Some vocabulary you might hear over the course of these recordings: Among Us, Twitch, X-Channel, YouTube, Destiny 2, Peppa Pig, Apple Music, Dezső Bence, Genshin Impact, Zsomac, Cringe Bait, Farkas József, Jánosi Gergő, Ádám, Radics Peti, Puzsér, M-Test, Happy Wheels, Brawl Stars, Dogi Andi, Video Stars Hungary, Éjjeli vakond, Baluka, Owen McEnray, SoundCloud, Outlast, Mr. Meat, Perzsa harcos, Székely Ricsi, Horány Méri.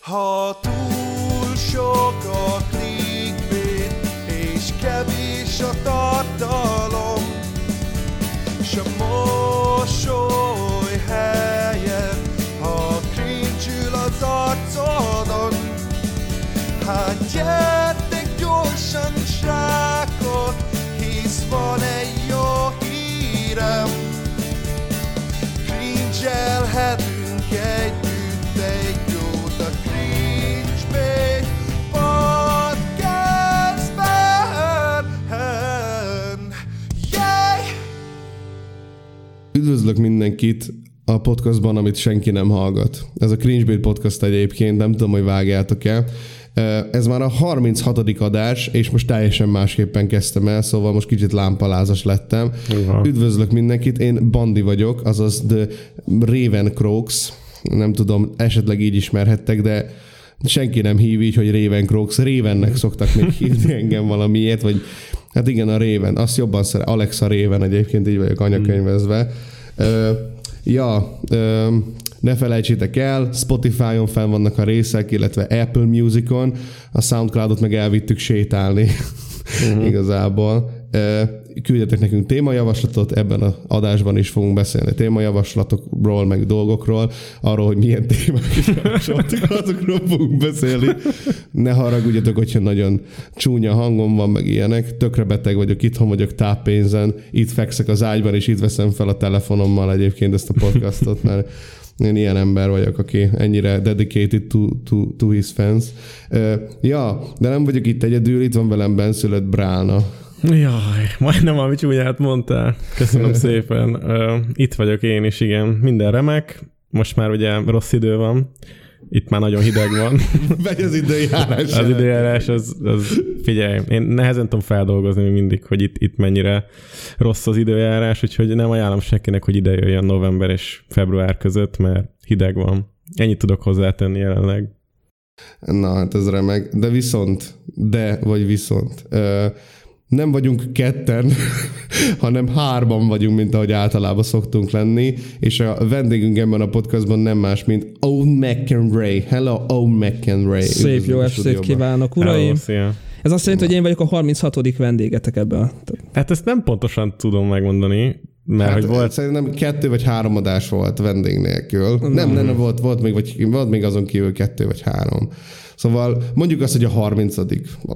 Ha túl sok a clickbait, és kevés a tartalom, s a mosoly helyen, ha cringe-ül az arcodon, hát gyertek gyorsan, srákok, hisz van egy jó hírem, cringe-elhetünk együtt egy jót a Cringe Bait Podcastben. Yeah! Üdvözlök mindenkit a podcastban, amit senki nem hallgat. Ez a Cringe Bait Podcast egyébként, nem tudom, hogy vágjátok el. Ez már a 36. adás, és most teljesen másképpen kezdtem el, szóval most kicsit lámpalázas lettem. Uha. Üdvözlök mindenkit, én Bandi vagyok, azaz The Raven Crocs. Nem tudom, esetleg így ismerhettek, de senki nem hív így, hogy Raven Crocs. Ravennek szoktak még hívni engem valamiért, vagy hát igen, a Raven. Azt jobban szeret, Alexa Raven egyébként, így vagyok anyakönyvezve. Ne felejtsétek el, Spotify-on fenn vannak a részek, illetve Apple Musicon, a SoundCloudot meg elvittük sétálni igazából. Küldjetek nekünk témajavaslatot, ebben az adásban is fogunk beszélni témajavaslatokról, meg dolgokról, arról, hogy milyen témák javasoltuk, azokról fogunk beszélni. Ne haragudjatok, hogyha nagyon csúnya hangom van, meg ilyenek. Tökre beteg vagyok, itthon vagyok táppénzen, itt fekszek az ágyban, és itt veszem fel a telefonommal egyébként ezt a podcastot, mert én ilyen ember vagyok, aki ennyire dedicated to his fans. De nem vagyok itt egyedül, itt van velem benszülött Brána. Jaj, majdnem a csúnyát mondtál. Köszönöm szépen. Itt vagyok én is, igen. Minden remek. Most már ugye rossz idő van. Itt már nagyon hideg van. Vagy az időjárás. Az időjárás, az figyelj, én nehezen tudom feldolgozni mindig, hogy itt mennyire rossz az időjárás, úgyhogy nem ajánlom senkinek, hogy ide jöjjön november és február között, mert hideg van. Ennyit tudok hozzátenni jelenleg. Na, hát ez remek. De viszont. Nem vagyunk ketten, hanem hárman vagyunk, mint ahogy általában szoktunk lenni, és a vendégünk ebben a podcastban nem más, mint Owen McEnray. Hello, Owen McEnray. Szép jó estét kívánok, uraim! Hello, ez azt jelenti, hogy én vagyok a 36. vendégetek ebben. Hát ezt nem pontosan tudom megmondani, mert hát, hogy volt... Szerintem 2 vagy 3 adás volt vendég nélkül. Nem, volt még azon kívül 2 vagy 3. Szóval mondjuk azt, hogy a 30.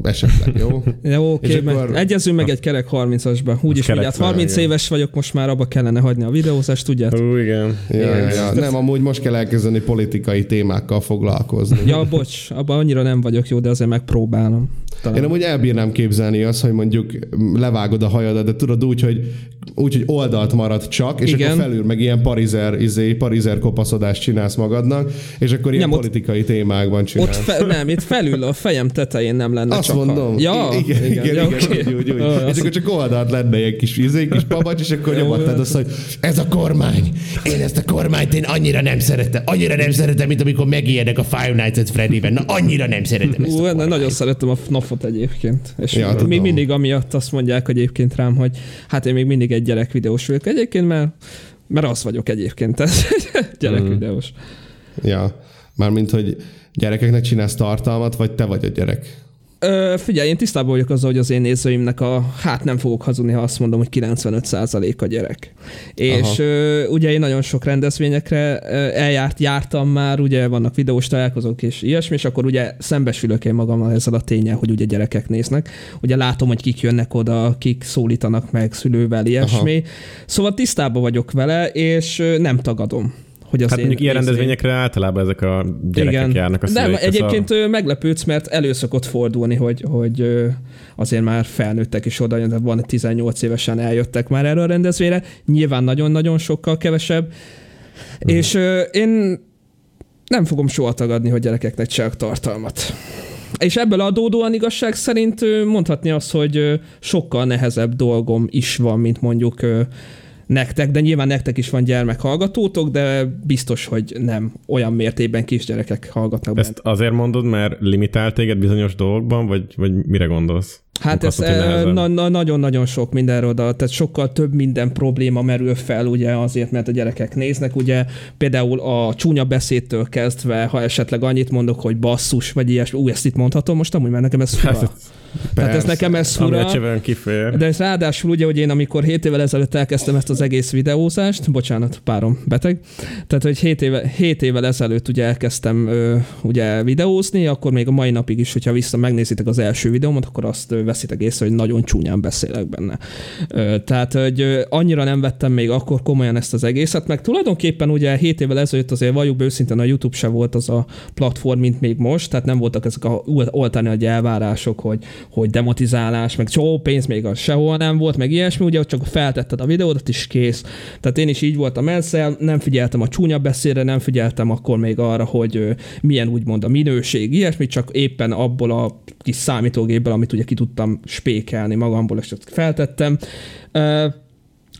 esetleg, jó? Jó, oké, akkor... egyezünk meg egy kerek 30-asba. Úgyis mindjárt 30 éves vagyok, most már abba kellene hagyni a videózást, tudjátok? Igen. Ja. Nem, amúgy most kell elkezdeni politikai témákkal foglalkozni. Ja, bocs, abban annyira nem vagyok jó, de azért megpróbálom. Talán. Én amúgy elbírnám képzelni azt, hogy mondjuk levágod a hajadat, de tudod úgy, hogy oldalt marad csak, és igen. Akkor felül meg ilyen parizer kopaszodást csinálsz magadnak, és akkor ilyen politikai témákban csinálsz. Nem, itt felül a fejem tetején nem lenne azt csak. Azt mondom. Ja, igen, okay. Úgy. És akkor csak oldalt lenne ilyen kis kis pabacs, és akkor nyomadtad azt, hogy ez a kormány. Én ezt a kormányt én annyira nem szeretem, mint amikor megijedek a Five Nights at Freddy's-ben. Na, annyira nem szeretem ezt a kormányt. Nagyon szeretem a NAF-ot egyébként. És még mindig amiatt azt mondják egyébként rám, hogy hát én még mindig egy gyerekvideós vagyok egyébként, mert az vagyok egyébként, ez gyerekvideós. Ja, mármint, hogy gyerekeknek csinálsz tartalmat, vagy te vagy a gyerek? Figyelj, én tisztában vagyok azzal, hogy az én nézőimnek nem fogok hazudni, ha azt mondom, hogy 95% a gyerek. És ugye én nagyon sok rendezvényekre jártam már, ugye vannak videós találkozók és ilyesmi, és akkor ugye szembesülök én magammal ezzel a ténnyel, hogy ugye gyerekek néznek. Ugye látom, hogy kik jönnek oda, kik szólítanak meg szülővel, ilyesmi. Aha. Szóval tisztában vagyok vele, és nem tagadom. Hát mondjuk ilyen rendezvényekre általában ezek a gyerekek járnak a szüleik. Nem, egyébként meglepődsz, mert előszokott fordulni, hogy azért már felnőttek is oda, de van 18 évesen eljöttek már erre a rendezvényre. Nyilván nagyon-nagyon sokkal kevesebb. És én nem fogom soha tagadni, hogy gyerekeknek csinálok tartalmat. És ebből adódóan igazság szerint mondhatni azt, hogy sokkal nehezebb dolgom is van, mint mondjuk... nektek, de nyilván nektek is van gyermekhallgatótok, de biztos, hogy nem olyan mértékben kisgyerekek hallgatnak. Ezt bent. Azért mondod, mert limitál téged bizonyos dolgokban, vagy mire gondolsz? Hát ez nagyon-nagyon sok mindenről, tehát sokkal több minden probléma merül fel ugye azért, mert a gyerekek néznek, ugye például a csúnya beszédtől kezdve, ha esetleg annyit mondok, hogy basszus, vagy ilyesmi, ezt itt mondhatom most amúgy, mert nekem ez fura. Hát, tehát ez nekem ez fura, de ez ráadásul ugye, hogy én amikor 7 évvel ezelőtt elkezdtem ezt az egész videózást, bocsánat, párom beteg, tehát hogy 7 évvel ezelőtt ugye elkezdtem ugye videózni, akkor még a mai napig is, hogyha vissza megnézitek az első videómat, akkor azt veszitek észre, hogy nagyon csúnyán beszélek benne. Tehát, hogy annyira nem vettem még akkor komolyan ezt az egészet, meg tulajdonképpen ugye 7 évvel ezelőtt azért valljuk be őszintén, a YouTube se volt az a platform, mint még most, tehát nem voltak ezek a oltani nagy elvárások, hogy demonetizálás, meg csó pénz még az sehol nem volt, meg ilyesmi, ugye csak feltetted a videódat is kész. Tehát én is így voltam ezzel, nem figyeltem a csúnya beszélre, nem figyeltem akkor még arra, hogy milyen úgymond a minőség, ilyesmi, csak éppen abból a kis számítógépből, amit ugye ki tudtam spékelni magamból, és ezt feltettem.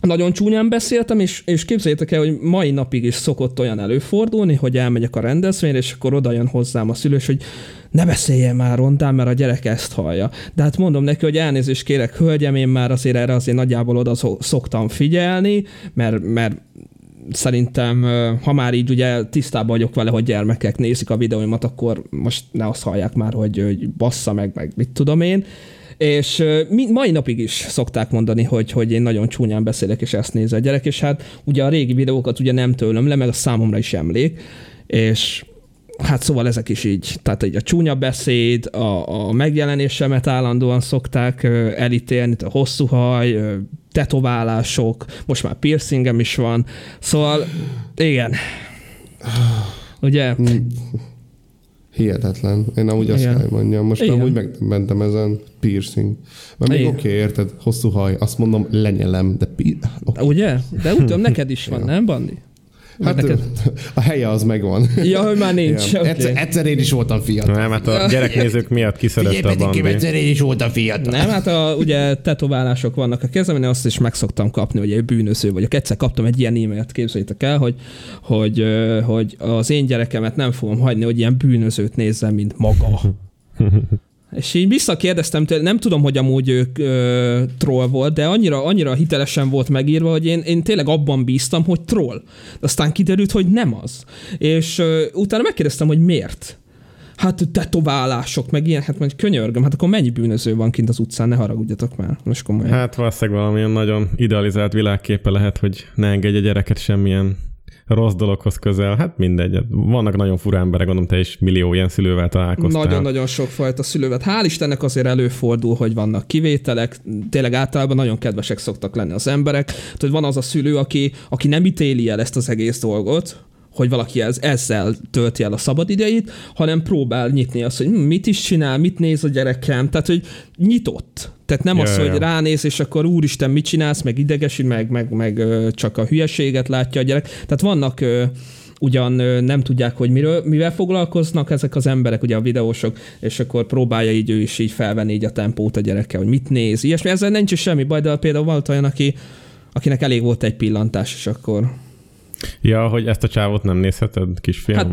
Nagyon csúnyán beszéltem, és képzeljétek el, hogy mai napig is szokott olyan előfordulni, hogy elmegyek a rendezvényre, és akkor oda jön hozzám a szülős, hogy ne beszéljen már rondán, mert a gyerek ezt hallja. De hát mondom neki, hogy elnézést kérek, hölgyem, én már azért erre azért nagyjából oda szoktam figyelni, mert szerintem, ha már így ugye tisztában vagyok vele, hogy gyermekek nézik a videóimat, akkor most ne azt hallják már, hogy bassza meg mit tudom én. És mai napig is szokták mondani, hogy én nagyon csúnyán beszélek, és ezt néz a gyerek, és hát ugye a régi videókat ugye nem tőlöm le, meg a számomra is emlék, és hát szóval ezek is így, tehát így a csúnya beszéd, a megjelenésemet állandóan szokták elítélni, a hosszú haj, tetoválások, most már piercingem is van, szóval igen, ugye... Hihetetlen. Én amúgy azt kell mondjam. Most amúgy megmentem ezen piercing. Mert még oké, érted? Hosszú haj. Azt mondom, lenyelem, de okay. Ugye? De úgy neked is van, nem, Bandi? Hát neked... a helye az megvan. Ja, hogy már nincs. Ja. Okay. Egyszer én is voltam fiatal. Nem, hát a gyereknézők miatt kiszerette a Bandi. Egyszer én is voltam fiatal. Nem, hát ugye tetoválások vannak a kezemben, azt is meg szoktam kapni, hogy egy bűnöző vagyok. Egyszer kaptam egy ilyen e-mailt, képzeljétek el, hogy az én gyerekemet nem fogom hagyni, hogy ilyen bűnözőt nézzem, mint maga. És így visszakérdeztem tőle, nem tudom, hogy amúgy ők troll volt, de annyira hitelesen volt megírva, hogy én tényleg abban bíztam, hogy troll. Aztán kiderült, hogy nem az. És utána megkérdeztem, hogy miért. Hát tetoválások, meg ilyen, hát majd könyörgöm, hát akkor mennyi bűnöző van kint az utcán, ne haragudjatok már, most komolyan. Hát valószínűleg valamilyen nagyon idealizált világképe lehet, hogy ne engedj a gyereket semmilyen rossz dologhoz közel, hát mindegy. Vannak nagyon fura emberek, gondolom te is millió ilyen szülővel találkoztál. Nagyon-nagyon sokfajta szülővel. Hál' Istennek azért előfordul, hogy vannak kivételek, tényleg általában nagyon kedvesek szoktak lenni az emberek. Tehát van az a szülő, aki nem ítéli el ezt az egész dolgot, hogy valaki ezzel tölti el a szabadidejét, hanem próbál nyitni azt, hogy mit is csinál, mit néz a gyerekem, tehát hogy nyitott. Tehát nem az, hogy ránéz, és akkor úristen, mit csinálsz, meg idegesít, meg csak a hülyeséget látja a gyerek. Tehát vannak ugyan nem tudják, hogy mivel foglalkoznak ezek az emberek, ugye a videósok, és akkor próbálja így ő is így felvenni így a tempót a gyerekkel, hogy mit néz, ilyesmi. Ezzel nincs semmi baj, de például volt olyan, akinek elég volt egy pillantás, és akkor... Ja, hogy ezt a csávot nem nézheted, kisfiam? Hát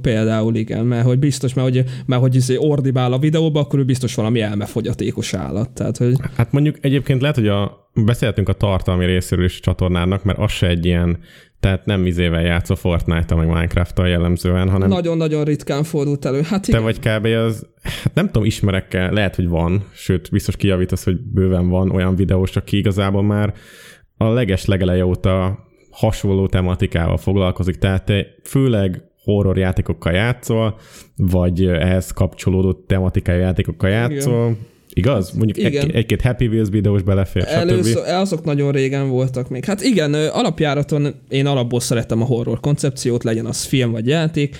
például igen, mert hogy biztos, mert hogy izé ordibál a videóba, akkor ő biztos valami elmefogyatékos állat. Tehát, hogy... Hát mondjuk egyébként lehet, hogy beszélhetünk a tartalmi részéről is a csatornának, mert az se egy ilyen, tehát nem izével játsz a Fortnite-tal, meg Minecraft-tal jellemzően, hanem... Nagyon-nagyon ritkán fordult elő. Hát igen. Te vagy kb. Az... Hát nem tudom, ismerekkel, lehet, hogy van, sőt, biztos kijavítasz, hogy bőven van olyan videós, aki igazából már a leges legeleje óta hasonló tematikával foglalkozik, tehát te főleg horror játékokkal játszol, vagy ehhez kapcsolódó tematikai játékokkal játszol, igen. Igaz? Mondjuk egy-két Happy Wheels videós belefér, stb. Azok nagyon régen voltak még. Hát igen, alapjáraton én alapból szeretem a horror koncepciót, legyen az film vagy játék.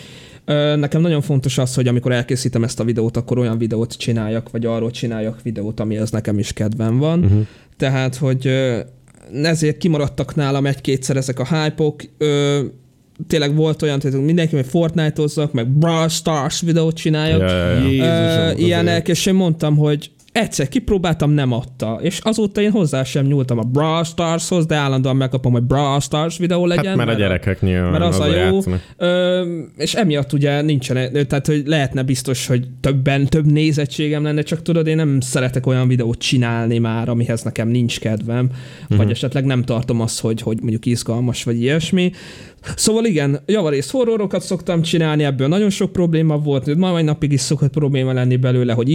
Nekem nagyon fontos az, hogy amikor elkészítem ezt a videót, akkor olyan videót csináljak, vagy arról csináljak videót, amihez nekem is kedvem van. Uh-huh. Tehát, hogy ezért kimaradtak nálam egy-kétszer ezek a hype-ok. Tényleg volt olyan, hogy mindenki meg Fortnite-ozzak, meg Brawl Stars videót csináljak. Jézusom, ilyenek, és én mondtam, hogy Egyszer kipróbáltam, nem adta, és azóta én hozzá sem nyúltam a Brawl Starshoz, de állandóan megkapom, hogy Brawl Stars videó legyen. Hát mert a gyerekek nyilván, mert az a jó. És emiatt ugye nincsen, tehát hogy lehetne biztos, hogy több nézettségem lenne, csak tudod, én nem szeretek olyan videót csinálni már, amihez nekem nincs kedvem, vagy esetleg nem tartom azt, hogy mondjuk izgalmas, vagy ilyesmi. Szóval igen, javarészt horrorokat szoktam csinálni, ebből nagyon sok probléma volt, ma egy napig is szokott probléma lenni belőle, hogy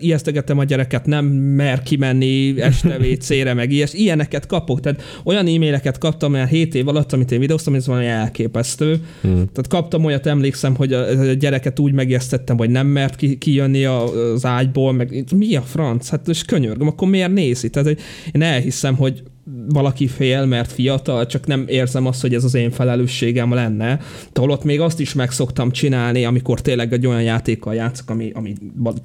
ijesztegetem a gyereket, nem mer kimenni este WC-re, meg ilyeneket kapok. Tehát olyan e-maileket kaptam olyan 7 év alatt, amit én videóztam, ez valami elképesztő. Tehát kaptam olyat, emlékszem, hogy a gyereket úgy megijesztettem, hogy nem mert kijönni az ágyból, meg mi a franc? Hát és könyörgöm, akkor miért nézi? Tehát én elhiszem, hogy valaki fél, mert fiatal, csak nem érzem azt, hogy ez az én felelősségem lenne. Holott még azt is meg szoktam csinálni, amikor tényleg egy olyan játékkal játszok, ami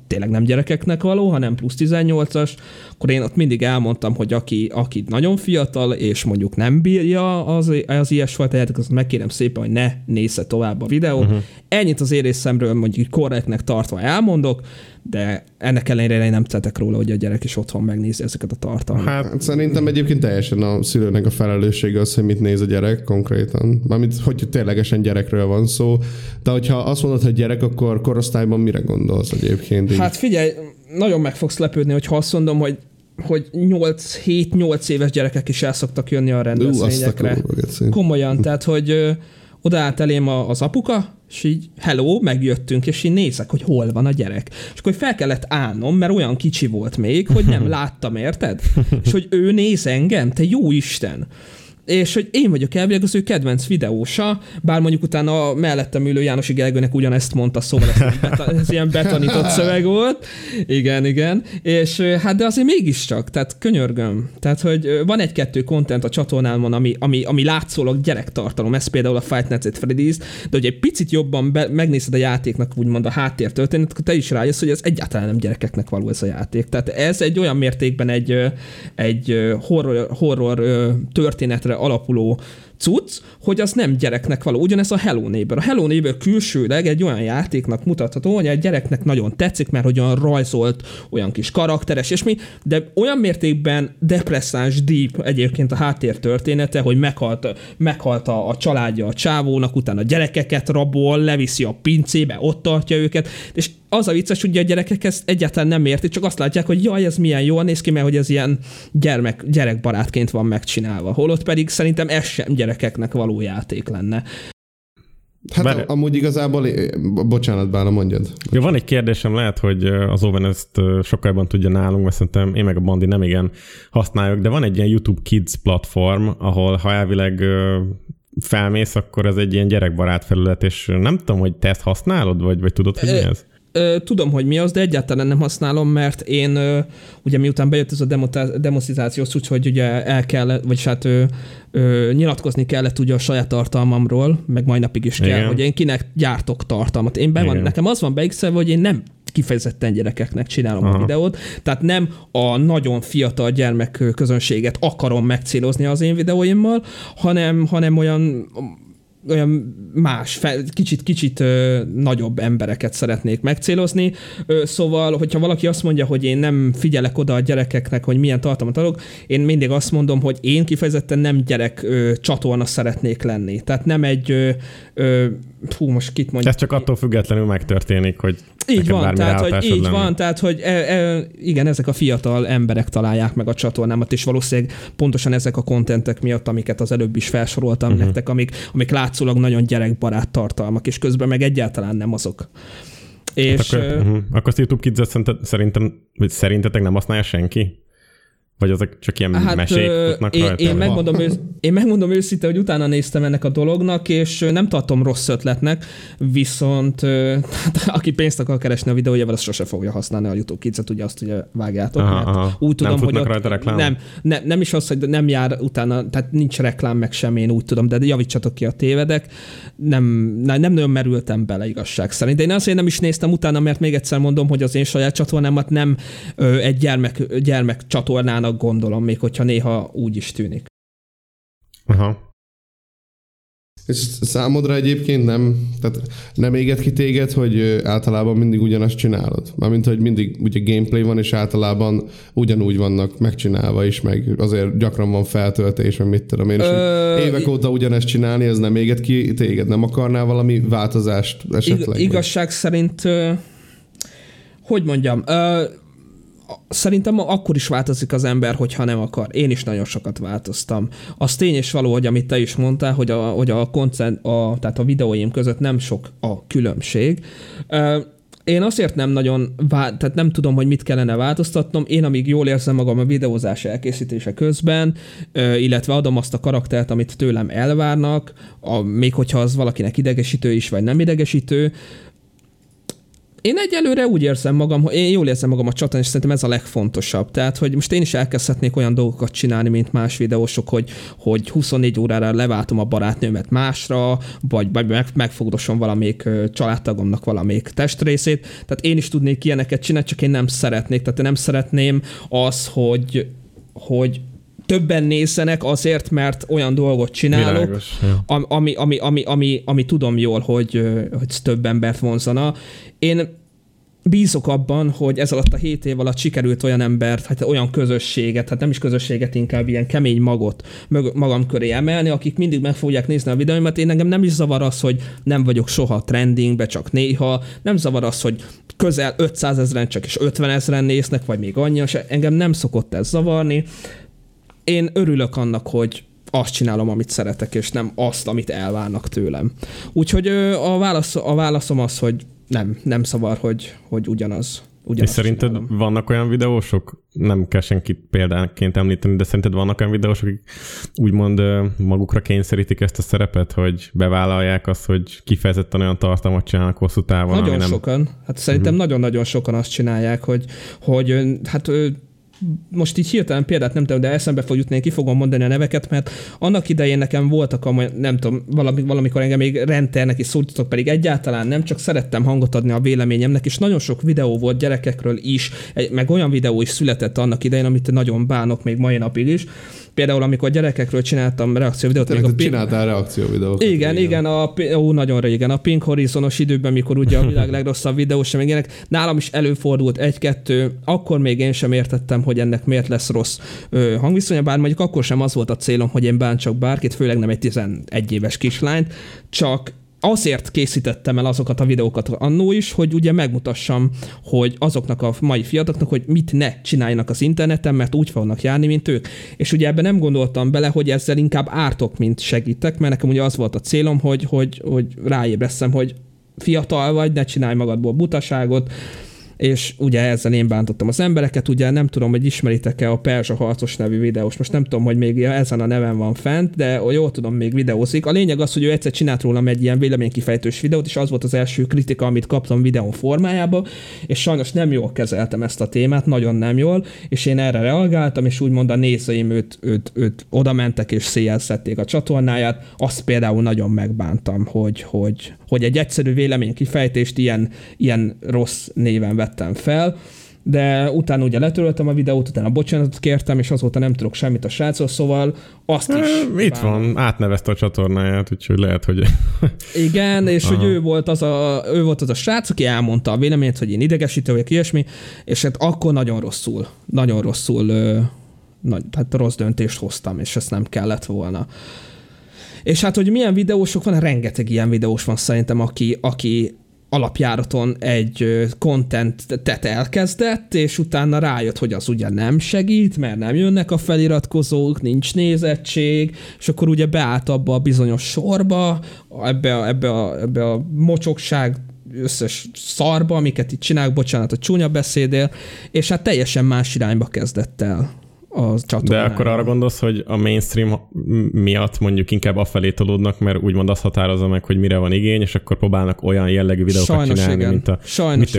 tényleg nem gyerekeknek való, hanem plusz 18-as, akkor én ott mindig elmondtam, hogy aki nagyon fiatal, és mondjuk nem bírja az ilyesfajta játék, azt megkérem szépen, hogy ne nézze tovább a videót. Ennyit az én részemről mondjuk korrektnek tartva elmondok, de ennek ellenére én nem tettek róla, hogy a gyerek is otthon megnézi ezeket a tartalmat. Hát szerintem egyébként teljesen a szülőnek a felelőssége az, hogy mit néz a gyerek konkrétan. Mármint, hogy ténylegesen gyerekről van szó. De hogyha azt mondod, hogy gyerek, akkor korosztályban mire gondolsz egyébként? Hát figyelj, nagyon meg fogsz lepődni, hogyha azt mondom, hogy 7-8 éves gyerekek is el szoktak jönni a rendezvényekre. Komolyan, tehát hogy odaállt elém az apuka, és így hello, megjöttünk, és így nézek, hogy hol van a gyerek. És akkor fel kellett állnom, mert olyan kicsi volt még, hogy nem láttam, érted? És hogy ő néz engem, te jó Isten! És hogy én vagyok elvileg az ő kedvenc videósa, bár mondjuk utána a mellettem ülő Jánosi Gergőnek ugyanezt mondta, szóval ez ilyen betanított szöveg volt. Igen. És hát de azért mégiscsak, tehát könyörgöm. Tehát, hogy van 1-2 content a csatornámon, ami látszólag gyerektartalom, ez például a Five Nights at Freddy's, de hogy egy picit jobban megnézed a játéknak úgymond a háttértörténet, akkor te is rájössz, hogy ez egyáltalán nem gyerekeknek való ez a játék. Tehát ez egy olyan mértékben egy horror történetre alapuló cucc, hogy az nem gyereknek való. Ugyanez a Hello Neighbor. A Hello Neighbor külsőleg egy olyan játéknak mutatható, hogy egy gyereknek nagyon tetszik, mert hogy olyan rajzolt, olyan kis karakteres, és mi, de olyan mértékben depresszáns, deep egyébként a háttér története, hogy meghalt a családja a csávónak, utána a gyerekeket rabol, leviszi a pincébe, ott tartja őket, és az a vicces, hogy a gyerekek ezt egyáltalán nem értik, csak azt látják, hogy jaj, ez milyen jól néz ki, mert hogy ez ilyen gyerekbarátként van megcsinálva. Holott pedig szerintem ez sem gyerekeknek való játék lenne. Hát amúgy igazából, bocsánat, Bála, mondjad. Ja, van egy kérdésem, lehet, hogy az Owen ezt sokkal jobban tudja nálunk, mert szerintem én meg a Bandi nem igen használjuk, de van egy ilyen YouTube Kids platform, ahol ha elvileg felmész, akkor ez egy ilyen gyerekbarát felület, és nem tudom, hogy te ezt használod, vagy tudod, hogy mi ez? Tudom, hogy mi az, de egyáltalán nem használom, mert én ugye miután bejött ez a demotizációs, úgyhogy ugye el kell, vagyis hát nyilatkozni kellett ugye a saját tartalmamról, meg mai napig is kell, igen, hogy én kinek gyártok tartalmat. Nekem az van beigszelve, hogy én nem kifejezetten gyerekeknek csinálom a videót, tehát nem a nagyon fiatal gyermek közönséget akarom megcélozni az én videóimmal, hanem olyan más, kicsit nagyobb embereket szeretnék megcélozni. Szóval, hogyha valaki azt mondja, hogy én nem figyelek oda a gyerekeknek, hogy milyen tartalmat adok, én mindig azt mondom, hogy én kifejezetten nem gyerek csatorna szeretnék lenni. Tehát nem egy... most kit mondjuk. Ez csak attól függetlenül megtörténik, hogy így van, igen, ezek a fiatal emberek találják meg a csatornámat, és valószínűleg pontosan ezek a kontentek miatt, amiket az előbb is felsoroltam nektek, amik látszólag nagyon gyerekbarát tartalmak, és közben meg egyáltalán nem azok. És hát akkor a YouTube Kids-et szerintetek nem használja senki? Vagy azok csak ilyen mesék futnak rajta? Én megmondom őszinte, hogy utána néztem ennek a dolognak, és nem tartom rossz ötletnek, viszont aki pénzt akar keresni a videójával, az sose fogja használni a YouTube Kids-et, ugye azt ugye vágjátok. Úgy tudom, hogy nem is az, hogy nem jár utána, tehát nincs reklám meg sem, én úgy tudom, de javítsatok ki a tévedek. Nem nagyon merültem bele igazság szerint. De én azért nem is néztem utána, mert még egyszer mondom, hogy az én saját csatornámat nem egy gyermek csatornának gondolom, még hogyha néha úgy is tűnik. És számodra egyébként nem, tehát nem éget ki téged, hogy általában mindig ugyanazt csinálod? Mármint, hogy mindig ugye gameplay van, és általában ugyanúgy vannak megcsinálva is, meg azért gyakran van feltöltés, meg mit tudom én. Évek óta ugyanezt csinálni, ez nem éget ki téged? Nem akarnál valami változást esetleg? Igazság szerint, hogy mondjam, szerintem akkor is változik az ember, hogyha nem akar. Én is nagyon sokat változtam. Az tény és való, hogy amit te is mondtál, hogy tehát a videóim között nem sok a különbség. Én azért nem nagyon, tehát nem tudom, hogy mit kellene változtatnom. Én amíg jól érzem magam a videózás elkészítése közben, illetve adom azt a karaktert, amit tőlem elvárnak, még hogyha az valakinek idegesítő is, vagy nem idegesítő. Én egyelőre úgy érzem magam, hogy én jól érzem magam a csatán, és szerintem ez a legfontosabb. Tehát, hogy most én is elkezdhetnék olyan dolgokat csinálni, mint más videósok, hogy 24 órára leváltom a barátnőmet másra, vagy megfogdosom valamelyik családtagomnak valamelyik testrészét. Tehát én is tudnék ilyeneket csinálni, csak én nem szeretnék. Tehát én nem szeretném az, hogy többen nézzenek azért, mert olyan dolgot csinálok, világos, ami tudom jól, hogy több embert vonzana. Én bízok abban, hogy ez alatt a 7 év alatt sikerült olyan embert, hát olyan közösséget, hát nem is közösséget, inkább ilyen kemény magot magam köré emelni, akik mindig meg fogják nézni a videóimat. Én engem nem is zavar az, hogy nem vagyok soha trendingbe, csak néha. Nem zavar az, hogy közel 500 000 csak is 50 000 néznek, vagy még annyi, és engem nem szokott ez zavarni. Én örülök annak, hogy azt csinálom, amit szeretek, és nem azt, amit elvárnak tőlem. Úgyhogy a válaszom az, hogy nem szavar, hogy ugyanaz. És szerinted csinálom. Vannak olyan videósok, nem kell senkit példáként említeni, de szerinted vannak olyan videósok, akik úgymond magukra kényszerítik ezt a szerepet, hogy bevállalják azt, hogy kifejezetten olyan tartalmat csinálnak hosszú távon? Nagyon sokan. Hát szerintem nagyon-nagyon sokan azt csinálják, hogy most így hirtelen példát nem tudom, de eszembe fog jutni, ki fogom mondani a neveket, mert annak idején nekem voltak, nem tudom, valamikor engem még rendelnek is szóltatok, pedig egyáltalán nem, csak szerettem hangot adni a véleményemnek, és nagyon sok videó volt gyerekekről is, meg olyan videó is született annak idején, amit nagyon bánok még mai napig is. Például, amikor gyerekekről csináltam reakcióvideót. Csináltál reakcióvideót. Igen, nagyon régen. A Pink Horizonos időben, mikor ugye a világ legrosszabb videós, meg ilyenek, nálam is előfordult egy-kettő, akkor még én sem értettem, hogy ennek miért lesz rossz hangviszonya, bár mondjuk akkor sem az volt a célom, hogy én bántsak bárkit, főleg nem egy 11 éves kislányt, csak azért készítettem el azokat a videókat annó is, hogy ugye megmutassam, hogy azoknak a mai fiataloknak, hogy mit ne csináljanak az interneten, mert úgy fognak járni, mint ők. És ugye ebben nem gondoltam bele, hogy ezzel inkább ártok, mint segítek, mert nekem ugye az volt a célom, hogy ráébresszem, hogy fiatal vagy, ne csinálj magadból butaságot, és ugye ezzel én bántottam az embereket, ugye nem tudom, hogy ismeritek-e a Perzsa harcos nevű videós, most nem tudom, hogy még ezen a neven van fent, de jól tudom, még videózik. A lényeg az, hogy ő egyszer csinált rólam egy ilyen véleménykifejtős videót, és az volt az első kritika, amit kaptam videó formájába, és sajnos nem jól kezeltem ezt a témát, nagyon nem jól, és én erre reagáltam, és úgymond a nézőim őt oda mentek, és széjjel szedték a csatornáját. Azt például nagyon megbántam, hogy egy egyszerű véleménykifejtést ilyen rossz néven vettem fel, de utána ugye letöröltem a videót, utána bocsánatot kértem, és azóta nem tudok semmit a srácról, szóval azt is... Itt van, átnevezte a csatornáját, úgyhogy lehet, hogy... Igen, és hogy ő volt az a srác, aki elmondta a véleményét, hogy én idegesítő vagyok, ilyesmi, és hát akkor nagyon rossz döntést hoztam, és ezt nem kellett volna. És hát, hogy milyen videósok van, rengeteg ilyen videós van szerintem, aki alapjáraton egy contentet elkezdett, és utána rájött, hogy az ugye nem segít, mert nem jönnek a feliratkozók, nincs nézettség, és akkor ugye beállt abba a bizonyos sorba, ebbe a mocsokság összes szarba, amiket itt csinálok, bocsánat a csúnya beszédél, és hát teljesen más irányba kezdett el a csatornán. De akkor arra gondolsz, hogy a mainstream miatt mondjuk inkább afelé tolódnak, mert úgymond azt határozza meg, hogy mire van igény, és akkor próbálnak olyan jellegű videókat csinálni, mint a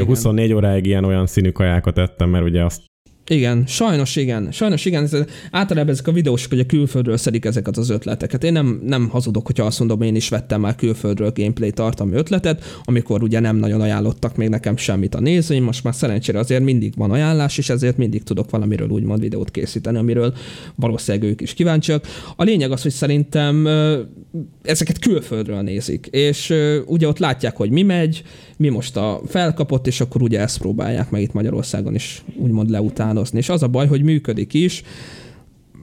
24 óráig ilyen olyan színű kajákat ettem, mert ugye azt Igen, sajnos igen. Sajnos igen, általában ezek a videósok ugye külföldről szedik ezeket az ötleteket. Én nem hazudok, hogyha azt mondom, én is vettem már külföldről gameplay tartalmi ötletet, amikor ugye nem nagyon ajánlottak még nekem semmit a nézőim, most már szerencsére azért mindig van ajánlás, és ezért mindig tudok valamiről úgymond videót készíteni, amiről valószínűleg ők is kíváncsiak. A lényeg az, hogy szerintem ezeket külföldről nézik, és ugye ott látják, hogy mi megy, mi most a felkapott, és akkor ugye ezt próbálják meg itt Magyarországon is úgymond leutánozni. És az a baj, hogy működik is,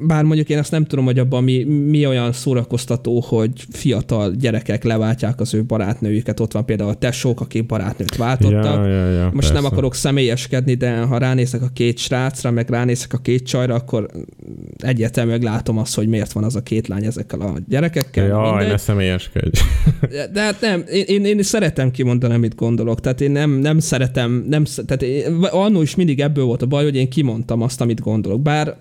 bár mondjuk én azt nem tudom, hogy abban mi olyan szórakoztató, hogy fiatal gyerekek leváltják az ő barátnőjüket. Ott van például a tesók, akik barátnőt váltottak. Most persze. Nem akarok személyeskedni, de ha ránézek a két srácra, meg ránézek a két csajra, akkor egyértelműen látom azt, hogy miért van az a két lány ezekkel a gyerekekkel. Jaj, ne személyeskedj. De hát nem, én szeretem kimondani, mit gondolok. Tehát én nem szeretem, tehát annól is mindig ebből volt a baj, hogy én kimondtam azt, amit gondolok. Bár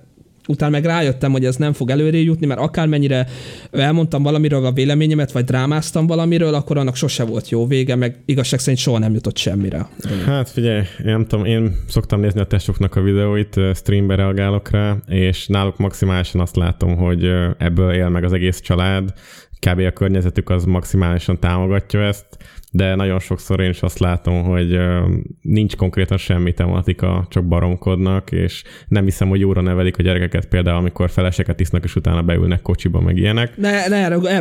utána meg rájöttem, hogy ez nem fog előrébb jutni, mert akármennyire elmondtam valamiről a véleményemet, vagy drámáztam valamiről, akkor annak sose volt jó vége, meg igazság szerint soha nem jutott semmire. Hát figyelj, én nem tudom, én szoktam nézni a tesóknak a videóit, streambe reagálok rá, és náluk maximálisan azt látom, hogy ebből él meg az egész család, kb. A környezetük az maximálisan támogatja ezt, de nagyon sokszor én is azt látom, hogy nincs konkrétan semmi tematika, csak baromkodnak, és nem hiszem, hogy jóra nevelik a gyerekeket például, amikor feleseket isznak, és utána beülnek kocsiba, meg ilyenek.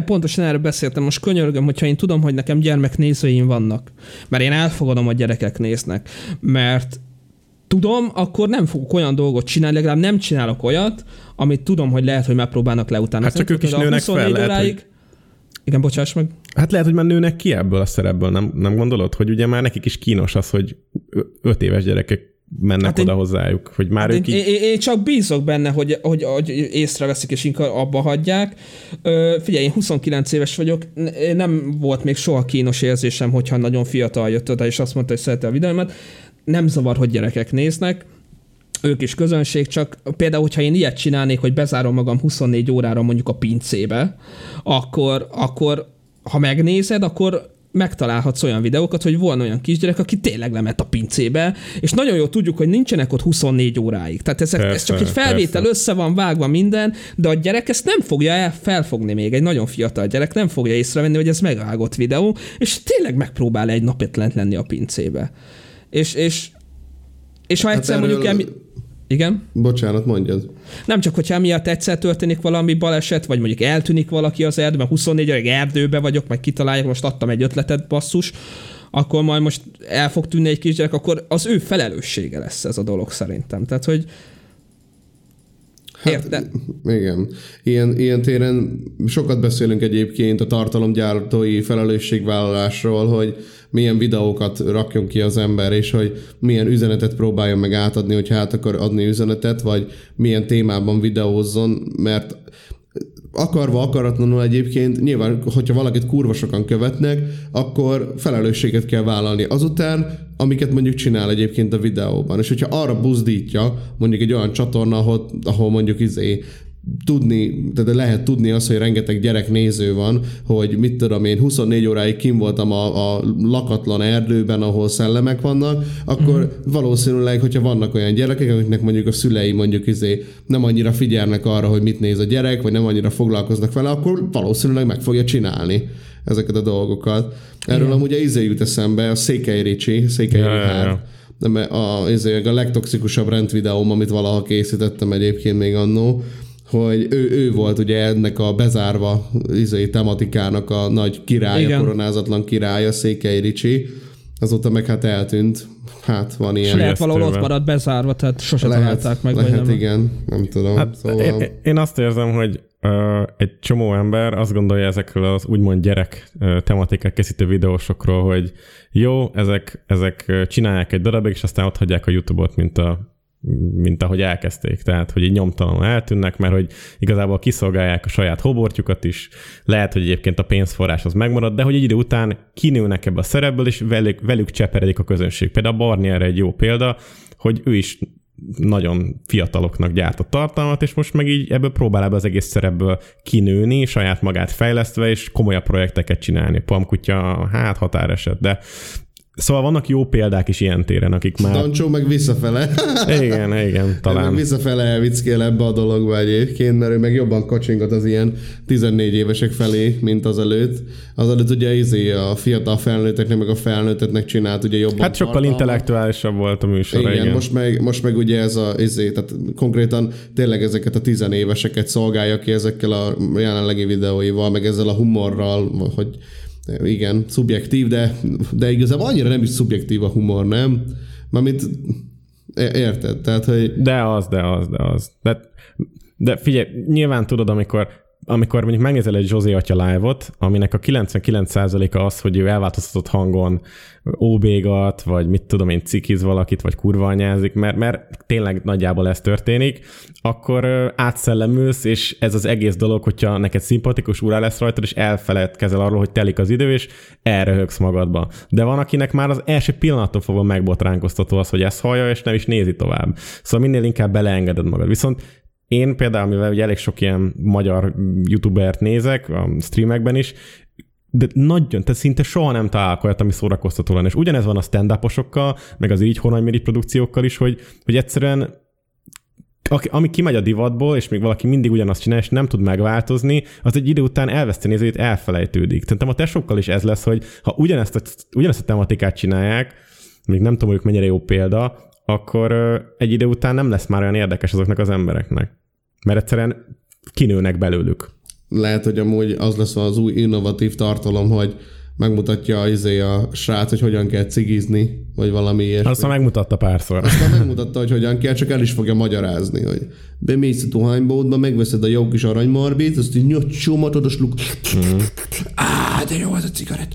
Pontosan erről beszéltem, most könyörgöm, hogyha én tudom, hogy nekem gyermeknézőim vannak, mert én elfogadom, hogy gyerekek néznek, mert tudom, akkor nem fogok olyan dolgot csinálni, legalább nem csinálok olyat, amit tudom, hogy lehet, hogy megpróbálnak leutána. Hát csak ők is nőnek fel, lehet. Igen, bocsáss meg. Hát lehet, hogy már nőnek ki ebből a szerepből, nem gondolod? Hogy ugye már nekik is kínos az, hogy 5 éves gyerekek mennek hát oda hozzájuk, hogy már hát ők én csak bízok benne, hogy észreveszik, és inkább abba hagyják. Figyelj, én 29 éves vagyok, nem volt még soha kínos érzésem, hogyha nagyon fiatal jött oda, és azt mondta, hogy szereti a videómat. Nem zavar, hogy gyerekek néznek, ők is közönség, csak például, hogyha én ilyet csinálnék, hogy bezárom magam 24 órára mondjuk a pincébe, akkor ha megnézed, akkor megtalálhatsz olyan videókat, hogy volna olyan kisgyerek, aki tényleg lement a pincébe, és nagyon jól tudjuk, hogy nincsenek ott 24 óráig. Tehát ez csak egy felvétel, össze van vágva minden, de a gyerek ezt nem fogja felfogni még. Egy nagyon fiatal gyerek nem fogja észrevenni, hogy ez megvágott videó, és tényleg megpróbál egy napet lent lenni a pincébe. És ha egyszer hát mondjuk igen? Bocsánat, mondjad. Nem csak, hogyha miatt egyszer történik valami baleset, vagy mondjuk eltűnik valaki az erdőben, 24 óráig erdőbe vagyok, majd kitalálják, most adtam egy ötletet, basszus, akkor majd most el fog tűnni egy kisgyerek, akkor az ő felelőssége lesz ez a dolog szerintem. Tehát, hogy hát, igen. Ilyen téren sokat beszélünk egyébként a tartalomgyártói felelősségvállalásról, hogy milyen videókat rakjon ki az ember, és hogy milyen üzenetet próbáljon meg átadni, hogyha át akar adni üzenetet, vagy milyen témában videózzon, mert akarva, akaratlanul egyébként nyilván, hogyha valakit kurva sokan követnek, akkor felelősséget kell vállalni azután, amiket mondjuk csinál egyébként a videóban. És hogyha arra buzdítja mondjuk egy olyan csatorna, ahol mondjuk tehát lehet tudni azt, hogy rengeteg gyerek néző van, hogy mit tudom én, 24 óráig kim voltam a lakatlan erdőben, ahol szellemek vannak, akkor valószínűleg, hogyha vannak olyan gyerekek, amiknek mondjuk a szülei mondjuk nem annyira figyelnek arra, hogy mit néz a gyerek, vagy nem annyira foglalkoznak vele, akkor valószínűleg meg fogja csinálni ezeket a dolgokat. Erről amúgy jut eszembe a Székely Ricsi, a legtoxikusabb rendvideóm, amit valaha készítettem egyébként még annó, hogy ő volt ugye ennek a bezárva tematikának a nagy királya, koronázatlan királya, Székely Ricsi. Azóta meg hát eltűnt. Hát van ilyen. Lehet valahol ott maradt bezárva, tehát sose találták meg. Lehet, igen. Nem tudom. Hát, szóval én azt érzem, hogy egy csomó ember azt gondolja ezekről az úgymond gyerek tematikák készítő videósokról, hogy jó, ezek csinálják egy darabig, és aztán ott hagyják a YouTube-ot, mint ahogy elkezdték. Tehát, hogy így nyomtalanul eltűnnek, mert hogy igazából kiszolgálják a saját hobortjukat is. Lehet, hogy egyébként a pénzforrás az megmarad, de hogy egy idő után kinőnek ebbe a szerepből, és velük cseperedik a közönség. Például a Barnier egy jó példa, hogy ő is nagyon fiataloknak gyártott tartalmat, és most meg így ebből próbál az egész szerepből kinőni, saját magát fejlesztve, és komolyabb projekteket csinálni. Palm kutya, hát határeset, de Szóval vannak jó példák is ilyen téren, akik már... Stancsó meg visszafele. igen, talán. Meg visszafele elvickél ebbe a dologba egyébként, mert ő meg jobban kacsingat az ilyen 14 évesek felé, mint azelőtt. Azelőtt ugye a fiatal felnőtteknek, meg a felnőtteknek csinált ugye jobban. Hát sokkal intellektuálisabb volt a műsor. Igen. Most meg ugye ez a... tehát konkrétan tényleg ezeket a 10 éveseket szolgálja ki ezekkel a jelenlegi videóival, meg ezzel a humorral, hogy... Igen, szubjektív, de igazából annyira nem is szubjektív a humor, nem? Mármint érted, tehát, hogy... De az. De figyelj, nyilván tudod, amikor mondjuk megnézel egy József atya live-ot, aminek a 99%-a az, hogy ő elváltoztatott hangon óbégat, vagy mit tudom én, cikiz valakit, vagy kurva anyázik, mert tényleg nagyjából ez történik, akkor átszellemülsz, és ez az egész dolog, hogyha neked szimpatikus úrá lesz rajtad, és elfeledkezel arról, hogy telik az idő, és elröhögsz magadba. De van, akinek már az első pillanattól fogva megbotránkoztató az, hogy ezt hallja, és nem is nézi tovább. Szóval minél inkább beleengeded magad. Viszont én például, mivel ugye elég sok ilyen magyar youtubert nézek, a streamekben is, de nagyon, tehát szinte soha nem találok olyat, ami szórakoztató lenne. És ugyanez van a stand-uposokkal, meg az így Horány Méri produkciókkal is, hogy egyszerűen ami kimegy a divatból, és még valaki mindig ugyanazt csinál, és nem tud megváltozni, az egy idő után elveszti nézőjét, elfelejtődik. Szerintem a tesókkal is ez lesz, hogy ha ugyanezt a tematikát csinálják, még nem tudom, hogy mennyire jó példa, akkor egy idő után nem lesz már olyan érdekes azoknak az embereknek. Mert egyszerűen kinőnek belőlük. Lehet, hogy amúgy az lesz az új innovatív tartalom, hogy megmutatja a srác, hogy hogyan kell cigizni, vagy valami ilyesmi. Aztán megmutatta párszor. Aztán megmutatta, hogy hogyan kell, csak el is fogja magyarázni, hogy bemész a tuhánybódba, megveszed a jó kis aranymarbét, azt így nyomatod a sluk. Á, de jó az a cigarett.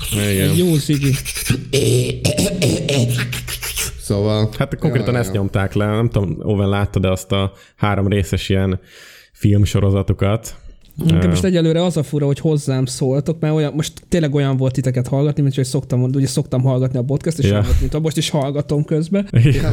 Jó cigi. Szóval... Hát konkrétan ezt nyomták le. Nem tudom, Owen, láttad azt a 3 részes ilyen filmsorozatokat? Nekem most egyelőre az a fura, hogy hozzám szóltok, mert olyan, most tényleg olyan volt titeket hallgatni, mint hogy szoktam hallgatni a podcast, és mint most is hallgatom közben. Ja.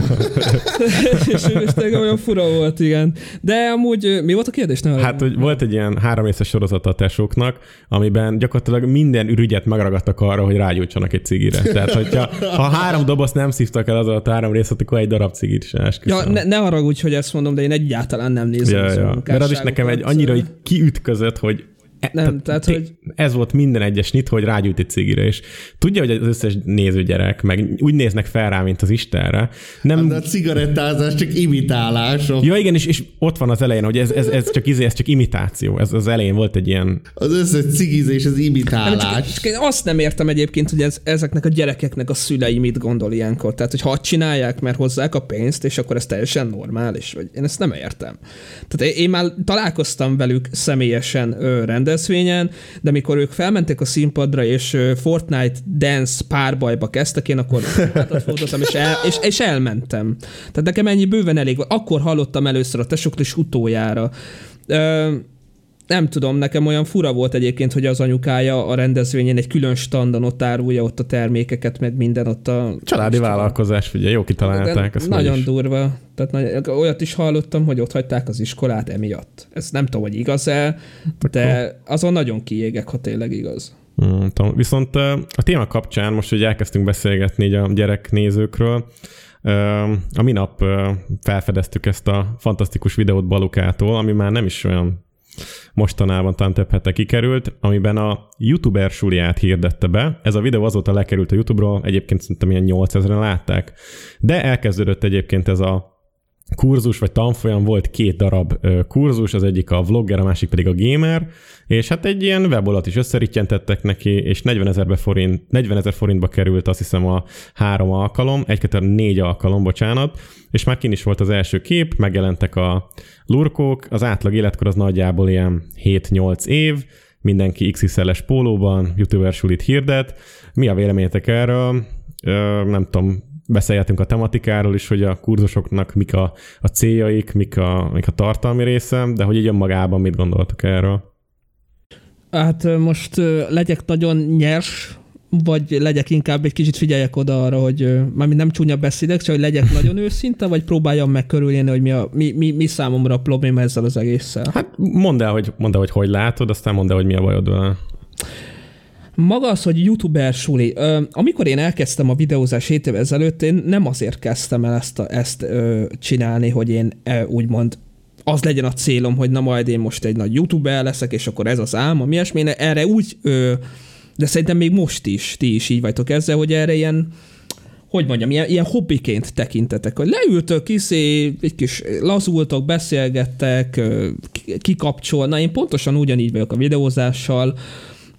és tényleg olyan fura volt, igen. De amúgy mi volt a kérdés? Nem hát, hogy volt egy ilyen 3 részes sorozat a tesóknak, amiben gyakorlatilag minden ürügyet megragadtak arra, hogy rágyújtsanak egy cigire. Tehát, hogyha 3 dobozt nem szívtak el az alatt 3 részt, akkor 1 darab cigit sem. Ja, ne haragudj, hogy ezt mondom, de én egyáltalán nem nézem. Ja. Mert az is nekem egy annyira így kiütközött, hogy hogy ez volt minden egyes nyit, hogy rágyújt egy cigire, és tudja, hogy az összes nézőgyerek meg úgy néznek fel rá, mint az Istenre. Nem... De a cigarettázás csak imitálások. Ja igen, és ott van az elején, hogy ez csak imitáció. Ez az elején volt egy ilyen... Az összes cigizés, az imitálás. Nem, csak én azt nem értem egyébként, hogy ezeknek a gyerekeknek a szülei mit gondol ilyenkor. Tehát, hogy ha csinálják, mert hozzák a pénzt, és akkor ez teljesen normális. Vagy én ezt nem értem. Tehát én már találkoztam velük személyesen rendezvényen, de mikor ők felmentek a színpadra, és Fortnite dance párbajba kezdtek, én akkor hátat fordultam, és elmentem. Tehát nekem ennyi bőven elég volt. Akkor hallottam először a tesókról, és utoljára. Nem tudom, nekem olyan fura volt egyébként, hogy az anyukája a rendezvényen egy külön standon ott árulja ott a termékeket, meg minden ott a... Családi vállalkozás, ugye, jó kitalálták. Nagyon durva. Tehát olyat is hallottam, hogy ott hagyták az iskolát emiatt. Ezt nem tudom, hogy igaz-e, de azon nagyon kiégek, ha tényleg igaz. Viszont a téma kapcsán most, hogy elkezdtünk beszélgetni a gyereknézőkről, a minap felfedeztük ezt a fantasztikus videót Balukától, ami már nem is olyan mostanában, talán több hete kikerült, amiben a youtuber suliát hirdette be. Ez a videó azóta lekerült a YouTube-ról, egyébként szerintem ilyen 8000-en látták. De elkezdődött egyébként ez a kurzus, vagy tanfolyam, volt 2 darab kurzus, az egyik a vlogger, a másik pedig a gamer, és hát egy ilyen webolat is összeritjentettek neki, és 40 000 forintba került azt hiszem a 3 alkalom, 4 alkalom, bocsánat, és már kint is volt az első kép, megjelentek a lurkók, az átlag életkor az nagyjából ilyen 7-8 év, mindenki XXL-es pólóban, youtuber sulit hirdet. Mi a véleményetek erről? Nem tudom, beszélgetünk a tematikáról is, hogy a kurzusoknak mik a céljaik, mik a tartalmi része, de hogy így önmagában mit gondoltok erről? Hát most legyek nagyon nyers, vagy legyek inkább egy kicsit figyeljek oda arra, hogy mármint nem csúnya beszédek, csak hogy legyek nagyon őszinte, vagy próbáljam meg körülélni, hogy mi számomra a probléma ezzel az egésszel. Hát mondd el, hogy látod, aztán mondd el, hogy mi a bajod vele. Maga az, hogy youtuber suli. Amikor én elkezdtem a videózás 7 évvel ezelőtt, én nem azért kezdtem el ezt csinálni, hogy én úgymond az legyen a célom, hogy na majd én most egy nagy youtuber leszek, és akkor ez az álma, mi ilyesmi. Erre úgy, de szerintem még most is, ti is így vagytok ezzel, hogy erre ilyen, hogy mondjam, ilyen hobbiként tekintetek, hogy leültök, egy kis lazultok, beszélgettek, kikapcsol. Na, én pontosan ugyanígy vagyok a videózással,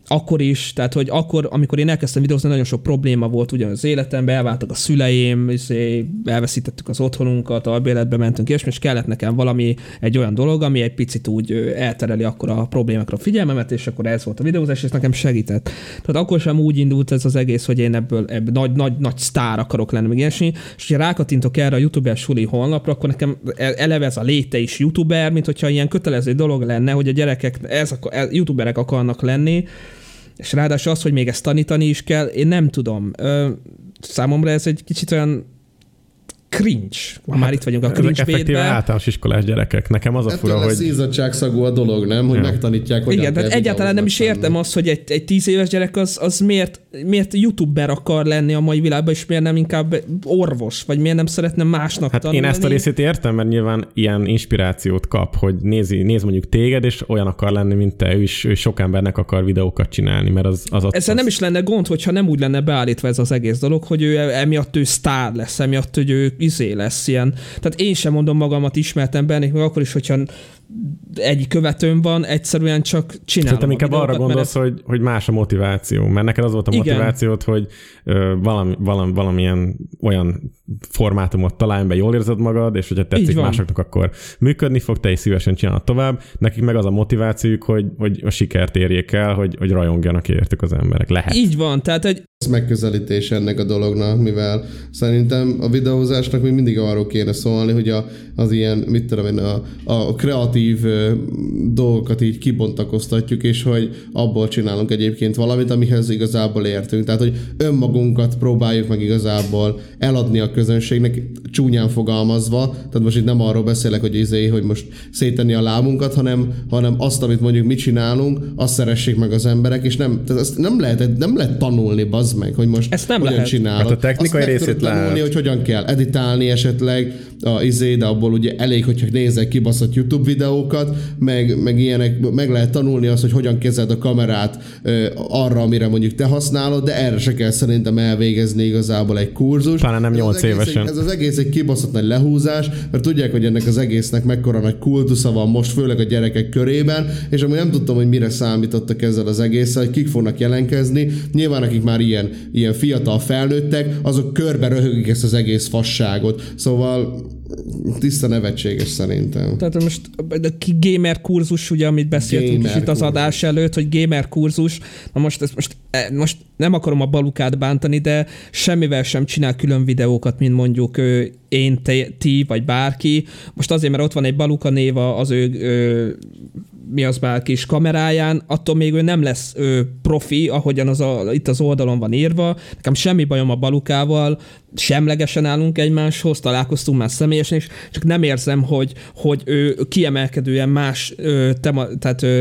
akkor is, tehát hogy akkor, amikor én elkezdtem videózni, nagyon sok probléma volt ugyan az életemben, elváltak a szüleim, elveszítettük az otthonunkat, albéletbe mentünk, és kellett nekem valami, egy olyan dolog, ami egy picit úgy eltereli akkor a problémákra a figyelmemet, és akkor ez volt a videózás, és ez nekem segített. Tehát akkor sem úgy indult ez az egész, hogy én ebből nagy sztár akarok lenni, meg ilyesmi, és ha rákatintok erre a youtuber suli honlapra, akkor nekem eleve ez a léte is youtuber, mint hogyha ilyen kötelező dolog lenne, hogy a gyerekek youtuberek akarnak lenni, és ráadásul az, hogy még ezt tanítani is kell, én nem tudom. Számomra ez egy kicsit olyan cringe. Hát, már itt vagyunk a Cringe Baitben. Effektíve általános iskolás gyerekek. Nekem az a fura, hogy... Izzadságszagú a dolog, nem? Hogy megtanítják, hogy... Igen, tehát egyáltalán nem is értem azt, hogy egy 10 éves gyerek az miért youtuber akar lenni a mai világban, és miért nem inkább orvos, vagy miért nem szeretne másnak tanulni. Én ezt a részét értem, mert nyilván ilyen inspirációt kap, hogy néz mondjuk téged, és olyan akar lenni, mint te. Ő sok embernek akar videókat csinálni, mert az ezzel nem is lenne gond, hogyha nem úgy lenne beállítva ez az egész dolog, hogy ő emiatt sztár lesz, emiatt, hogy ő lesz ilyen. Tehát én sem mondom magamat ismertem bennék, meg akkor is, hogyha egy követőm van, egyszerűen csak csinálom. Szerintem inkább arra gondolsz, hogy más a motiváció, mert neked az volt a motivációt, hogy valamilyen olyan formátumot találj be, jól érzed magad, és hogyha tetszik másoknak, akkor működni fog, te is szívesen csinálod tovább. Nekik meg az a motivációjuk, hogy a sikert érjék el, hogy rajongjanak értük az emberek. Lehet. Így van, tehát egy megközelítés ennek a dolognak, mivel szerintem a videózásnak még mindig arról kéne szólni, hogy az ilyen, mit tudom én, a kreatív dolgokat így kibontakoztatjuk, és hogy abból csinálunk egyébként valamit, amihez igazából értünk. Tehát, hogy önmagunkat próbáljuk meg igazából eladni a közönségnek, csúnyán fogalmazva, tehát most itt nem arról beszélek, hogy hogy most széttenni a lábunkat, hanem azt, amit mondjuk mi csinálunk, azt szeressék meg az emberek, és nem lehet tanulni, meg, hogy most ezt nem lehet csinálni. A technikai részét lehet, hogy hogyan kell editálni esetleg, de abból ugye elég, hogyha nézel kibaszott YouTube videókat, meg ilyenek, meg lehet tanulni azt, hogy hogyan kezeld a kamerát arra, amire mondjuk te használod, de erre se kell szerintem elvégezni igazából egy kurzus. Talán nem 8 évesen. Ez az egész egy kibaszott nagy lehúzás, mert tudják, hogy ennek az egésznek mekkora nagy kultusza van most, főleg a gyerekek körében, és amúgy nem tudtam, hogy mire számítottak ezzel az egésszel, hogy kik fognak jelentkezni. Nyilván akik már ilyen fiatal felnőttek, azok körbe röhögik ezt az egész fasságot. Szóval tiszta nevetséges szerintem. Tehát most a gamer kurzus, ugye, amit beszéltünk gamer is itt az adás előtt, hogy gamer kurzus, na most nem akarom a Balukát bántani, de semmivel sem csinál külön videókat, mint mondjuk én, ti, vagy bárki. Most azért, mert ott van egy Baluka név az ő mi az már kis kameráján, attól még ő nem lesz profi, ahogyan itt az oldalon van írva. Nekem semmi bajom a Balukával, semlegesen állunk egymáshoz, találkoztunk már személyesen is, csak nem érzem, hogy ő kiemelkedően más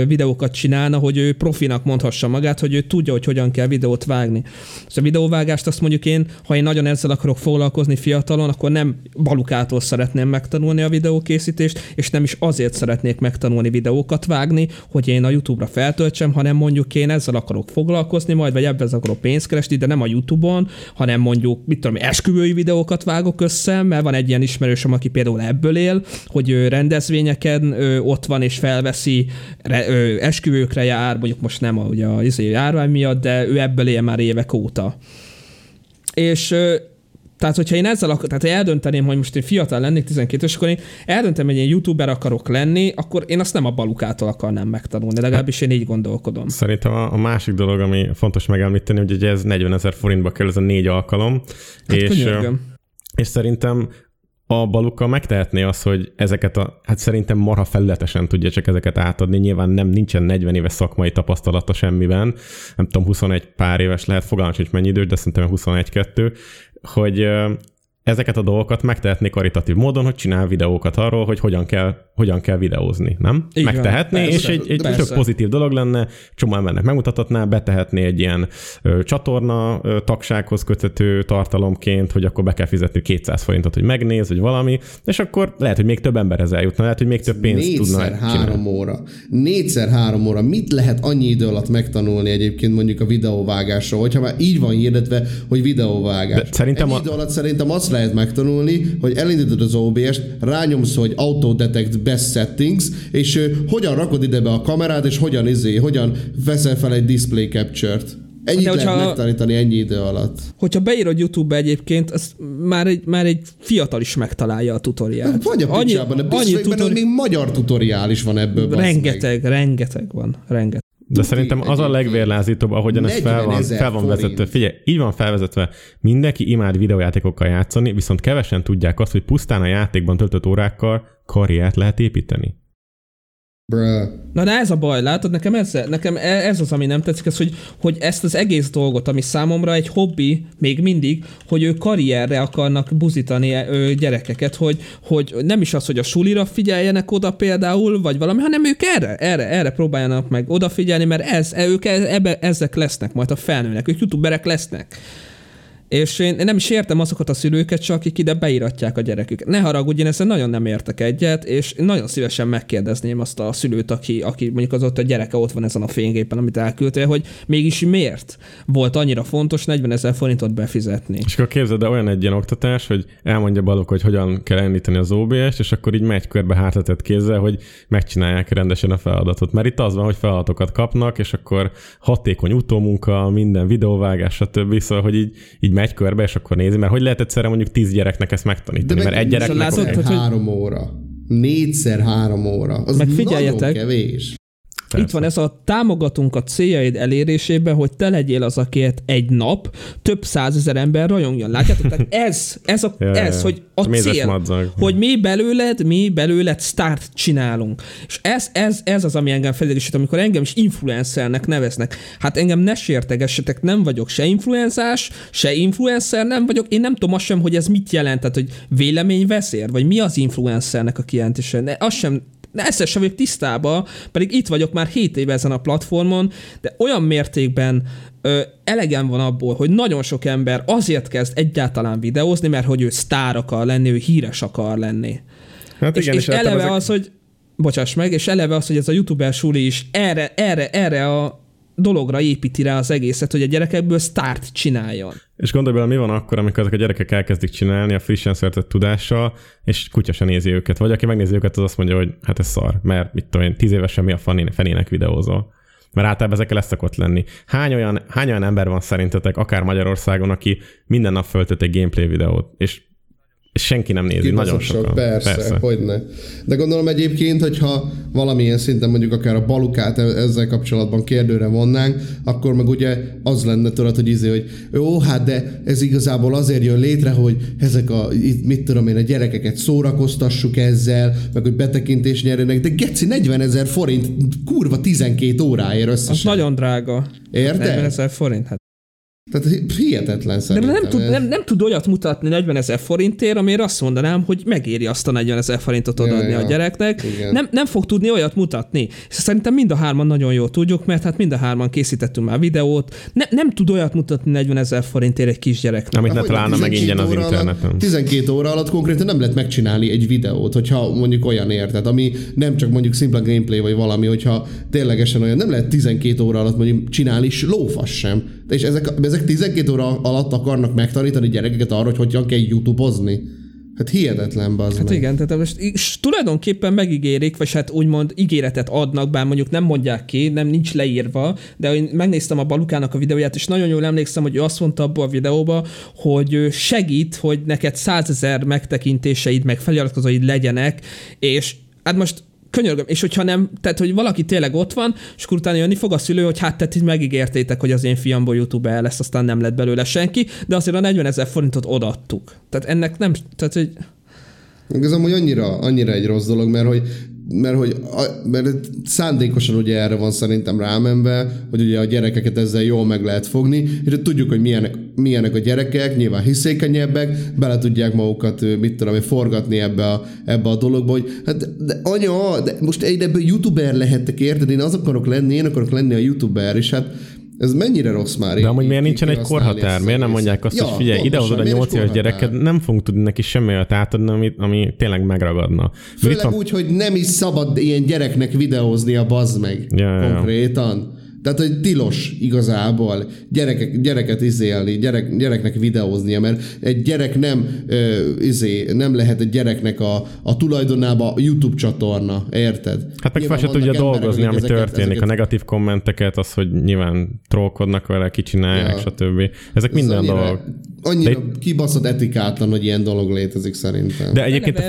videókat csinálna, hogy ő profinak mondhassa magát, hogy ő tudja, hogy hogyan kell videót vágni. És a videóvágást azt mondjuk én, ha én nagyon ezzel akarok foglalkozni fiatalon, akkor nem Balukától szeretném megtanulni a videókészítést, és nem is azért szeretnék megtanulni videókat vágni, hogy én a YouTube-ra feltöltsem, hanem mondjuk én ezzel akarok foglalkozni majd, vagy ebben akarok pénzt keresni, de nem a YouTube-on, hanem mondjuk, mit tudom, esküvői videókat vágok össze, mert van egy ilyen ismerősöm, aki például ebből él, hogy rendezvényeken ott van és felveszi, esküvőkre jár, mondjuk most nem ugye a járvány miatt, de ő ebből él már évek óta. És tehát, hogyha én ezzel tehát eldönteném, hogy most én fiatal lennék, 12, és akkor én eldönteném, hogy én youtuber akarok lenni, akkor én azt nem a Balukától akarnám megtanulni, legalábbis én így gondolkodom. Szerintem a másik dolog, ami fontos megemlíteni, hogy ugye ez 40 000 forintba kerül ez a 4 alkalom. Hát és szerintem a Baluka megtehetné azt, hogy ezeket hát szerintem marha felületesen tudja csak ezeket átadni. Nyilván nincsen 40 éves szakmai tapasztalata semmiben. Nem tudom, 21 pár éves lehet, fogalmam sincs mennyi idős, de szerintem 21-2, hogy ezeket a dolgokat megtehetné karitatív módon, hogy csinál videókat arról, hogy hogyan kell videózni, nem? Igen, megtehetné, persze, és egy tök pozitív dolog lenne, csomó embernek megmutathatná, betehetné egy ilyen csatorna tagsághoz kötető tartalomként, hogy akkor be kell fizetni 200 forintot, hogy megnéz, vagy valami, és akkor lehet, hogy még több emberhez eljutna, lehet, hogy még több pénzt tudna csinálni. Négyszer három óra. Mit lehet annyi idő alatt megtanulni egyébként mondjuk a videóvágásról, hogyha már így van hirdetve, hogy videóvágás. Szerintem azt lehet megtanulni, hogy elindítod az OBS-t, rányomsz, hogy Auto Detect Best Settings, és hogyan rakod ide be a kamerát, és hogyan veszel fel egy display capture-t. Ennyit lehet megtanítani ennyi idő alatt. Hogyha beírod YouTube-be egyébként, azt már egy fiatal is megtalálja a tutoriált. Vagy a picsában, a biztos, még magyar tutoriál is van ebből. Rengeteg van. De szerintem az a legvérlázítóbb, ahogyan ez fel van vezetve. Figyelj, így van felvezetve. Mindenki imád videójátékokkal játszani, viszont kevesen tudják azt, hogy pusztán a játékban töltött órákkal karriert lehet építeni. Bruh. Na de ez a baj, látod? Nekem ez az, ami nem tetszik, ez, hogy ezt az egész dolgot, ami számomra egy hobbi még mindig, hogy ő karrierre akarnak buzítani gyerekeket, hogy nem is az, hogy a sulira figyeljenek oda például, vagy valami, hanem ők erre próbáljanak meg odafigyelni, mert ezek lesznek majd a felnőnek, ők youtuberek lesznek. És én nem is értem azokat a szülőket csak, akik ide beiratják a gyerekük. Ne haragudj, én ezzel nagyon nem értek egyet, és nagyon szívesen megkérdezném azt a szülőt, aki mondjuk az ott a gyereke ott van ezen a fénygépen, amit elküldtél, hogy mégis miért volt annyira fontos 40 000 forintot befizetni. És akkor képzeld, de olyan egy ilyen oktatás, hogy elmondja Baluka, hogy hogyan kell elindítani az OBS-t, és akkor így megy körbe hátletett kézzel, hogy megcsinálják rendesen a feladatot. Mert itt az van, hogy feladatokat kapnak, és akkor hatékony utómunka, minden videóvágás, stb. Szóval, hogy így megy körbe, és akkor nézi, mert hogy lehet egyszerre mondjuk 10 gyereknek ezt megtanítani, mert egy gyereknek... Három óra. 4x3 óra. Az nagyon kevés. Itt van ez a támogatunk a céljaid elérésében, hogy te legyél az, akiért egy nap több 100 000 ember rajongjon. Látjátok? Tehát ez, hogy a cél, hogy mi belőled start csinálunk. És ez az, ami engem felelősít, amikor engem is influencernek neveznek. Hát engem ne sértegessetek, nem vagyok se influenzás, se influencer nem vagyok. Én nem tudom azt sem, hogy ez mit jelent, tehát, hogy véleményvezér, vagy mi az influencernek a kijelentése. Ezzel sem vagyok tisztában, pedig itt vagyok már 7 éve ezen a platformon, de olyan mértékben elegem van abból, hogy nagyon sok ember azért kezd egyáltalán videózni, mert hogy ő sztár akar lenni, ő híres akar lenni. Hát igen, és eleve ezek... az, hogy... Bocsáss meg, és eleve az, hogy ez a youtuber suli is erre a dologra építi rá az egészet, hogy a gyerekekből sztárt csináljon. És gondolj bele, mi van akkor, amikor ezek a gyerekek elkezdik csinálni a frissen szerzett tudással, és kutya se nézi őket. Vagy aki megnézi őket, az azt mondja, hogy hát ez szar, mert mit tudom én, 10 évesen mi a fenének videózol. Mert általában ezekkel lesz szokott lenni. Hány olyan ember van szerintetek, akár Magyarországon, aki minden nap föltött egy gameplay videót, és senki nem nézi, nagyon sokan. Persze, hogyne. De gondolom egyébként, hogyha valamilyen szinten mondjuk akár a Balukát ezzel kapcsolatban kérdőre vonnánk, akkor meg ugye az lenne tőled, hogy hát de ez igazából azért jön létre, hogy ezek a gyerekeket szórakoztassuk ezzel, meg hogy betekintés nyerjenek, de geci 40 000 forint kurva 12 óráért összesen. Az nagyon drága. Érted? 40 000 forint, hát. Tehát hihetetlen szerintem. De nem tud olyat mutatni 40 000 forintért, amire azt mondanám, hogy megéri azt a 40 000 forintot odaadni a gyereknek. Nem fog tudni olyat mutatni. És szerintem mind a hárman nagyon jól tudjuk, mert hát mind a hárman készítettünk már videót. Nem tud olyat mutatni 40 000 forintért egy kisgyereknek. Amit ne találna meg ingyen az interneten. 12 óra alatt konkrétan nem lehet megcsinálni egy videót, hogyha mondjuk olyan érted, ami nem csak mondjuk szimpla gameplay vagy valami, hogyha ténylegesen olyan, nem lehet 12 óra alatt mondjuk csinálni lófasz sem. És ezek 12 óra alatt akarnak megtanítani gyerekeket arra, hogy hogyan kell YouTube-ozni. Hát hihetetlen, bazd meg. Hát igen, tehát most és tulajdonképpen megígérik, vagy hát úgymond ígéretet adnak, bár mondjuk nem mondják ki, nincs leírva, de én megnéztem a Balukának a videóját, és nagyon jól emlékszem, hogy ő azt mondta abba a videóba, hogy segít, hogy neked 100 000 megtekintéseid, meg feliratkozóid legyenek, és hát most könyörgöm, és hogyha nem, tehát hogy valaki tényleg ott van, és akkor utána jönni fog a szülő, hogy hát tehát így megígértétek, hogy az én fiamból youtuber lesz, aztán nem lett belőle senki, de azért a 40 000 forintot odaadtuk. Tehát ennek nem, tehát hogy... Ez amúgy annyira egy rossz dolog, mert hogy Mert szándékosan ugye erre van szerintem rámenve, hogy ugye a gyerekeket ezzel jól meg lehet fogni, és tudjuk, hogy milyenek a gyerekek, nyilván hiszékenyebbek, bele tudják magukat, mit tudom, forgatni ebbe a dologba, hogy hát de anya, de most egyből youtuber lehettek, érted? Én akarok lenni a youtuber, és hát ez mennyire rossz már. De amúgy miért nincsen egy korhatár? Miért nem mondják azt, hogy figyelj, idehozod a 8 éves gyereket, nem fogunk tudni neki semmi olyat átadni, ami tényleg megragadna. Főleg úgy, hogy nem is szabad ilyen gyereknek videóznia, bazd meg. Ja, konkrétan. Ja. Tehát, hogy tilos igazából gyereket izélni, gyereknek videóznia, mert egy gyerek nem lehet egy gyereknek a tulajdonába a YouTube csatorna, érted? Hát meg fel se tudja dolgozni, ami történik, a negatív kommenteket, az, hogy nyilván trollkodnak vele, kicsinálják, stb. Ezek minden dolog. Annyira kibaszott etikátlan, hogy ilyen dolog létezik szerintem. De egyébként...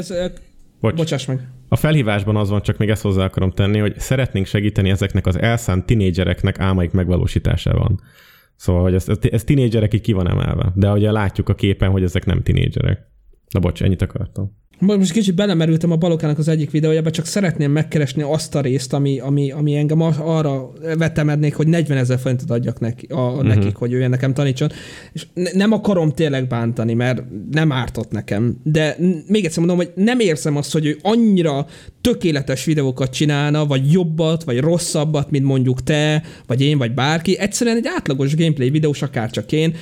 Bocsáss meg. A felhívásban az van, csak még ezt hozzá akarom tenni, hogy szeretnénk segíteni ezeknek az elszánt tinédzsereknek álmaik megvalósításában. Szóval, hogy ez tinédzserek így ki van emelve. De ugye látjuk a képen, hogy ezek nem tinédzserek. Na bocs, ennyit akartam. Most kicsit belemerültem a Balukának az egyik videójába, csak szeretném megkeresni azt a részt, ami engem arra vetemednék, hogy 40 000 forintot adjak nekik, hogy ő nekem tanítson. És nem akarom tényleg bántani, mert nem ártott nekem. De még egyszer mondom, hogy nem érzem azt, hogy ő annyira tökéletes videókat csinálna, vagy jobbat, vagy rosszabbat, mint mondjuk te, vagy én, vagy bárki. Egyszerűen egy átlagos gameplay videós, akárcsak én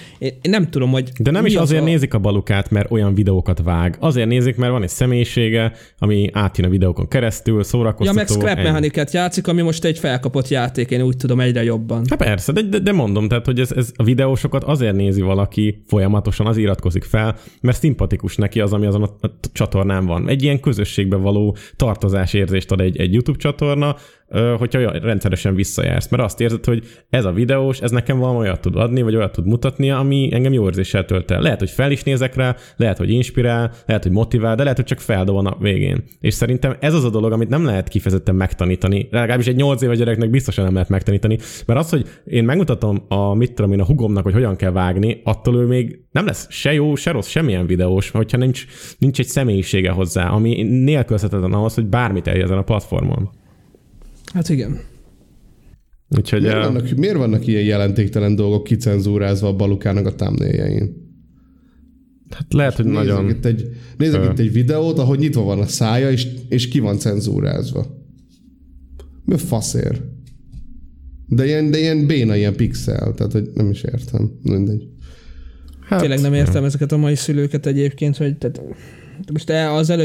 nem tudom, hogy... De nem is azért nézik a Balukát, mert olyan videókat vág. Azért nézik, mert van egy személyisége, ami átjön a videókon keresztül, szórakoztató. Ja, meg scrap mechanikát játszik, ami most egy felkapott játék, én úgy tudom, egyre jobban. Hát persze, de mondom, tehát, hogy ez a videósokat azért nézi valaki folyamatosan, az iratkozik fel, mert szimpatikus neki az, ami azon a csatornán van. Egy ilyen közösségbe való tartozásérzést ad egy YouTube csatorna, hogyha rendszeresen visszajársz, mert azt érzed, hogy ez a videós, ez nekem valami olyat tud adni, vagy olyat tud mutatni, ami engem jó érzéssel tölt el. Lehet, hogy fel is nézek rá, lehet, hogy inspirál, lehet, hogy motivál, de lehet, hogy csak feldobol a nap végén. És szerintem ez az a dolog, amit nem lehet kifejezetten megtanítani, legalábbis egy 8 éves gyereknek biztosan nem lehet megtanítani, mert az, hogy én megmutatom a hugomnak, hogy hogyan kell vágni, attól ő még nem lesz se jó, se rossz, semmilyen videós, hogyha nincs egy személyisége hozzá, ami nélkülözhetetlen ahhoz, hogy bármit elérjen ezen a platformon. Hát igen. Úgyhogy miért vannak ilyen jelentéktelen dolgok kicenzúrázva a Balukának a thumbnailjein? Hát lehet, hogy nagyon... Nézzük itt egy videót, ahogy nyitva van a szája, és ki van cenzúrázva. Mi a faszér? De ilyen béna, ilyen pixel, tehát hogy nem is értem. Mindegy. Hát, tényleg nem értem ezeket a mai szülőket egyébként, hogy... Most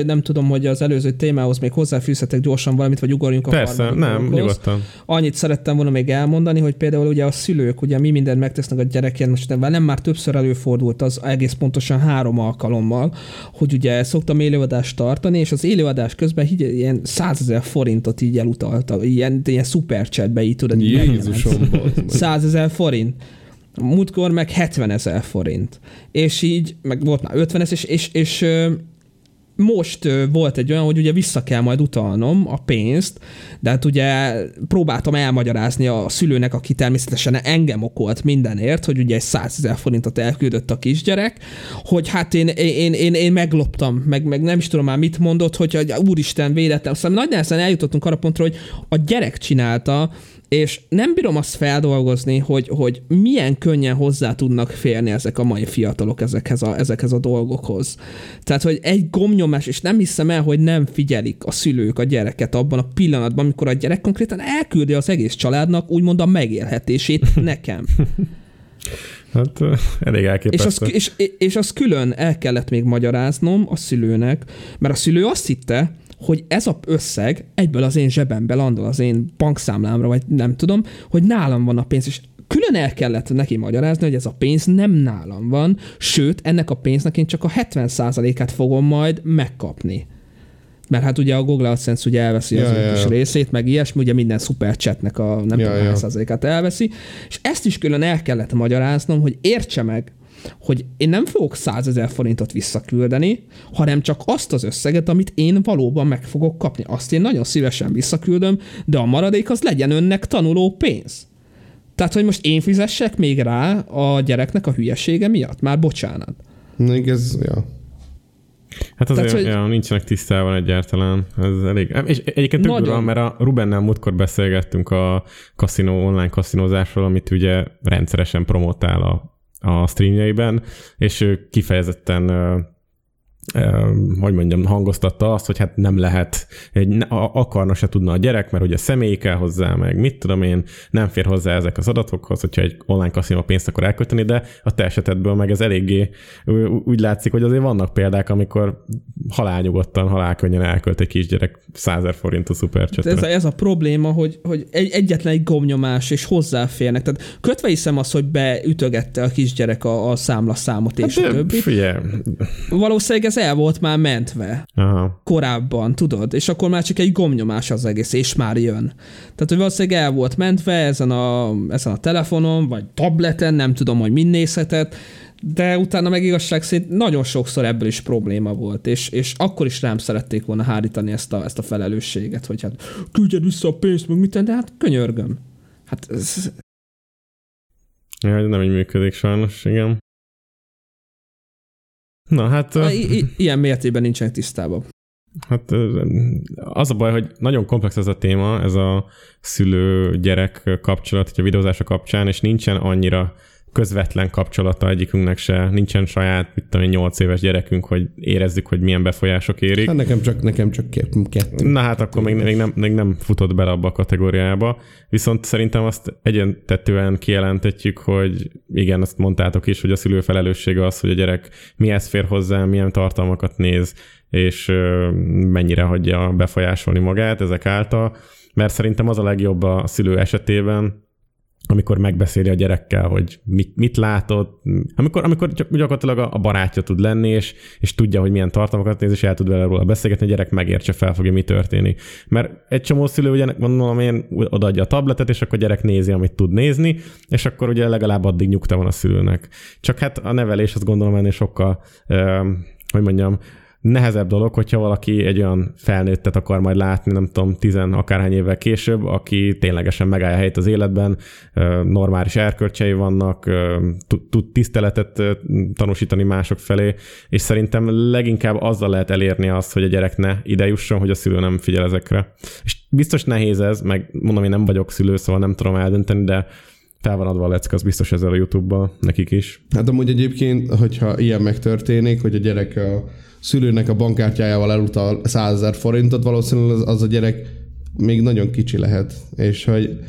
nem tudom, hogy az előző témához még hozzáfűzhetek gyorsan valamit, vagy ugorjunk a harmadikhoz. Persze, nem, nyugodtan. Annyit szerettem volna még elmondani, hogy például ugye a szülők, ugye mi mindent megtesznek a gyerekért, most nem már többször előfordult az egész pontosan 3 alkalommal, hogy ugye szoktam élőadást tartani, és az élőadás közben ilyen 100 000 forintot így elutalta, ilyen szuperchatbe így tudod. Jézusom! 100 000 forint. Múltkor meg 70 000 forint. És így, meg volt már 50 000, és most volt egy olyan, hogy ugye vissza kell majd utalnom a pénzt, de hát ugye próbáltam elmagyarázni a szülőnek, aki természetesen engem okolt mindenért, hogy ugye egy 100 000 forintot elküldött a kisgyerek, hogy hát én megloptam, meg nem is tudom már mit mondott, hogy úristen védettem. Aztán nagy nehezen eljutottunk arra pontra, hogy a gyerek csinálta, és nem bírom azt feldolgozni, hogy milyen könnyen hozzá tudnak férni ezek a mai fiatalok ezekhez a dolgokhoz. Tehát, hogy egy gombnyomás, és nem hiszem el, hogy nem figyelik a szülők a gyereket abban a pillanatban, amikor a gyerek konkrétan elküldi az egész családnak úgymond a megélhetését nekem. Hát elég elképesztő. És az külön el kellett még magyaráznom a szülőnek, mert a szülő azt hitte, hogy ez az összeg egyből az én zsebembe landol, az én bankszámlámra, vagy nem tudom, hogy nálam van a pénz, és külön el kellett neki magyarázni, hogy ez a pénz nem nálam van, sőt, ennek a pénznek én csak a 70%-át fogom majd megkapni. Mert hát ugye a Google AdSense ugye elveszi az kis részét, meg ilyesmi, ugye minden szuperchatnek a nem tudom, 100%-át elveszi, és ezt is külön el kellett magyaráznom, hogy értse meg, hogy én nem fogok 100 000 forintot visszaküldeni, hanem csak azt az összeget, amit én valóban meg fogok kapni. Azt én nagyon szívesen visszaküldöm, de a maradék az legyen önnek tanuló pénz. Tehát, hogy most én fizessek még rá a gyereknek a hülyesége miatt? Már bocsánat. Még ez, ja. Hát azért tehát, ja, nincsenek tisztában egyáltalán. Ez elég. És egyébként tök durva, mert a Rubennel múltkor beszélgettünk a kaszinó, online kaszinózásról, amit ugye rendszeresen promotál a streamjeiben, és ő kifejezetten hogy mondjam, hangoztatta azt, hogy hát nem lehet, akarna se tudna a gyerek, mert ugye személy kell hozzá, meg mit tudom én, nem fér hozzá ezek az adatokhoz, hogyha egy online kaszinó pénzt akar elkölteni, de a te esetedből meg ez eléggé úgy látszik, hogy azért vannak példák, amikor halálnyugodtan, halálkönnyen elkölt egy kisgyerek 100 000 forint a szupercsetre. Ez a probléma, hogy egyetlen egy gombnyomás, és hozzáférnek. Tehát kötve hiszem azt, hogy beütögette a kisgyerek a számlaszámot, és hát a többi. Figyelj. Valószínűleg ez el volt már mentve. Aha. Korábban, tudod? És akkor már csak egy gombnyomás az egész, és már jön. Tehát, hogy valószínűleg el volt mentve ezen a telefonon, vagy tableten, nem tudom, hogy mind nézhetett, de utána meg igazság szerint nagyon sokszor ebből is probléma volt, és akkor is rám szerették volna hárítani ezt a felelősséget, hogy hát küldjed vissza a pénzt, meg mit tenni, de hát könyörgöm. Hát ez... Ja, nem így működik sajnos, igen. Na hát... Ilyen mértékben nincsenek tisztában. Hát az a baj, hogy nagyon komplex ez a téma, ez a szülő-gyerek kapcsolat, a videózása kapcsán, és nincsen annyira közvetlen kapcsolata egyikünknek se, nincsen saját, mit tudom én, 8 éves gyerekünk, hogy érezzük, hogy milyen befolyások érik. Hát nekem csak 2. Na hát akkor még nem futott bele abba a kategóriába, viszont szerintem azt egyentetően kijelenthetjük, hogy igen, azt mondtátok is, hogy a szülő felelőssége az, hogy a gyerek mihez fér hozzá, milyen tartalmakat néz, és mennyire hagyja befolyásolni magát ezek által, mert szerintem az a legjobb a szülő esetében, amikor megbeszéli a gyerekkel, hogy mit látott, amikor csak gyakorlatilag a barátja tud lenni, és tudja, hogy milyen tartalmakat néz, és el tud vele róla beszélgetni, a gyerek megértse, felfogja, mi történik. Mert egy csomó szülő ugye, mondom én, odaadja a tabletet, és akkor a gyerek nézi, amit tud nézni, és akkor ugye legalább addig nyugta van a szülőnek. Csak hát a nevelés, azt gondolom ennél sokkal, hogy mondjam, nehezebb dolog, hogyha valaki egy olyan felnőttet akar majd látni, nem tudom, 10 akárhány évvel később, aki ténylegesen megállja helyét az életben, normális erkölcsei vannak, tud tiszteletet tanúsítani mások felé, és szerintem leginkább azzal lehet elérni azt, hogy a gyerek ne ide jusson, hogy a szülő nem figyel ezekre. És biztos nehéz ez, meg mondom, én nem vagyok szülő, szóval nem tudom eldönteni, de fel van adva a lecke, az biztos ezzel a YouTube-ban nekik is. Hát amúgy egyébként, hogyha ilyen megtörténik, hogy a gyerek a szülőnek a bankkártyájával elutal 100 000 forintot, valószínűleg az a gyerek még nagyon kicsi lehet. És hogy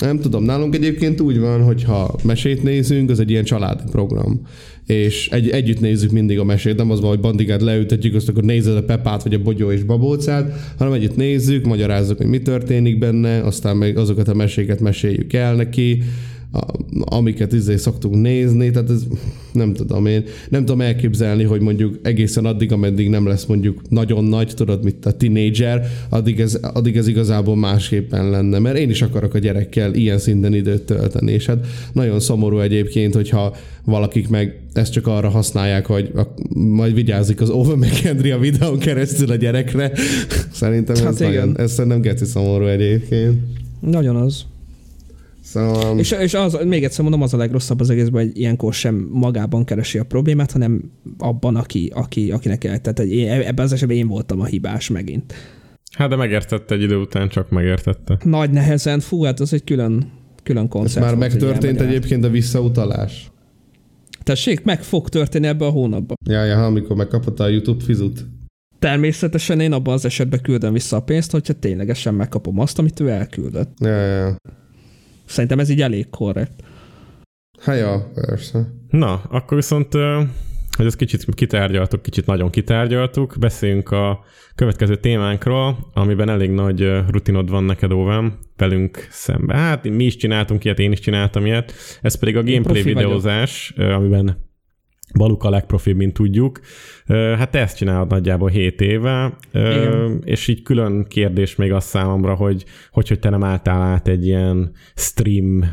nem tudom, nálunk egyébként úgy van, hogyha mesét nézünk, az egy ilyen családi program. És együtt nézzük mindig a mesét, nem az van, hogy bandigát leültetjük, azt akkor nézed a Pepát, vagy a Bogyó és Babócát, hanem együtt nézzük, magyarázzuk, hogy mi történik benne, aztán meg azokat a meséket meséljük el neki, amiket szoktunk nézni, tehát ez nem tudom én. Nem tudom elképzelni, hogy mondjuk egészen addig, ameddig nem lesz mondjuk nagyon nagy, tudod mit, a tínédzser, addig ez igazából másképpen lenne, mert én is akarok a gyerekkel ilyen szinten időt tölteni, és hát nagyon szomorú egyébként, hogyha valakik meg ezt csak arra használják, hogy majd vigyázik az Ove McHenry a videón keresztül a gyerekre. Szerintem hát ez nem geci szomorú egyébként. Nagyon az. Szóval... És az, még egyszer mondom, az a legrosszabb az egészben, hogy ilyenkor sem magában keresi a problémát, hanem abban, akinek el. Tehát ebben az esetben én voltam a hibás megint. Hát de megértette egy idő után, csak megértette. Nagy nehezen, fú, hát az egy külön koncept. Ez már megtörtént egyébként a visszautalás. Tessék, meg fog történni ebben a hónapban. Ja, amikor megkapod a YouTube fizut. Természetesen én abban az esetben küldöm vissza a pénzt, hogyha ténylegesen megkapom azt, amit ő elküldött. Ja. Szerintem ez így elég korrekt. Hát ja, persze. Na, akkor viszont, hogy ezt kicsit nagyon kitárgyaltuk, beszéljünk a következő témánkról, amiben elég nagy rutinod van neked, Óvám, velünk szemben. Hát mi is csináltunk ilyet, én is csináltam ilyet. Ez pedig a gameplay videózás, amiben Baluka legprofibb, mint tudjuk. Hát te ezt csinálod nagyjából 7 éve, és így külön kérdés még az számomra, hogy te nem álltál át egy ilyen stream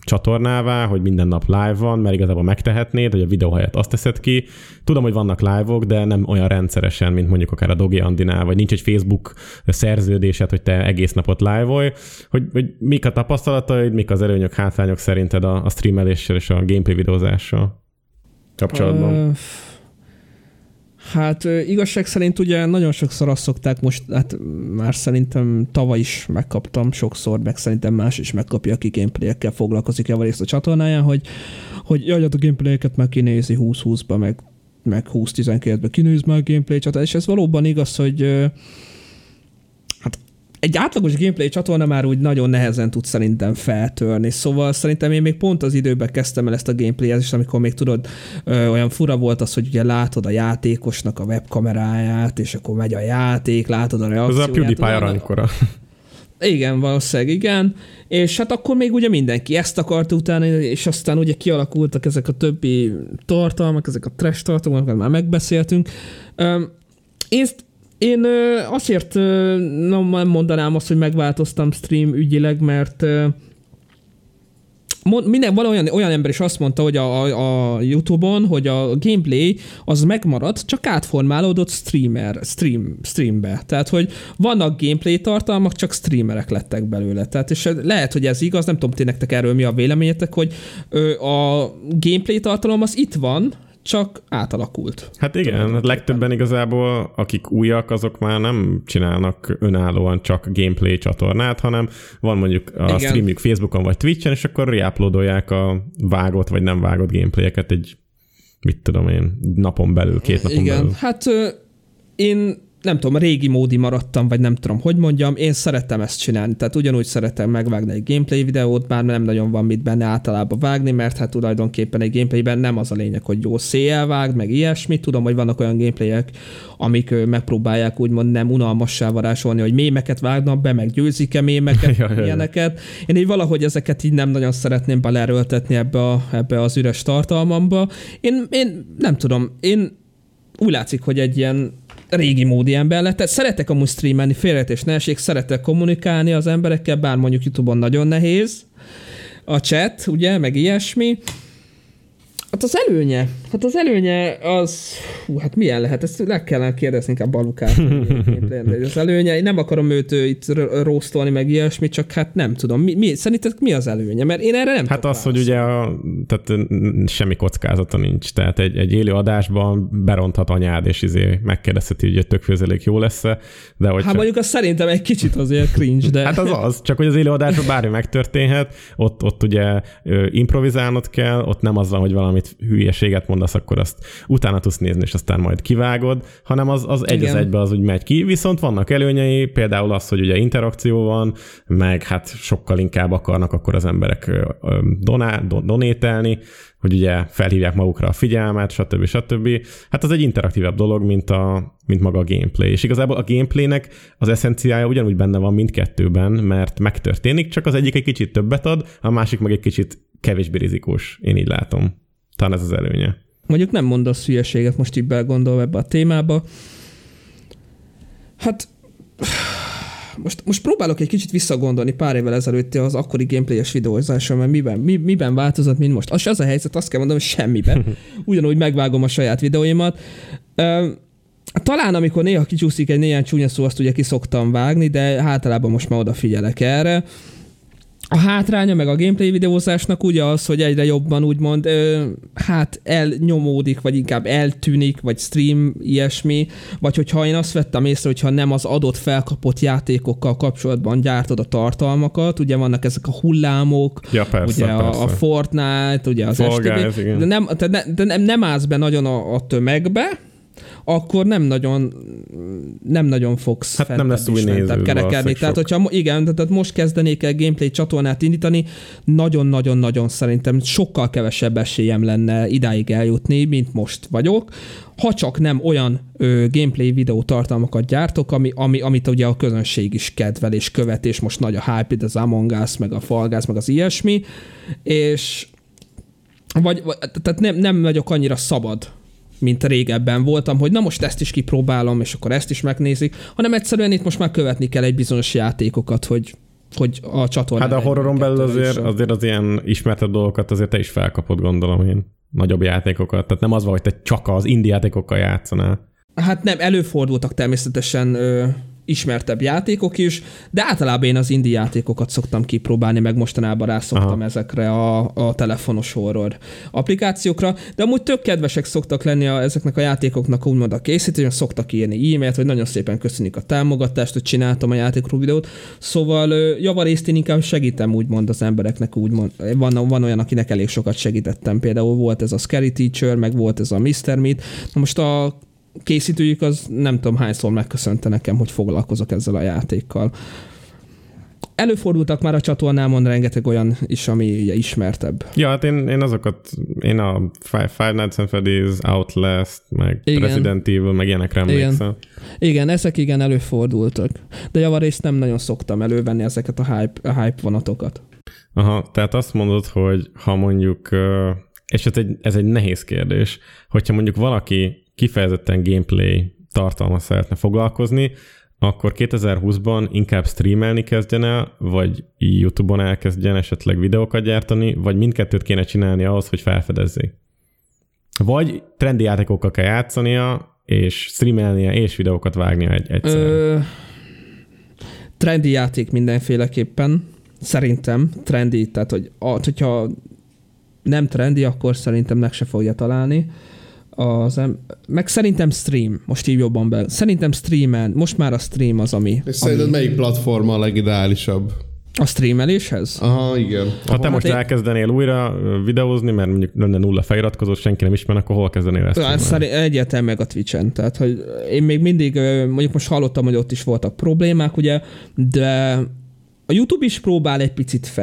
csatornává, hogy minden nap live van, mert igazából megtehetnéd, hogy a videó helyett azt teszed ki. Tudom, hogy vannak live-ok, de nem olyan rendszeresen, mint mondjuk akár a Dogi Andinál, vagy nincs egy Facebook szerződésed, hogy te egész napot live-olj. Hogy mik a tapasztalataid, mik az előnyök, hátrányok szerinted a streameléssel és a gameplay videózással kapcsolatban? Hát igazság szerint ugye nagyon sokszor azt szokták most, hát már szerintem tavaly is megkaptam sokszor, meg szerintem más is megkapja, aki gameplay-ekkel foglalkozik javarészt a csatornáján, hogy jaj, a gameplay-eket meg kinézi 20-20-ba, meg 20-12-be kinéz már a gameplay csatornát, és ez valóban igaz, hogy hát egy átlagos gameplay csatorna már úgy nagyon nehezen tud szerintem feltörni, szóval szerintem én még pont az időben kezdtem el ezt a gameplayezést, amikor még tudod, olyan fura volt az, hogy ugye látod a játékosnak a webkameráját, és akkor megy a játék, látod a reakcióját. Ez a PewDiePie aranykora. Igen, valószínűleg igen, és hát akkor még ugye mindenki ezt akarta utána, és aztán ugye kialakultak ezek a többi tartalmak, ezek a trash tartalmak, amiket már megbeszéltünk. Én azért nem mondanám azt, hogy megváltoztam stream ügyileg, mert olyan ember is azt mondta, hogy a YouTube-on, hogy a gameplay az megmaradt, csak átformálódott streambe. Tehát, hogy vannak gameplay tartalmak, csak streamerek lettek belőle. Tehát, és lehet, hogy ez igaz, nem tudom, ti nektek erről mi a véleményetek, hogy a gameplay tartalom az itt van, csak átalakult. Hát igen, legtöbben igazából, akik újak, azok már nem csinálnak önállóan csak gameplay csatornát, hanem van mondjuk a streamjük Facebookon vagy Twitchen, és akkor reuploadolják a vágott vagy nem vágott gameplay-eket egy, mit tudom én, napon belül, két napon belül. Hát én nem tudom, régi módi maradtam, vagy nem tudom, hogy mondjam, én szeretem ezt csinálni, tehát ugyanúgy szeretem megvágni egy gameplay videót, már nem nagyon van mit benne általában vágni, mert hát tulajdonképpen egy gameplayben nem az a lényeg, hogy jó széjjel vágd, meg ilyesmi. Tudom, hogy vannak olyan gameplayek, amik megpróbálják úgymond nem unalmassá varázsolni, hogy mémeket vágnak be, meg győzik-e mémeket, ilyeneket. Én így valahogy ezeket így nem nagyon szeretném belerőltetni ebbe az üres tartalmamba. Én nem tudom, én úgy látszik, hogy egy ilyen régi módi ember lett. Tehát szeretek amúgy streamelni, félreértés ne essék, szeretek kommunikálni az emberekkel, bár mondjuk YouTube-on nagyon nehéz. A chat, ugye, meg ilyesmi. Hát az előnye az... hát milyen lehet? Ezt le kellene kérdezni inkább Balukát. Az előnye, én nem akarom őt itt rósztolni, meg ilyesmi, csak hát nem tudom. Szerinted mi az előnye? Mert én erre nem tudok. Hát az, hogy ugye tehát semmi kockázata nincs. Tehát egy élő adásban beronthat anyád, és megkérdezheti, hogy egy tökfőzelék jó lesz-e. De hát mondjuk az szerintem egy kicsit azért cringe, de... hát az, csak hogy az élő adásban bármi megtörténhet, ott ugye improvizálnod kell, ott nem az van, hogy valami hülyeséget mondasz, akkor azt utána tudsz nézni, és aztán majd kivágod, hanem az egy az egybe az úgy megy ki. Viszont vannak előnyei, például az, hogy ugye interakció van, meg hát sokkal inkább akarnak akkor az emberek donételni, hogy ugye felhívják magukra a figyelmet, stb. Hát az egy interaktívebb dolog, mint maga a gameplay. És igazából a gameplaynek az eszenciája ugyanúgy benne van mindkettőben, mert megtörténik, csak az egyik egy kicsit többet ad, a másik meg egy kicsit kevésbé rizikós. Én így látom. Talán ez az előnye. Mondjuk nem mondasz hülyeséget, most így belegondolva ebbe a témába. Hát most próbálok egy kicsit visszagondolni pár évvel ezelőtti az akkori gameplayes videózáson, mert miben változott, mint most. Az a helyzet, azt kell mondanom, hogy semmiben. Ugyanúgy megvágom a saját videóimat. Talán amikor néha kicsúszik egy néhány csúnya szó, azt ugye ki szoktam vágni, de általában most már odafigyelek erre. A hátránya meg a gameplay videózásnak ugye az, hogy egyre jobban úgymond hát elnyomódik, vagy inkább eltűnik, vagy stream, ilyesmi, vagy hogyha én azt vettem észre, hogyha nem az adott felkapott játékokkal kapcsolatban gyártod a tartalmakat, ugye vannak ezek a hullámok, ja, persze, ugye persze. A Fortnite, ugye az STB, de nem állsz be nagyon a tömegbe, akkor nem nagyon fogsz hát nem lesz új néző, kerekedni. Tehát, hogyha tehát most kezdenék el gameplay csatornát indítani, nagyon-nagyon-nagyon szerintem sokkal kevesebb esélyem lenne idáig eljutni, mint most vagyok. Ha csak nem olyan gameplay videó tartalmakat gyártok, amit ugye a közönség is kedvel és követ, és most nagy a hype, az Among Us, meg a Fall Guys, meg az ilyesmi, és tehát nem vagyok annyira szabad, mint régebben voltam, hogy na most ezt is kipróbálom, és akkor ezt is megnézik, hanem egyszerűen itt most már követni kell egy bizonyos játékokat, hogy a csatornát... Hát a horroron belül azért az ilyen ismertebb dolgokat azért te is felkapod, gondolom én, nagyobb játékokat. Tehát nem az van, hogy te csak az indie játékokkal játszanál. Hát nem, előfordultak természetesen ismertebb játékok is, de általában én az indie játékokat szoktam kipróbálni, meg mostanában rászoktam ezekre a telefonos horror applikációkra, de amúgy tök kedvesek szoktak lenni ezeknek a játékoknak úgymond a készítők, szoktak írni e-mailt, hogy nagyon szépen köszönjük a támogatást, hogy csináltam a játékról videót, szóval javarészt én inkább segítem úgymond az embereknek, úgymond van olyan, akinek elég sokat segítettem, például volt ez a Scary Teacher, meg volt ez a Mr. Meat, na most a készítőjük az nem tudom hányszor megköszönte nekem, hogy foglalkozok ezzel a játékkal. Előfordultak már a csatornámon rengeteg olyan is, ami ismertebb. Ja, hát én azokat, én a Five Nights at Freddy's, Outlast, meg igen. Resident Evil, meg ilyenekre emlékszem. Igen, ezek igen előfordultak. De javarészt nem nagyon szoktam elővenni ezeket a hype vonatokat. Aha, tehát azt mondod, hogy ha mondjuk, és ez egy nehéz kérdés, hogyha mondjuk valaki kifejezetten gameplay tartalmat szeretne foglalkozni, akkor 2020-ban inkább streamelni kezdjen el, vagy YouTube-on elkezdjen esetleg videókat gyártani, vagy mindkettőt kéne csinálni ahhoz, hogy felfedezzék. Vagy trendi játékokkal kell játszania, és streamelnie, és videókat vágnia egyszerűen. Trendi játék mindenféleképpen. Szerintem trendi, tehát hogyha nem trendi, akkor szerintem meg se fogja találni. Meg szerintem stream, most így jobban be. Szerintem streamen, most már a stream az, ami... És szerinted melyik platforma a legideálisabb? A streameléshez? Aha, igen. Ha te most elkezdenél újra videózni, mert mondjuk lenne nulla feliratkozó, senki nem ismer, akkor hol kezdenél ezt? Egyáltalán meg a Twitchen. Tehát, hogy én még mindig, mondjuk most hallottam, hogy ott is voltak problémák, ugye, de a YouTube is próbál egy picit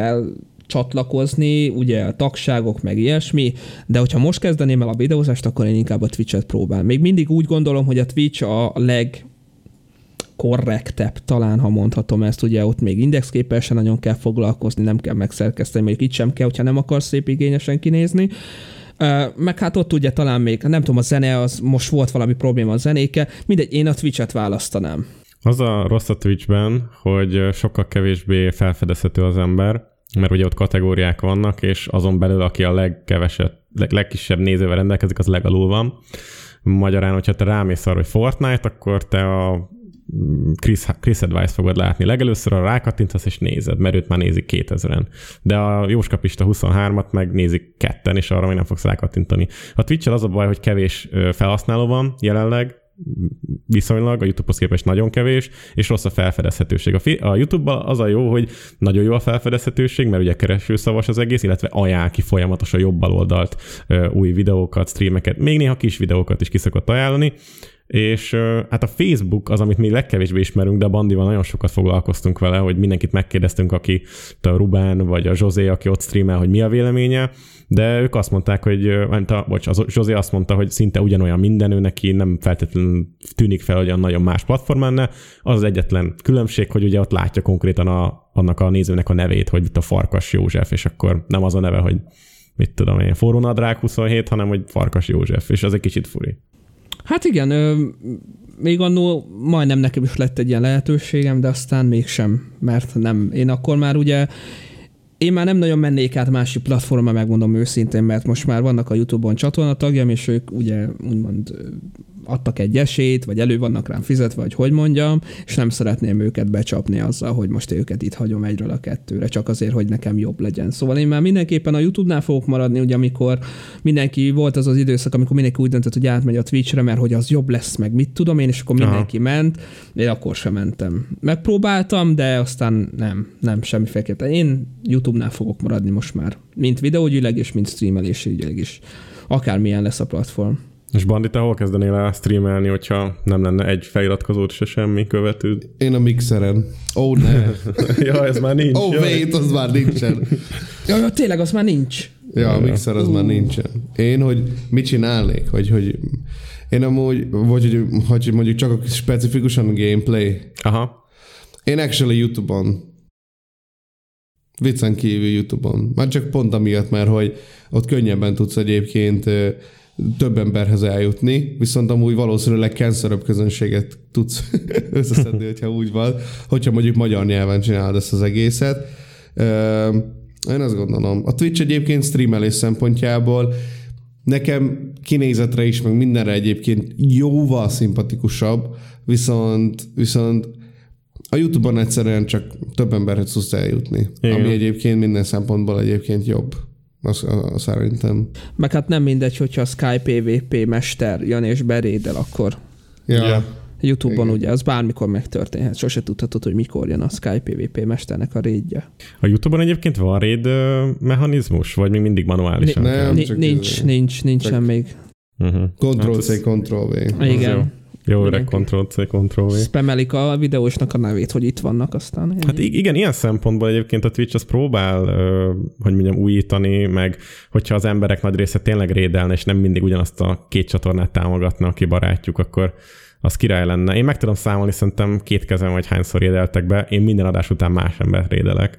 csatlakozni, ugye a tagságok, meg ilyesmi, de hogyha most kezdeném el a videózást, akkor én inkább a Twitch-et próbálom. Még mindig úgy gondolom, hogy a Twitch a legkorrektebb, talán, ha mondhatom ezt, ugye ott még indexképpel sem nagyon kell foglalkozni, nem kell megszerkeszteni, mondjuk itt sem kell, hogyha nem akarsz szép igényesen kinézni. Meg hát ott ugye talán még, nem tudom, a zene, az most volt valami probléma a zenékkel, mindegy, én a Twitch-et választanám. Az a rossz a Twitch-ben, hogy sokkal kevésbé felfedezhető az ember, mert ugye ott kategóriák vannak, és azon belül, aki a legkisebb nézővel rendelkezik, az legalul van. Magyarán, hogyha te rámész arra, hogy Fortnite, akkor te a Chris Advice fogod látni. Legelőször arra rákattintasz és nézed, mert őt már nézik 2000-en. De a Jóska Pista 23-at meg nézik 2-en, és arra még nem fogsz rákattintani. A Twitch-el az a baj, hogy kevés felhasználó van jelenleg, viszonylag, a YouTube-hoz képest nagyon kevés, és rossz a felfedezhetőség. A YouTube-ban az a jó, hogy nagyon jó a felfedezhetőség, mert ugye keresőszavas az egész, illetve ajánl ki folyamatosan jobb baloldalt új videókat, streameket, még néha kis videókat is ki szokott ajánlani, és hát a Facebook az, amit mi legkevésbé ismerünk, de a Bandival nagyon sokat foglalkoztunk vele, hogy mindenkit megkérdeztünk, aki a Rubán vagy a José, aki ott streamel, hogy mi a véleménye, de ők azt mondták, hogy a José azt mondta, hogy szinte ugyanolyan minden, ő neki nem feltétlenül tűnik fel, hogy nagyon más platformán, az egyetlen különbség, hogy ugye ott látja konkrétan annak a nézőnek a nevét, hogy itt a Farkas József, és akkor nem az a neve, hogy mit tudom én, Forrónadrág 27, hanem hogy Farkas József, és az egy kicsit furi. Hát igen, még annól majdnem nekem is lett egy ilyen lehetőségem, de aztán mégsem, mert nem. Én akkor már ugye, én már nem nagyon mennék át másik platformra, megmondom őszintén, mert most már vannak a YouTube-on csatornatagjam, és ők ugye úgymond adtak egy esélyt, vagy elő vannak rám fizetve, vagy hogy mondjam, és nem szeretném őket becsapni azzal, hogy most őket itt hagyom egyről a kettőre, csak azért, hogy nekem jobb legyen. Szóval én már mindenképpen a YouTube-nál fogok maradni, ugye amikor mindenki volt az időszak, amikor mindenki úgy döntött, hogy átmegy a Twitch-re, mert hogy az jobb lesz, meg mit tudom én, és akkor mindenki ment, én akkor sem mentem. Megpróbáltam, de aztán nem semmiféleképpen. Én YouTube-nál fogok maradni most már, mint videóügyileg és mint streamelési ügyileg is. Akármilyen lesz a platform. És Bandi, te hol kezdenél el streamelni, hogyha nem lenne egy feliratkozót se semmi követő? Én a Mixeren. Oh, ne. Ja, ez már nincs. Oh, wait, az már nincsen. Ja, tényleg, az már nincs. Ja, a Mixer az már nincsen. Én, hogy mit csinálnék? Hogy én amúgy, vagy hogy mondjuk csak specifikusan gameplay. Aha. Én actually YouTube-on. Viccen kívül YouTube-on. Már csak pont amiatt, mert hogy ott könnyebben tudsz egyébként több emberhez eljutni, viszont amúgy valószínűleg cancer-öbb közönséget tudsz összeszedni, hogyha úgy van, hogyha mondjuk magyar nyelven csinálod ezt az egészet. Én azt gondolom. A Twitch egyébként streamelés szempontjából nekem kinézetre is, meg mindenre egyébként jóval szimpatikusabb, viszont A YouTube-on egyszerűen csak több emberhez tudsz eljutni. Igen. Ami egyébként minden szempontból egyébként jobb. Azt szerintem. Meg hát nem mindegy, hogyha a Sky PvP mester jön és berédel, akkor... Ja. YouTube-on ugye, az bármikor megtörténhet. Sose tudhatod, hogy mikor jön a Sky PvP mesternek a raidje. A YouTube-on egyébként van raid mechanizmus? Vagy még mindig manuálisan? Nincsen még. Ctrl-C, Ctrl-V. Igen. Jó öreg Ctrl-C, Ctrl-V. Spamelik a videósnak a nevét, hogy itt vannak aztán. Hát igen, ilyen szempontból egyébként a Twitch az próbál, hogy mondjam, újítani, meg hogyha az emberek nagy része tényleg raidelne, és nem mindig ugyanazt a két csatornát támogatna, aki barátjuk, akkor az király lenne. Én meg tudom számolni, szerintem két kezem, vagy hányszor rédeltek be. Én minden adás után más embert rédelek.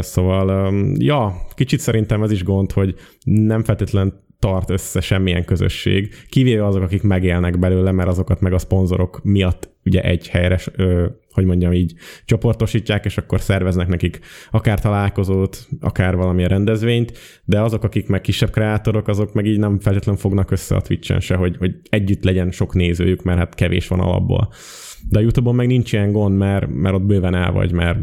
Szóval, ja, kicsit szerintem ez is gond, hogy nem feltétlenül tart össze semmilyen közösség, kivéve azok, akik megélnek belőle, mert azokat meg a szponzorok miatt ugye egy helyre, hogy mondjam így, csoportosítják, és akkor szerveznek nekik akár találkozót, akár valamilyen rendezvényt, de azok, akik meg kisebb kreátorok, azok meg így nem feltétlenül fognak össze a Twitch-en se, hogy együtt legyen sok nézőjük, mert hát kevés van alapból. De a YouTube-on meg nincs ilyen gond, mert ott bőven el vagy, mert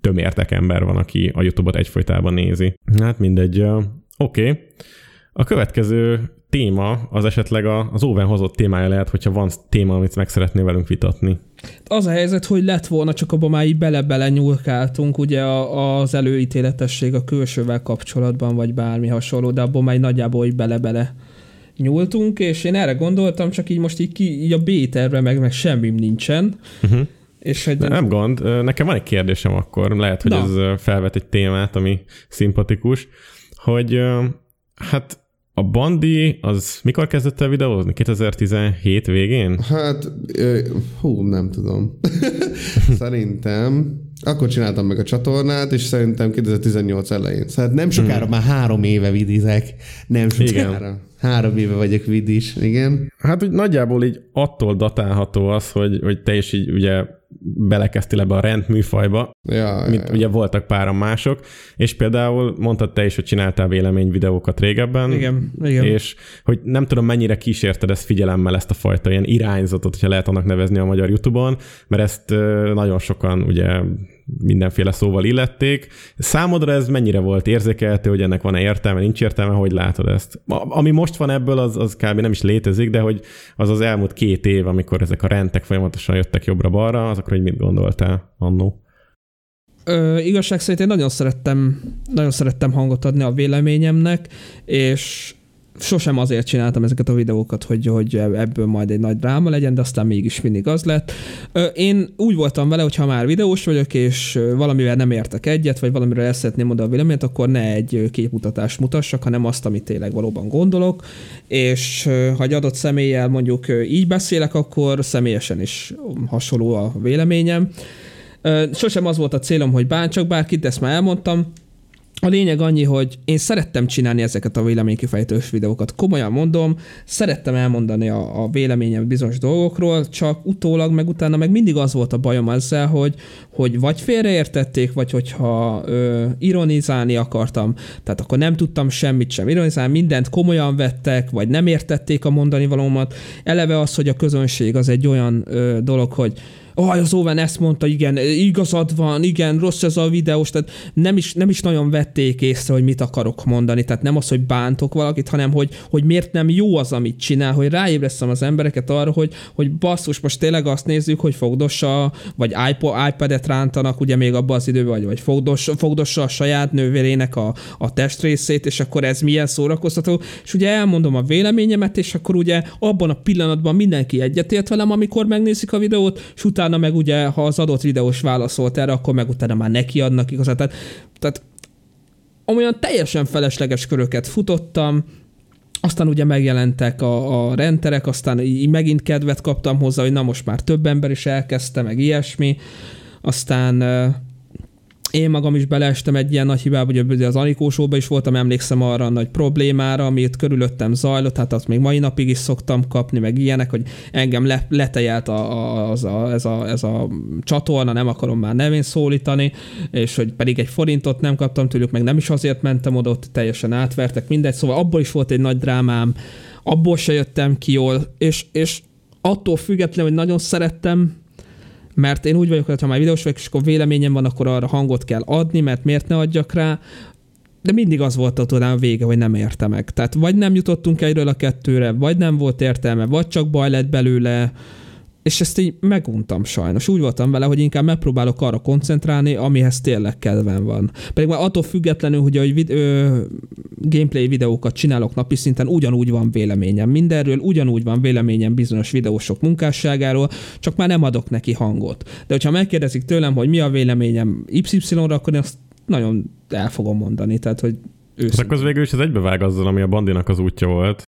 tömértek ember van, aki a YouTube-ot egyfolytában nézi. Hát mindegy. Oké. A következő téma az esetleg az Owen hozott témája lehet, hogyha van téma, amit meg szeretné velünk vitatni. Az a helyzet, hogy lett volna, csak abban már így bele-bele nyúlkáltunk, ugye az előítéletesség a külsővel kapcsolatban, vagy bármi hasonló, de abban már nagyjából így bele-bele nyúltunk, és én erre gondoltam, csak így most így a B-tervre meg semmim nincsen. Uh-huh. Nem gond, nekem van egy kérdésem akkor, lehet, hogy ez felvet egy témát, ami szimpatikus, hogy hát a Bandi az mikor kezdett el videózni? 2017 végén? Hát, nem tudom. Szerintem akkor csináltam meg a csatornát, és szerintem 2018 elején. Szóval nem sokára, már 3 éve vidizek. Nem sokára. Igen. 3 éve vagyok vidis, igen. Hát úgy nagyjából így attól datálható az, hogy te is így ugye belekezdtél ebbe a rendműfajba, mint ugye voltak páran mások, és például mondtad te is, hogy csináltál véleményvideókat régebben, igen. És hogy nem tudom, mennyire kísérted ezt figyelemmel, ezt a fajta ilyen irányzatot, hogyha lehet annak nevezni a magyar YouTube-on, mert ezt nagyon sokan ugye mindenféle szóval illették. Számodra ez mennyire volt érzékelhető, hogy ennek van-e értelme, nincs értelme, hogy látod ezt? Ami most van ebből, az kb. Nem is létezik, de hogy az elmúlt 2 év, amikor ezek a rendek folyamatosan jöttek jobbra-balra, azokra, hogy mit gondoltál annó? Igazság szerint én nagyon szerettem hangot adni a véleményemnek, és sosem azért csináltam ezeket a videókat, hogy ebből majd egy nagy dráma legyen, de aztán mégis mindig az lett. Én úgy voltam vele, hogy ha már videós vagyok, és valamivel nem értek egyet, vagy valamiről el szeretném oda a véleményt, akkor ne egy képmutatást mutassak, hanem azt, amit tényleg valóban gondolok, és ha egy adott személlyel mondjuk így beszélek, akkor személyesen is hasonló a véleményem. Sosem az volt a célom, hogy bántsak bárkit, de ezt már elmondtam. A lényeg annyi, hogy én szerettem csinálni ezeket a véleménykifejtős videókat. Komolyan mondom, szerettem elmondani a véleményem bizonyos dolgokról, csak utólag, meg utána, meg mindig az volt a bajom ezzel, hogy vagy félreértették, vagy hogyha ironizálni akartam, tehát akkor nem tudtam semmit sem ironizálni, mindent komolyan vettek, vagy nem értették a mondani valómat. Eleve az, hogy a közönség az egy olyan dolog, hogy az Owen ezt mondta, igen, igazad van, igen, rossz ez a videós, tehát nem is nagyon vették észre, hogy mit akarok mondani, tehát nem az, hogy bántok valakit, hanem hogy miért nem jó az, amit csinál, hogy ráébresztem az embereket arra, hogy basszus, most tényleg azt nézzük, hogy fogdossa, vagy iPad-et rántanak, ugye még abban az időben, vagy fogdossa a saját nővérének a testrészét, és akkor ez milyen szórakoztató, és ugye elmondom a véleményemet, és akkor ugye abban a pillanatban mindenki egyetért velem, amikor megnézik a videót, és utána meg ugye, ha az adott videós válaszolt erre, akkor meg utána már neki adnak igazán. Tehát olyan teljesen felesleges köröket futottam, aztán ugye megjelentek a renderek, aztán így megint kedvet kaptam hozzá, hogy na most már több ember is elkezdte, meg ilyesmi. Aztán én magam is beleestem egy ilyen nagy hibába, ugye az Anikó Show-ba is voltam, emlékszem arra a nagy problémára, amit körülöttem zajlott, hát azt még mai napig is szoktam kapni, meg ilyenek, hogy engem letejelt ez a csatorna, nem akarom már nevén szólítani, és hogy pedig egy forintot nem kaptam tőlük, meg nem is azért mentem oda, ott teljesen átvertek, mindegy, szóval abból is volt egy nagy drámám, abból se jöttem ki jól, és attól függetlenül, hogy nagyon szerettem Mert én úgy vagyok, hogy ha már videós vagyok, és akkor véleményem van, akkor arra hangot kell adni, mert miért ne adjak rá. De mindig az volt a vége, hogy nem érte meg. Tehát vagy nem jutottunk egyről a kettőre, vagy nem volt értelme, vagy csak baj lett belőle, és ezt így meguntam sajnos. Úgy voltam vele, hogy inkább megpróbálok arra koncentrálni, amihez tényleg kedvem van. Pedig már attól függetlenül, hogy gameplay videókat csinálok napi szinten, ugyanúgy van véleményem mindenről, ugyanúgy van véleményem bizonyos videósok munkásságáról, csak már nem adok neki hangot. De hogyha megkérdezik tőlem, hogy mi a véleményem Y-ra, akkor én azt nagyon el fogom mondani, tehát hogy őszintén. Hát akkor végül is ez egybevág azzal, ami a Bandinak az útja volt.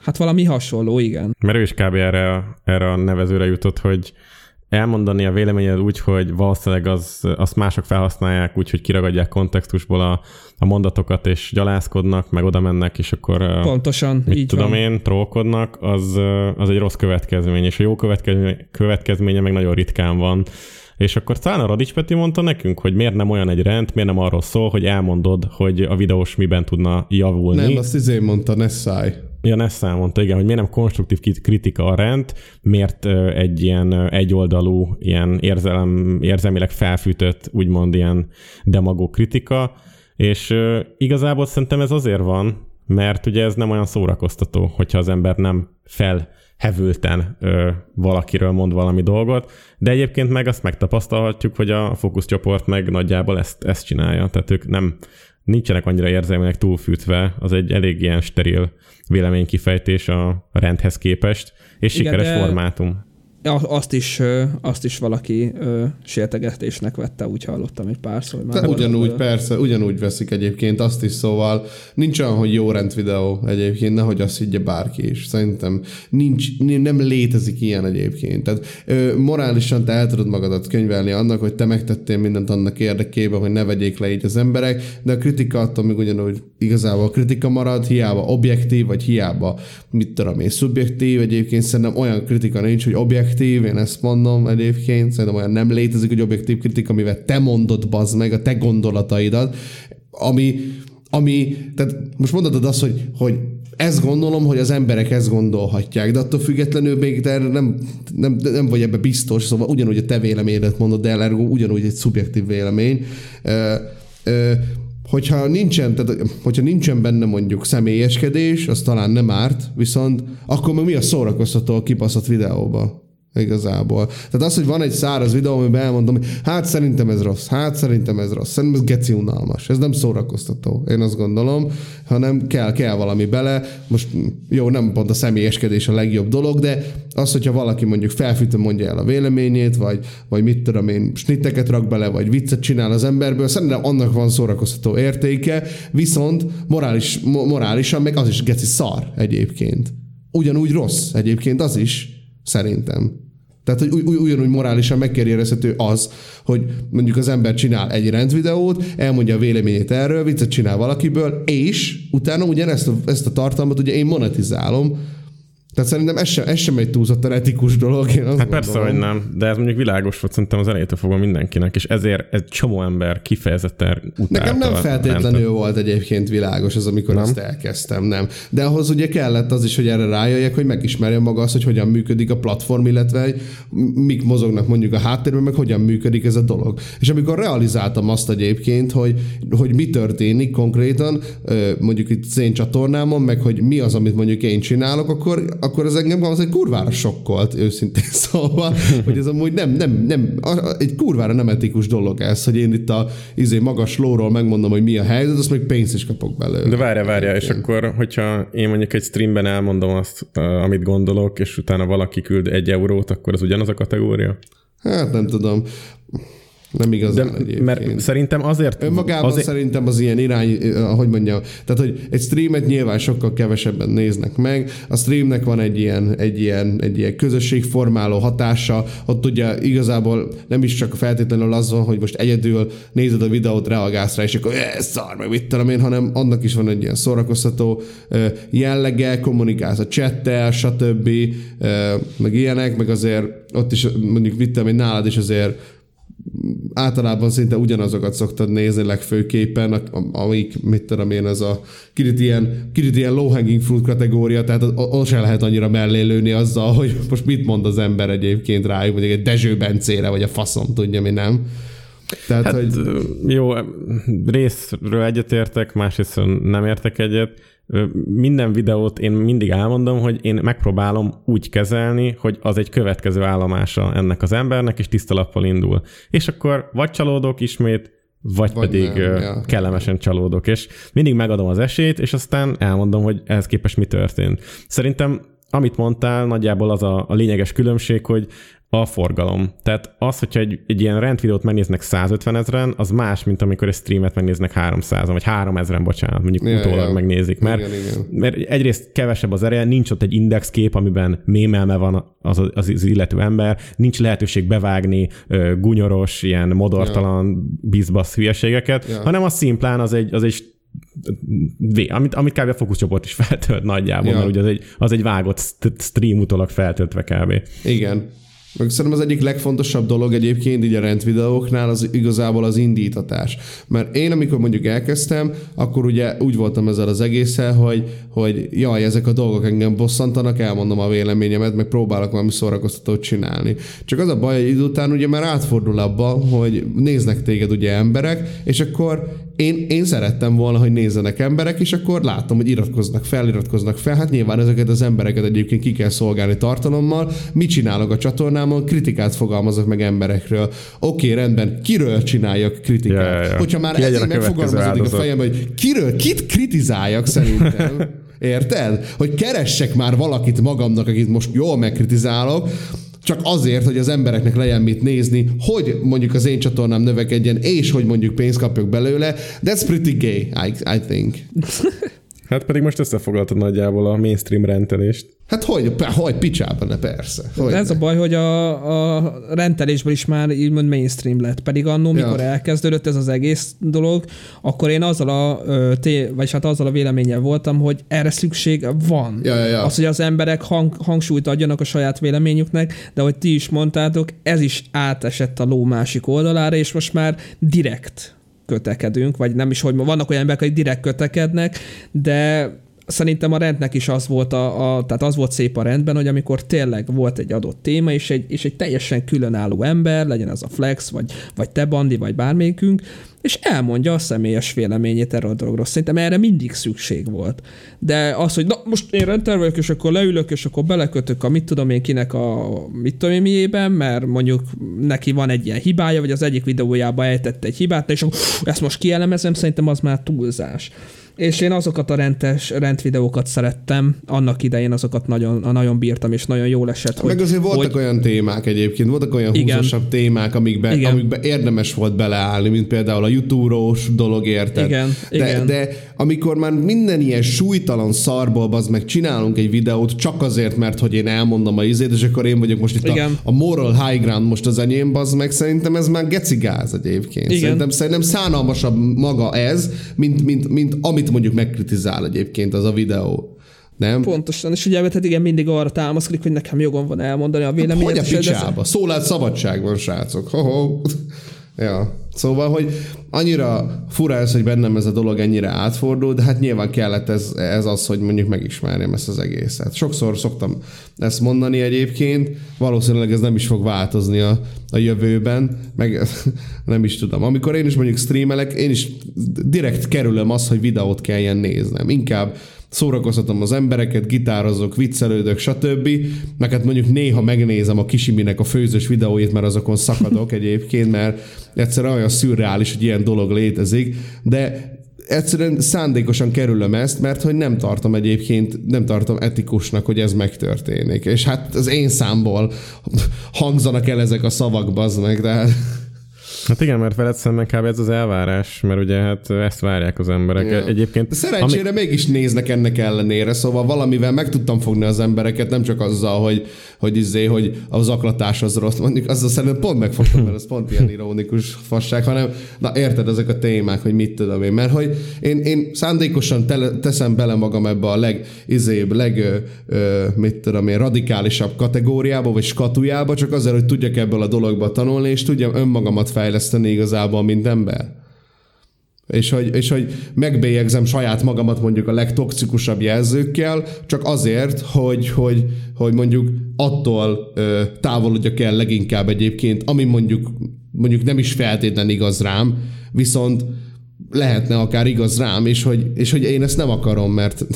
Hát valami hasonló, igen. Mert ő is kb. Erre a nevezőre jutott, hogy elmondani a véleményed úgy, hogy valószínűleg azt mások felhasználják úgy, hogy kiragadják kontextusból a mondatokat, és gyalászkodnak, meg oda mennek, és akkor pontosan, mit tudom van. Én, trollkodnak, az egy rossz következmény, és a jó következménye meg nagyon ritkán van. És akkor talán a Radics Peti mondta nekünk, hogy miért nem olyan egy rend, miért nem arról szól, hogy elmondod, hogy a videós miben tudna javulni. Nem, azt izé mondta, ne szállj. Ja, Nessel mondta, igen, hogy miért nem konstruktív kritika a rend, miért egy ilyen egyoldalú, ilyen érzelmileg felfűtött, úgymond ilyen demagóg kritika, és igazából szerintem ez azért van, mert ugye ez nem olyan szórakoztató, hogyha az ember nem felhevülten valakiről mond valami dolgot, de egyébként meg azt megtapasztalhatjuk, hogy a fókuszcsoport meg nagyjából ezt csinálja, tehát ők nincsenek annyira érzelmileg túlfűtve, az egy elég ilyen steril véleménykifejtés a rendhez képest, és igen, sikeres formátum. Azt is valaki sértegetésnek vette, úgy hallottam egy párszor. Ugyanúgy, persze, ugyanúgy veszik egyébként azt is, szóval nincs olyan, hogy jó rend videó egyébként, nehogy azt higgye bárki is. Szerintem nem létezik ilyen egyébként. Tehát morálisan te el tudod magadat könyvelni annak, hogy te megtettél mindent annak érdekében, hogy ne vegyék le így az emberek, de a kritika attól még ugyanúgy igazából a kritika marad, hiába objektív, vagy hiába, mit tudom én, szubjektív, egyébként szerintem olyan kritika nincs, hogy objektív, én ezt mondom egyébként, szerintem olyan nem létezik, hogy objektív kritika, amivel te mondod, bazd meg, a te gondolataidat, ami tehát most mondhatod azt, hogy ezt gondolom, hogy az emberek ezt gondolhatják, de attól függetlenül még te nem vagy ebbe biztos, szóval ugyanúgy a te véleményedet mondod, de ergo ugyanúgy egy szubjektív vélemény. Hogyha nincsen benne mondjuk személyeskedés, az talán nem árt, viszont akkor meg mi a szórakoztató a kibaszott videóba igazából. Tehát az, hogy van egy száraz videó, amiben elmondom, hogy hát szerintem ez rossz, szerintem ez geci unalmas, ez nem szórakoztató, én azt gondolom, hanem kell valami bele. Most jó, nem pont a személyeskedés a legjobb dolog, de az, hogyha valaki mondjuk felfűtő mondja el a véleményét, vagy mit tudom én, snitteket rak bele, vagy viccet csinál az emberből, szerintem annak van szórakoztató értéke, viszont morálisan meg az is geci szar egyébként. Ugyanúgy rossz egyébként az is, szerintem. Tehát, hogy ugyanúgy morálisan megkérdőjelezhető az, hogy mondjuk az ember csinál egy rendvideót, elmondja a véleményét erről, viccet csinál valakiből, és utána ugyanezt ezt a tartalmat ugye én monetizálom. Tehát szerintem ez sem egy túlzottan etikus dolog. Hát gondolom. Persze, hogy nem, de ez mondjuk világos volt szerintem az elejétől fogva mindenkinek, és ezért egy csomó ember kifejezetten utálta. Nekem nem feltétlenül volt egyébként világos az, amikor ezt elkezdtem, nem. De ahhoz ugye kellett az is, hogy erre rájöjjek, hogy megismerjem maga azt, hogy hogyan működik a platform, illetve mik mozognak mondjuk a háttérben, meg hogyan működik ez a dolog. És amikor realizáltam azt egyébként, hogy mi történik konkrétan, mondjuk itt az én csatornámon, meg hogy mi az, amit mondjuk én csinálok, akkor ez engem az egy kurvára sokkolt, őszintén szóval, hogy ez amúgy nem, egy kurvára nem etikus dolog ez, hogy én itt a magas lóról megmondom, hogy mi a helyzet, azt még pénzt is kapok belőle. De várja, és akkor, hogyha én mondjuk egy streamben elmondom azt, amit gondolok, és utána valaki küld €1, akkor az ugyanaz a kategória? Hát nem tudom. Nem igazán egyébként. Mert szerintem azért... Önmagában szerintem az ilyen irány, ahogy mondjam, tehát, hogy egy streamet nyilván sokkal kevesebben néznek meg, a streamnek van egy ilyen közösségformáló hatása, ott ugye igazából nem is csak feltétlenül az van, hogy most egyedül nézed a videót, reagálsz rá, és akkor szar, meg mit tudom én, hanem annak is van egy ilyen szórakoztató jellege, kommunikálsz a chattel, stb. Meg ilyenek, meg azért ott is mondjuk vittem, hogy nálad is azért általában szinte ugyanazokat szoktad nézni legfőképpen, amik, mit tudom én, ez a kicsit ilyen low-hanging fruit kategória, tehát ott sem lehet annyira mellé lőni azzal, hogy most mit mond az ember egyébként rájuk, mondjuk egy Dezső Bencére, vagy a faszom, tudja mi nem. Tehát, hát, hogy... Jó, részről egyetértek, másrésztről nem értek egyet. Minden videót én mindig elmondom, hogy én megpróbálom úgy kezelni, hogy az egy következő állomása ennek az embernek, és tiszta lappal indul. És akkor vagy csalódok ismét, vagy pedig nem, kellemesen csalódok. És mindig megadom az esélyt, és aztán elmondom, hogy ehhez képest mi történt. Szerintem, amit mondtál, nagyjából az a lényeges különbség, hogy a forgalom. Tehát az, hogyha egy ilyen rendvideót megnéznek 150 000-en, az más, mint amikor egy streamet megnéznek 300-an, vagy 3000-en, bocsánat, mondjuk utólag megnézik. Mert egyrészt kevesebb az ereje, nincs ott egy indexkép, amiben mémelme van az illető ember, nincs lehetőség bevágni gunyoros, ilyen modortalan, bizbasz hülyeségeket, hanem az szimplán az egy amit kb. A fókuszcsoport is feltölt nagyjából, mert ugye az egy vágott stream utólag feltöltve kb. Igen. Meg szerintem az egyik legfontosabb dolog egyébként így a rendvideóknál az igazából az indítatás. Mert én amikor mondjuk elkezdtem, akkor ugye úgy voltam ezzel az egésszel, hogy jaj, ezek a dolgok engem bosszantanak, elmondom a véleményemet, meg próbálok valami szórakoztatót csinálni. Csak az a baj, hogy idő után ugye már átfordul abban, hogy néznek téged ugye emberek, és akkor én szerettem volna, hogy nézzenek emberek, és akkor látom, hogy iratkoznak fel. Hát nyilván ezeket az embereket egyébként ki kell szolgálni tartalommal. Mit csinálok a csatornámon? Kritikát fogalmazok meg emberekről. Oké, rendben, kiről csináljak kritikát? Ja. Hogyha már ezért megfogalmazódik a fejemben, hogy kit kritizáljak szerintem. Érted? Hogy keressek már valakit magamnak, akit most jól megkritizálok, csak azért, hogy az embereknek legyen mit nézni, hogy mondjuk az én csatornám növekedjen, és hogy mondjuk pénzt kapjak belőle. That's pretty gay, I think. Hát pedig most összefoglaltad nagyjából a mainstream rentelést. Hát hogy picsában, ne persze. Ez a baj, hogy a rentelésből is már így mainstream lett. Pedig annó, mikor elkezdődött ez az egész dolog, akkor én azzal a véleménnyel voltam, hogy erre szükség van. Ja. Az, hogy az emberek hangsúlyt adjanak a saját véleményüknek, de ahogy ti is mondtátok, ez is átesett a ló másik oldalára, és most már direkt kötekedünk, vagy nem is, hogy vannak olyan emberek, akik direkt kötekednek, de szerintem a rendnek is az volt tehát az volt szép a rendben, hogy amikor tényleg volt egy adott téma, és egy teljesen különálló ember, legyen az a Flex, vagy te Bandi, vagy bármelyikünk, és elmondja a személyes véleményét erről a dologról. Szerintem erre mindig szükség volt. De az, hogy na, most én rendelők, és akkor leülök, és akkor belekötök a mit tudom én kinek a mit tudom én miében, mert mondjuk neki van egy ilyen hibája, vagy az egyik videójában ejtette egy hibát, és ezt most kielemezem, szerintem az már túlzás. És én azokat a rendvideókat szerettem, annak idején azokat nagyon bírtam, és nagyon jól esett. Meg azért voltak olyan témák egyébként, voltak olyan húzosabb témák, amikben érdemes volt beleállni, mint például a YouTube-os dolog, érted. De amikor már minden ilyen súlytalan szarból, bazd meg, csinálunk egy videót csak azért, mert hogy én elmondom a izét, és akkor én vagyok most itt a moral high ground most az enyém, bazd meg, szerintem ez már gecigáz egyébként. Szerintem szánalmasabb maga ez, mint amit mondjuk megkritizál egyébként az a videó. Nem? Pontosan, és ugye hát igen, mindig arra támaszkodik, hogy nekem jogom van elmondani a véleményet. Hogy a picsába? Szólás szabadságban, srácok. Ho-ho. Ja. Szóval, hogy annyira fura ez, hogy bennem ez a dolog ennyire átfordul, de hát nyilván kellett ez az, hogy mondjuk megismerjem ezt az egészet. Sokszor szoktam ezt mondani egyébként, valószínűleg ez nem is fog változni a jövőben, meg nem is tudom. Amikor én is mondjuk streamelek, én is direkt kerülöm azt, hogy videót kelljen néznem. Inkább szórakoztatom az embereket, gitározok, viccelődök, stb. Meg hát mondjuk néha megnézem a Kisiminek a főzős videóit, mert azokon szakadok egyébként, mert egyszerűen olyan szürreális, hogy ilyen dolog létezik, de egyszerűen szándékosan kerülöm ezt, mert hogy nem tartom etikusnak, hogy ez megtörténik. És hát az én számból hangzanak el ezek a szavak, bazd meg, de... Hát igen, mert veled szemben kb. Ez az elvárás, mert ugye hát ezt várják az emberek. Ja. Egyébként... De szerencsére mégis néznek ennek ellenére, szóval valamivel meg tudtam fogni az embereket, nem csak azzal, hogy a zaklatás az rossz, mondjuk azzal szerintem pont megfogtam, mert ez pont ilyen ironikus fasság, hanem na érted ezek a témák, hogy mit tudom én, mert hogy én szándékosan teszem bele magam ebbe a legradikálisabb kategóriába, vagy skatujába, csak azért, hogy tudjak ebből a dologba tanulni, és tudjam önmagamat fejleszteni fejleszteni igazából, mint ember. És hogy megbélyegzem saját magamat mondjuk a legtoxikusabb jelzőkkel, csak azért, hogy mondjuk attól távolodjak el leginkább egyébként, ami mondjuk nem is feltétlen igaz rám, viszont lehetne akár igaz rám, és hogy én ezt nem akarom, mert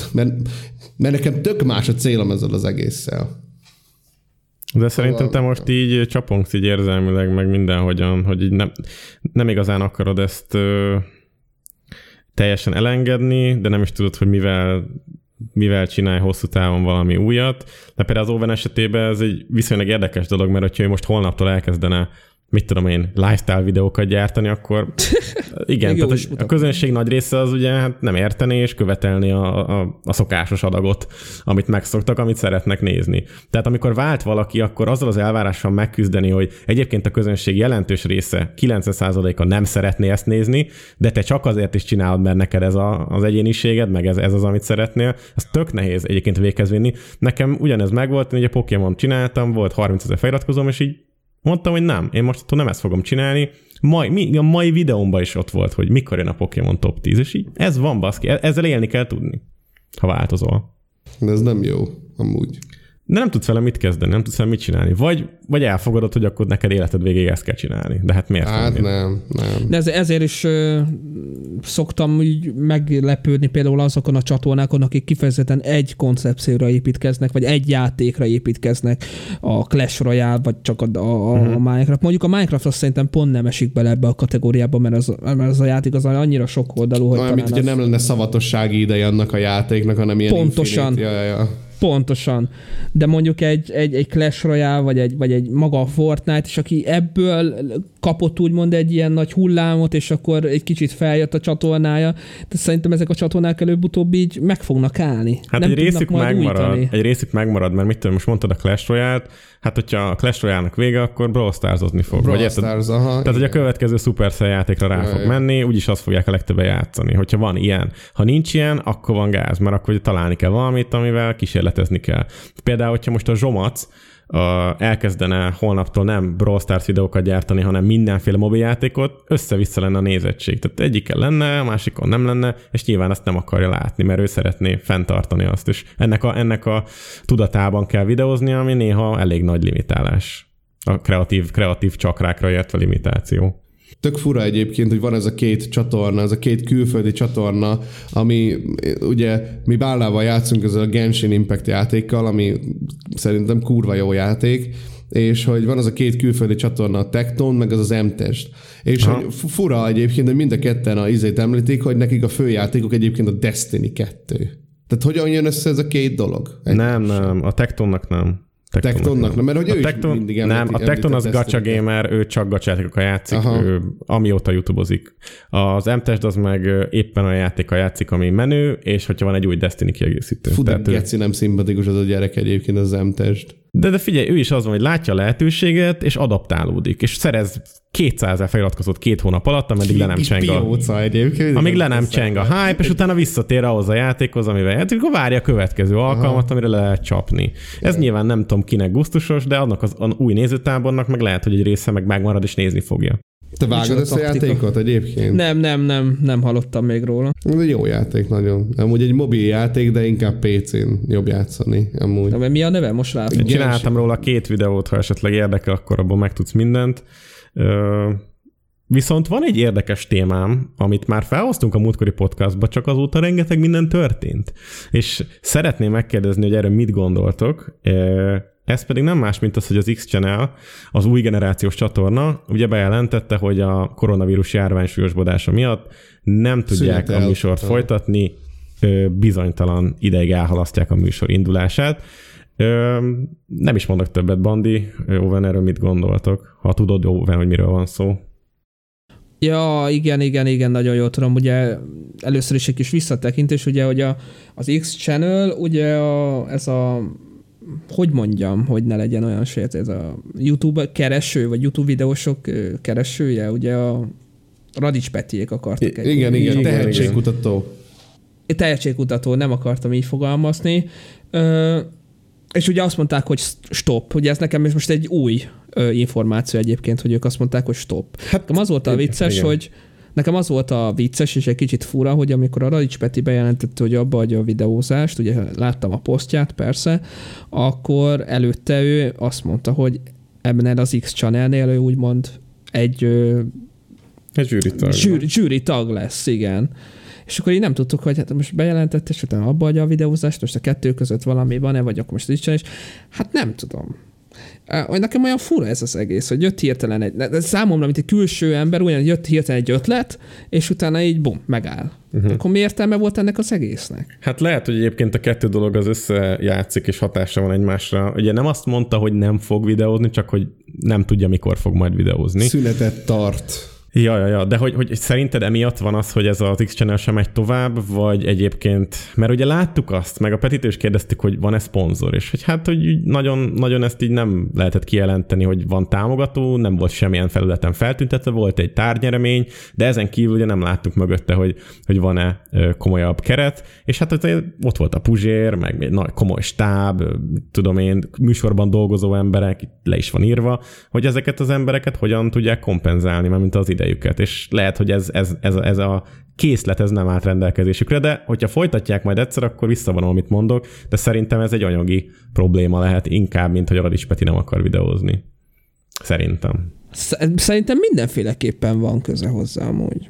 nekem tök más a célom ezzel az egésszel. De szerintem te most így csapongsz így érzelmileg, meg mindenhogyan, hogy így nem igazán akarod ezt teljesen elengedni, de nem is tudod, hogy mivel csinálj hosszú távon valami újat. De például az Owen esetében ez egy viszonylag érdekes dolog, mert hogyha ő most holnaptól elkezdene, mit tudom én, lifestyle videókat gyártani, akkor igen, tehát a közönség nagy része az ugye hát nem érteni és követelni a szokásos adagot, amit megszoktak, amit szeretnek nézni. Tehát amikor vált valaki, akkor azzal az elvárással megküzdeni, hogy egyébként a közönség jelentős része, 90%-a nem szeretné ezt nézni, de te csak azért is csinálod, mert neked ez az egyéniséged, meg ez az, amit szeretnél, ez tök nehéz egyébként végezvinni. Nekem ugyanez megvolt, én ugye Pokémon csináltam, volt 30 000 feliratkozóm, és így mondtam, hogy nem, én most nem ezt fogom csinálni. A mai videómban is ott volt, hogy mikor jön a Pokémon Top 10, és így ez van, baszki, ezzel élni kell tudni, ha változol. De ez nem jó, amúgy. De nem tudsz vele mit kezdeni, nem tudsz vele mit csinálni. Vagy elfogadod, hogy akkor neked életed végéig ezt kell csinálni. De hát miért? Hát nem. De ezért is szoktam így meglepődni például azokon a csatornákon, akik kifejezetten egy koncepcióra építkeznek, vagy egy játékra építkeznek, a Clash Royale, vagy csak a Minecraft. Mondjuk a Minecraft azt szerintem pont nem esik bele ebbe a kategóriába, mert az a játék az annyira sokoldalú, hogy amit ugye nem lenne szavatossági ideje annak a játéknak, hanem ilyen pontosan. Pontosan. De mondjuk egy Clash Royale, vagy egy maga a Fortnite, és aki ebből kapott úgymond egy ilyen nagy hullámot, és akkor egy kicsit feljött a csatornája. De szerintem ezek a csatornák előbb-utóbb így meg fognak állni. Hát nem egy részük megmarad, mert mit tudom, most mondtad a Clash Royale-t, hát hogyha a Clash Royale-nak vége, akkor Brawl Stars-ozni fog. Brawl Stars, tehát, hogy a következő Supercell játékra rá fog menni, úgyis azt fogják a legtöbben játszani, hogyha van ilyen. Ha nincs ilyen, akkor van gáz, mert akkor találni kell valamit, amivel kísérletezni kell. Például, hogyha most a Zsomac elkezdene holnaptól nem Brawl Stars videókat gyártani, hanem mindenféle mobiljátékot, össze-vissza lenne a nézettség. Tehát egyiken lenne, a másikon nem lenne, és nyilván azt nem akarja látni, mert ő szeretné fenntartani azt. És ennek a tudatában kell videózni, ami néha elég nagy limitálás. A kreatív csakrákra értve limitáció. Tök fura egyébként, hogy van ez a két csatorna, ez a két külföldi csatorna, ami ugye mi Bálával játszunk ezzel a Genshin Impact játékkal, ami szerintem kurva jó játék, és hogy van az a két külföldi csatorna, a Tekton, meg az M-Test. És hogy fura egyébként, hogy mind a ketten a izét említik, hogy nekik a főjátékok egyébként a Destiny 2. Tehát hogyan jön össze ez a két dolog? Nem, a Tektonnak nem. Tektonnak, mert hogy ő Tekton, is mindig említi. Nem, a Tekton az gacha gamer, ő csak gacsátékokkal játszik, ő, amióta YouTube-ozik. Az M-Test az meg éppen olyan játékkal játszik, ami menő, és hogyha van egy új Destiny kiegészítő. Fú, de geci nem szimpatikus az a gyerek egyébként az M-Test. De figyelj, ő is az van, hogy látja a lehetőséget, és adaptálódik, és szerez 200 000 feliratkozót 2 hónap alatt, ameddig le nem cseng a hype, és utána visszatér ahhoz a játékhoz, amivel játszik, akkor várja a következő alkalmat, amire le lehet csapni. Ez nyilván nem tudom kinek gusztusos, de annak az új nézőtábornak meg lehet, hogy egy része meg megmarad és nézni fogja. Te vágod ezt a játékot egyébként? Nem hallottam még róla. Ez egy jó játék nagyon. Amúgy egy mobil játék, de inkább PC-n jobb játszani. Amúgy. De mi a neve? Most látom. Csináltam róla 2 videót, ha esetleg érdekel, akkor abban megtudsz mindent. Viszont van egy érdekes témám, amit már felhoztunk a múltkori podcastba, csak azóta rengeteg minden történt. És szeretném megkérdezni, hogy erről mit gondoltok. Ez pedig nem más, mint az, hogy az X-Channel, az új generációs csatorna, ugye bejelentette, hogy a koronavírus járvány súlyosbodása miatt nem tudják a műsort folytatni, bizonytalan ideig elhalasztják a műsor indulását. Nem is mondok többet, Bandi, Owen, erről mit gondoltok? Ha tudod, Owen, hogy miről van szó. Ja, igen, nagyon jól tudom. Ugye először is egy kis visszatekintés, ugye, hogy az X-Channel, ugye ez a hogy mondjam, hogy ne legyen olyan sért, ez a YouTube kereső, vagy YouTube videósok keresője, ugye a Radics Petiék akartak. Igen, tehetségkutató. Tehetségkutató, nem akartam így fogalmazni. És ugye azt mondták, hogy stop, ugye ez nekem most egy új információ egyébként, hogy ők azt mondták, hogy stop. Hát, nekem az volt a vicces, igen. Hogy nekem az volt a vicces és egy kicsit fura, hogy amikor a Radics Peti bejelentette, hogy abba adja a videózást, ugye láttam a posztját persze, akkor előtte ő azt mondta, hogy ebben az X-Channelnél ő úgymond egy zsűri tag lesz, igen. És akkor így nem tudtuk, hogy hát most bejelentett, és utána abba adja a videózást, most a kettő között valami van-e, vagy akkor most is. Hát nem tudom. Nekem olyan fura ez az egész, hogy jött hirtelen egy, számomra, mint egy külső ember, ugyan jött hirtelen egy ötlet, és utána így bum, megáll. Uh-huh. Akkor mi értelme volt ennek az egésznek? Hát lehet, hogy egyébként a kettő dolog az összejátszik, és hatása van egymásra. Ugye nem azt mondta, hogy nem fog videózni, csak hogy nem tudja, mikor fog majd videózni. Szünetet tart. Ja, de hogy szerinted emiatt van az, hogy ez az X-Channel sem megy tovább, vagy egyébként, mert ugye láttuk azt, meg a Petitől is kérdeztük, hogy van-e szponzor, és hogy hát, hogy nagyon, nagyon ezt így nem lehetett kijelenteni, hogy van támogató, nem volt semmilyen felületen feltüntetve, volt egy tárgynyeremény, de ezen kívül ugye nem láttuk mögötte, hogy van-e komolyabb keret, és hát ott volt a Puzsér, meg nagy komoly stáb, tudom én, műsorban dolgozó emberek, itt le is van írva, hogy ezeket az embereket hogyan tudják kompenzálni, mert mint az idejüket, és lehet, hogy ez a készlet, ez nem állt rendelkezésükre, de hogyha folytatják majd egyszer, akkor visszavonom, amit mondok, de szerintem ez egy anyagi probléma lehet inkább, mint hogy a Radics Peti nem akar videózni. Szerintem. Szerintem mindenféleképpen van köze hozzá amúgy.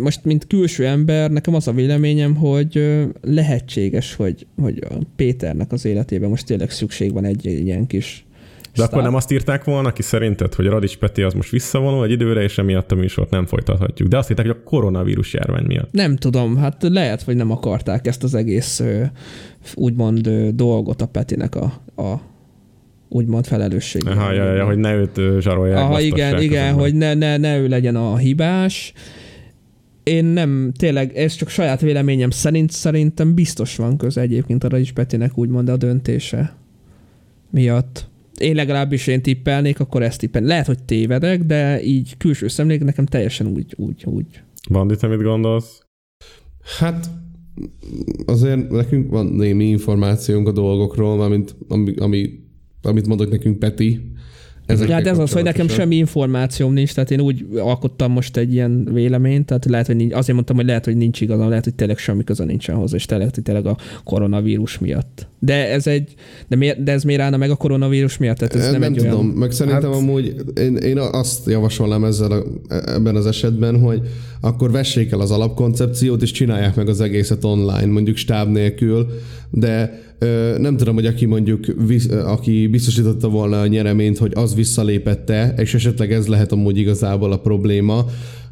Most mint külső ember, nekem az a véleményem, hogy lehetséges, hogy a Péternek az életében most tényleg szükség van egy ilyen kis de Stop. Akkor nem azt írták volna ki szerinted, hogy Radics Peti az most visszavonul egy időre, és emiatt a műsort nem folytathatjuk. De azt írták, hogy a koronavírus járvány miatt. Nem tudom, hát lehet, hogy nem akarták ezt az egész úgymond dolgot a Petinek a úgymond felelősségét. Aha, ja, hogy ne őt zsarolják. Aha, igen, hogy ne ő legyen a hibás. Én nem, tényleg, ez csak saját véleményem szerint, szerintem biztos van köze egyébként a Radics Petinek úgymond a döntése miatt. Én legalábbis tippelnék, akkor ezt tippelnék. Lehet, hogy tévedek, de így külső szemlék nekem teljesen úgy. Bandi, te mit gondolsz? Hát azért nekünk van némi információnk a dolgokról, mármint amit mondok nekünk Peti. Hát ez az, hogy nekem semmi információm nincs, tehát én úgy alkottam most egy ilyen véleményt, tehát lehet, hogy nincs, azért mondtam, hogy lehet, hogy nincs igazam, lehet, hogy tényleg semmi köze nincsen hozzá, és tényleg a koronavírus miatt. De ez miért állna meg a koronavírus miatt? Tehát ez nem tudom, olyan... meg szerintem hát... amúgy én azt javasolnám ebben az esetben, hogy akkor vessék el az alapkoncepciót, és csinálják meg az egészet online, mondjuk stáb nélkül, de nem tudom, hogy aki mondjuk, aki biztosította volna a nyereményt, hogy az visszalépette, és esetleg ez lehet amúgy igazából a probléma,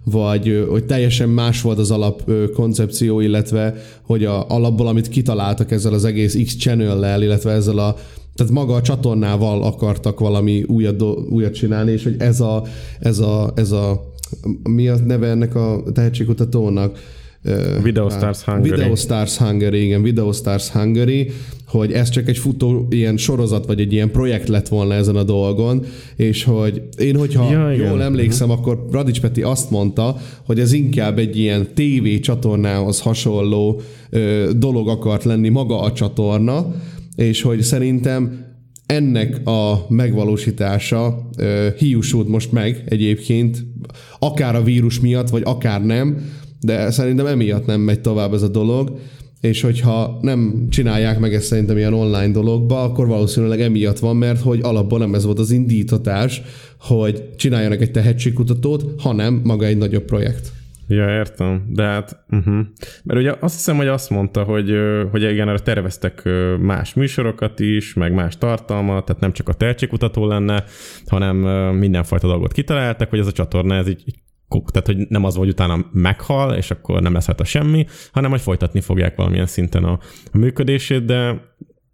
vagy hogy teljesen más volt az alapkoncepció, illetve hogy alapból, amit kitaláltak ezzel az egész X-Channel-lel, illetve ezzel tehát maga a csatornával akartak valami újat csinálni, és hogy ez a mi a neve ennek a tehetségkutatónak? Video Stars Hungary. Video Stars Hungary, hogy ez csak egy futó ilyen sorozat, vagy egy ilyen projekt lett volna ezen a dolgon, és hogy én, hogyha jól emlékszem, akkor Radics Peti azt mondta, hogy ez inkább egy ilyen TV csatornához hasonló dolog akart lenni maga a csatorna, és hogy szerintem ennek a megvalósítása hiúsult most meg egyébként, akár a vírus miatt, vagy akár nem, de szerintem emiatt nem megy tovább ez a dolog, és hogyha nem csinálják meg ezt szerintem ilyen online dologba, akkor valószínűleg emiatt van, mert hogy alapból nem ez volt az indítatás, hogy csináljanak egy tehetségkutatót, hanem maga egy nagyobb projekt. Ja, értem. De hát, Mert ugye azt hiszem, hogy azt mondta, hogy igen, erre terveztek más műsorokat is, meg más tartalmat, tehát nem csak a tehetségkutató lenne, hanem mindenfajta dolgot kitaláltak, hogy ez a csatorna, ez így tehát, hogy nem az, hogy utána meghal, és akkor nem lesz hát a semmi, hanem hogy folytatni fogják valamilyen szinten a működését,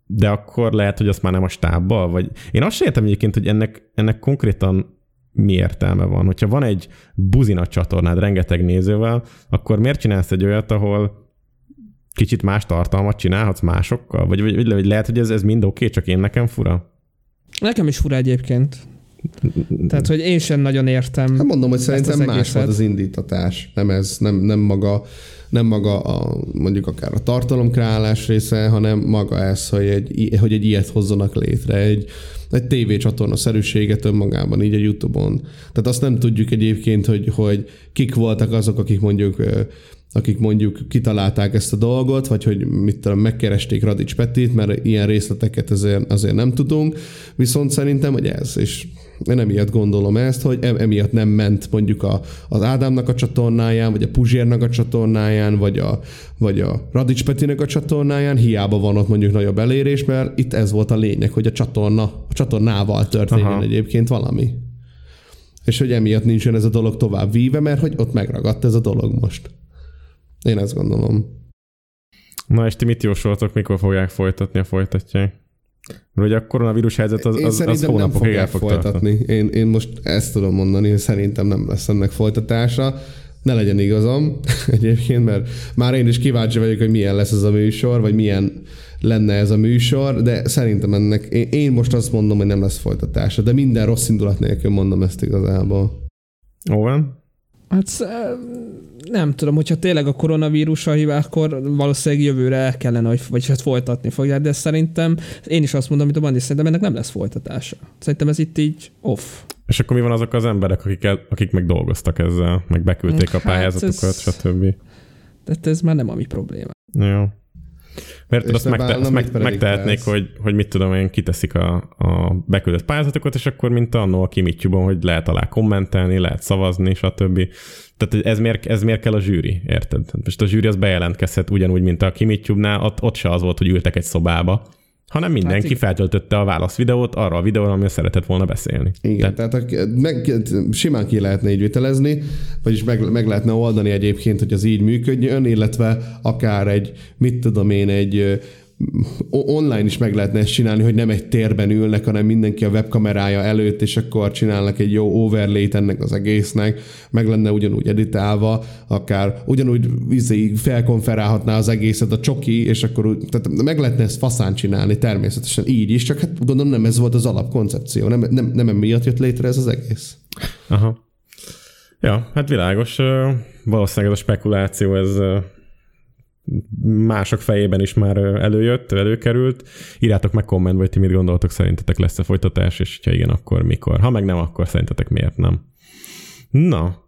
de akkor lehet, hogy azt már nem a stábbal, vagy... Én azt sem értem egyébként, hogy ennek konkrétan mi értelme van. Hogyha van egy buzina csatornád rengeteg nézővel, akkor miért csinálsz egy olyat, ahol kicsit más tartalmat csinálhatsz másokkal? Vagy lehet, hogy ez mind oké, csak nekem fura? Nekem is fura egyébként. Tehát, hogy én sem nagyon értem. Hát mondom, hogy szerintem más volt az indítatás. Nem ez, nem maga nem maga a, mondjuk akár a tartalomkreálás része, hanem maga ez, hogy egy ilyet hozzanak létre, egy tévécsatorna szerűséget önmagában, így a YouTube-on. Tehát azt nem tudjuk egyébként, hogy kik voltak azok, akik mondjuk kitalálták ezt a dolgot, vagy hogy mit tudom, megkeresték Radics Petit, mert ilyen részleteket azért nem tudunk, viszont szerintem, hogy ez, és én emiatt gondolom ezt, hogy emiatt nem ment mondjuk az Ádámnak a csatornáján, vagy a Puzsérnak a csatornáján, vagy a Radics Petinek a csatornáján, hiába van ott mondjuk nagyobb elérés, mert itt ez volt a lényeg, hogy a csatornával történjen Aha. egyébként valami. És hogy emiatt nincsen ez a dolog tovább víve, mert hogy ott megragadt ez a dolog most. Én ezt gondolom. Na és ti mit jósoltok, mikor fogják folytatni, a folytatják? Mert ugye a koronavírus helyzet az hónapokig el fog folytatni. Én most ezt tudom mondani, hogy szerintem nem lesz ennek folytatása. Ne legyen igazam egyébként, mert már én is kíváncsi vagyok, hogy milyen lesz ez a műsor, vagy milyen lenne ez a műsor, de szerintem ennek, én most azt mondom, hogy nem lesz folytatása, de minden rossz indulat nélkül mondom ezt igazából. Owen? Hát nem tudom, hogyha tényleg a koronavírus a hibá, akkor valószínűleg jövőre el kellene, vagyis hát folytatni fogják, de szerintem én is azt mondom, amit a Bandi, szerintem ennek nem lesz folytatása. Szerintem ez itt így off. És akkor mi van azok az emberek, akik meg dolgoztak ezzel, meg beküldték a pályázatokat, stb.? Tehát ez már nem a mi problémá. Jó. Mert azt megtehetnék, hogy mit tudom én, kiteszik a beküldött pályázatokat, és akkor mint annó a Kimittyúban, hogy lehet alá kommentelni, lehet szavazni, stb. Tehát ez miért kell a zsűri, érted? Most a zsűri az bejelentkezhet ugyanúgy, mint a Kimittyúbnál, ott se az volt, hogy ültek egy szobába, hanem mindenki feltöltötte a válaszvideót arra a videóra, amiről szeretett volna beszélni. Igen, tehát simán ki lehetne így vitelezni, vagyis meg lehetne oldani egyébként, hogy az így működjön, illetve akár egy, mit tudom én, egy online is meg lehetne ezt csinálni, hogy nem egy térben ülnek, hanem mindenki a webkamerája előtt, és akkor csinálnak egy jó overlay-t ennek az egésznek, meg lenne ugyanúgy editálva, akár ugyanúgy felkonferálhatná az egészet a csoki, és akkor tehát meg lehetne ezt faszán csinálni természetesen így is, csak hát gondolom nem ez volt az alapkoncepció, nem emiatt jött létre ez az egész. Aha. Ja, hát világos. Valószínűleg ez a spekuláció, ez mások fejében is már előkerült. Írjátok meg kommentbe, hogy ti mit gondoltok, szerintetek lesz a folytatás, és ha igen, akkor mikor. Ha meg nem, akkor szerintetek miért nem. Na,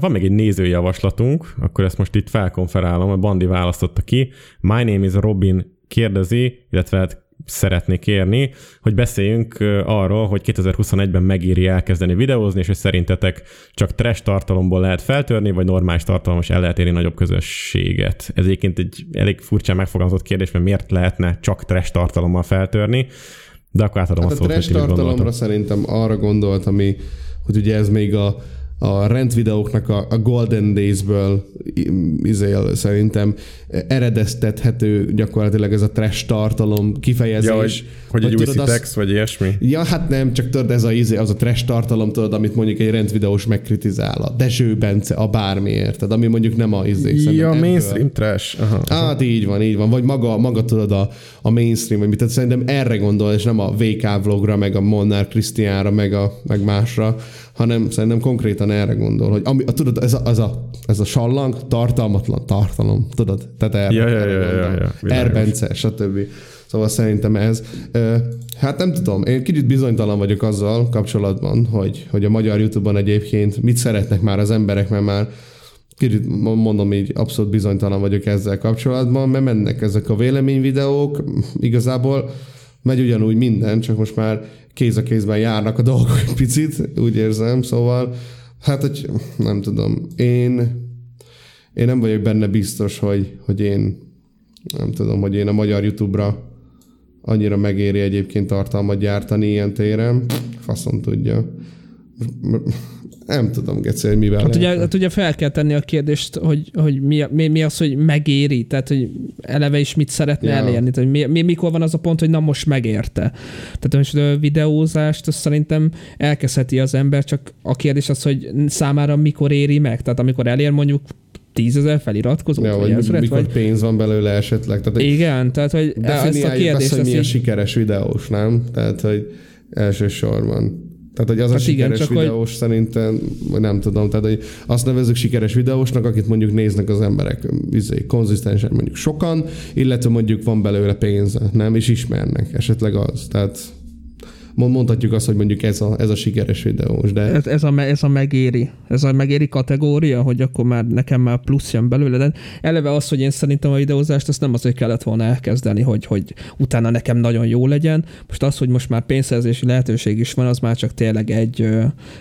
van még egy nézőjavaslatunk, akkor ezt most itt felkonferálom, a Bandi választotta ki. My name is Robin kérdezi, illetve hát szeretnék kérni, hogy beszéljünk arról, hogy 2021-ben megéri elkezdeni videózni, és hogy szerintetek csak trash tartalomból lehet feltörni, vagy normális tartalmas el lehet érni nagyobb közösséget. Ez egyébként egy elég furcsán megfogalmazott kérdés, mert miért lehetne csak trash tartalommal feltörni, de akkor átadom a szót, hogy ti mit gondoltok. A trash tartalomra szerintem arra gondolt, ami, hogy ugye ez még a rendvideóknak a Golden Days-ből szerintem eredeztethető gyakorlatilag ez a trash tartalom kifejezés. Ja, hogy egy új text, vagy ilyesmi? Ja, hát nem, csak tudod, ez az a trash tartalom, tudod, amit mondjuk egy rendvideós megkritizál. A Dezső Bence, a bármiért, tehát ami mondjuk nem a Ja, mainstream trash. Aha. Hát így van. Vagy maga tudod a mainstream, vagy mit, tehát szerintem erre gondol, és nem a VK vlogra, meg a Molnár Krisztiánra, meg másra, hanem szerintem konkrétan erre gondol, hogy tudod, ez a sallang tartalmatlan tartalom, tudod? Tehát erre Erbence, stb. Szóval szerintem ez. Hát nem tudom, én kicsit bizonytalan vagyok azzal kapcsolatban, hogy a magyar YouTube-ban egyébként mit szeretnek már az emberek, mert már kicsit mondom így, abszolút bizonytalan vagyok ezzel kapcsolatban, mert mennek ezek a véleményvideók, igazából megy ugyanúgy minden, csak most már kéz a kézben járnak a dolgok egy picit, úgy érzem, szóval hát, hogy nem tudom, én nem vagyok benne biztos, hogy én nem tudom, hogy én a magyar YouTube-ra annyira megéri egyébként tartalmat gyártani ilyen téren, faszom tudja. Nem tudom, Geci, hogy mivel ugye fel kell tenni a kérdést, hogy mi az, hogy megéri, tehát hogy eleve is mit szeretne elérni, tehát hogy mikor van az a pont, hogy na most megérte. Tehát most a videózást azt szerintem elkezdheti az ember, csak a kérdés az, hogy számára mikor éri meg, tehát amikor elér mondjuk 10,000 feliratkozót, ja, vagy ezret, mikor vagy pénz van belőle esetleg. Tehát igen, tehát hogy ezt a kérdést... Definiáljuk azt, hogy milyen sikeres videós, nem? Tehát, hogy elsősorban. Tehát, hogy az hát a sikeres igen, videós hogy... szerintem, nem tudom, tehát hogy azt nevezzük sikeres videósnak, akit mondjuk néznek az emberek konzisztensen mondjuk sokan, illetve mondjuk van belőle pénze, nem? És ismernek esetleg az. Tehát mondhatjuk azt, hogy mondjuk ez a sikeres videós, de... Ez a megéri kategória, hogy akkor már nekem már plusz jön belőle, de eleve az, hogy én szerintem a videózást ezt nem azért kellett volna elkezdeni, hogy utána nekem nagyon jó legyen. Most az, hogy most már pénzszerzési lehetőség is van, az már csak tényleg egy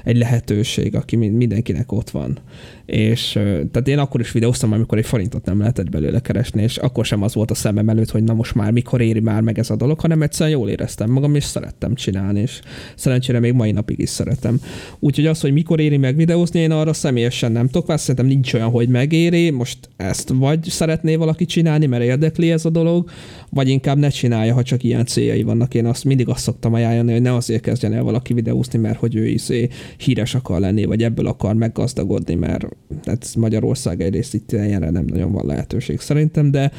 lehetőség, aki mindenkinek ott van. És tehát én akkor is videóztam, amikor egy forintot nem lehetett belőle keresni, és akkor sem az volt a szemem előtt, hogy na most már mikor éri már meg ez a dolog, hanem egyszerűen jól éreztem magam, és szerettem csinálni, és szerencsére még mai napig is szeretem. Úgyhogy az, hogy mikor éri meg videózni, én arra személyesen nem tudok, mert szerintem nincs olyan, hogy megéri, most ezt vagy szeretné valaki csinálni, mert érdekli ez a dolog, vagy inkább ne csinálja, ha csak ilyen céljai vannak. Én mindig azt szoktam ajánlani, hogy ne azért kezdjen el valaki videózni, mert hogy ő izé híres akar lenni, vagy ebből akar meggazdagodni, mert tehát Magyarország egyrészt itt ilyenre nem nagyon van lehetőség szerintem, de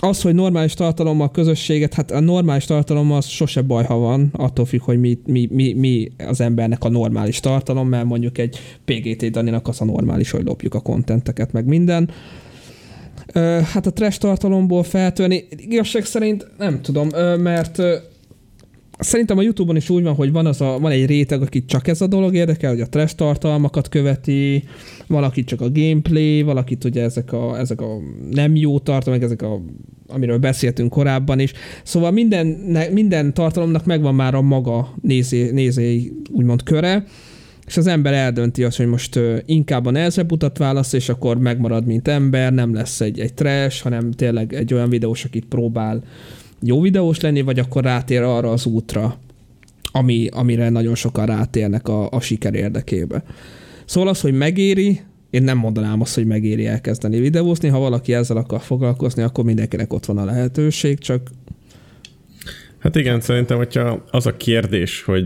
az, hogy normális tartalommal közösséget, hát a normális tartalom az sose baj, ha van, attól függ, hogy mi az embernek a normális tartalom, mert mondjuk egy PGT Daninak az a normális, hogy lopjuk a kontenteket, meg minden. Hát a trash tartalomból feltölni, igazság szerint nem tudom, mert... Szerintem a YouTube-on is úgy van, hogy van egy réteg, akit csak ez a dolog érdekel, hogy a trash tartalmakat követi, valaki csak a gameplay, valakit ugye ezek a nem jó tartalmak, amiről beszéltünk korábban is. Szóval minden tartalomnak megvan már a maga nézői úgymond köre, és az ember eldönti azt, hogy most inkább a nehezebb utat választ, és akkor megmarad, mint ember, nem lesz egy trash, hanem tényleg egy olyan videós, akit próbál jó videós lenni, vagy akkor rátér arra az útra, amire nagyon sokan rátérnek a siker érdekébe. Szóval az, hogy megéri, én nem mondanám azt, hogy megéri elkezdeni videózni, ha valaki ezzel akar foglalkozni, akkor mindenkinek ott van a lehetőség, csak... Hát igen, szerintem, hogyha az a kérdés, hogy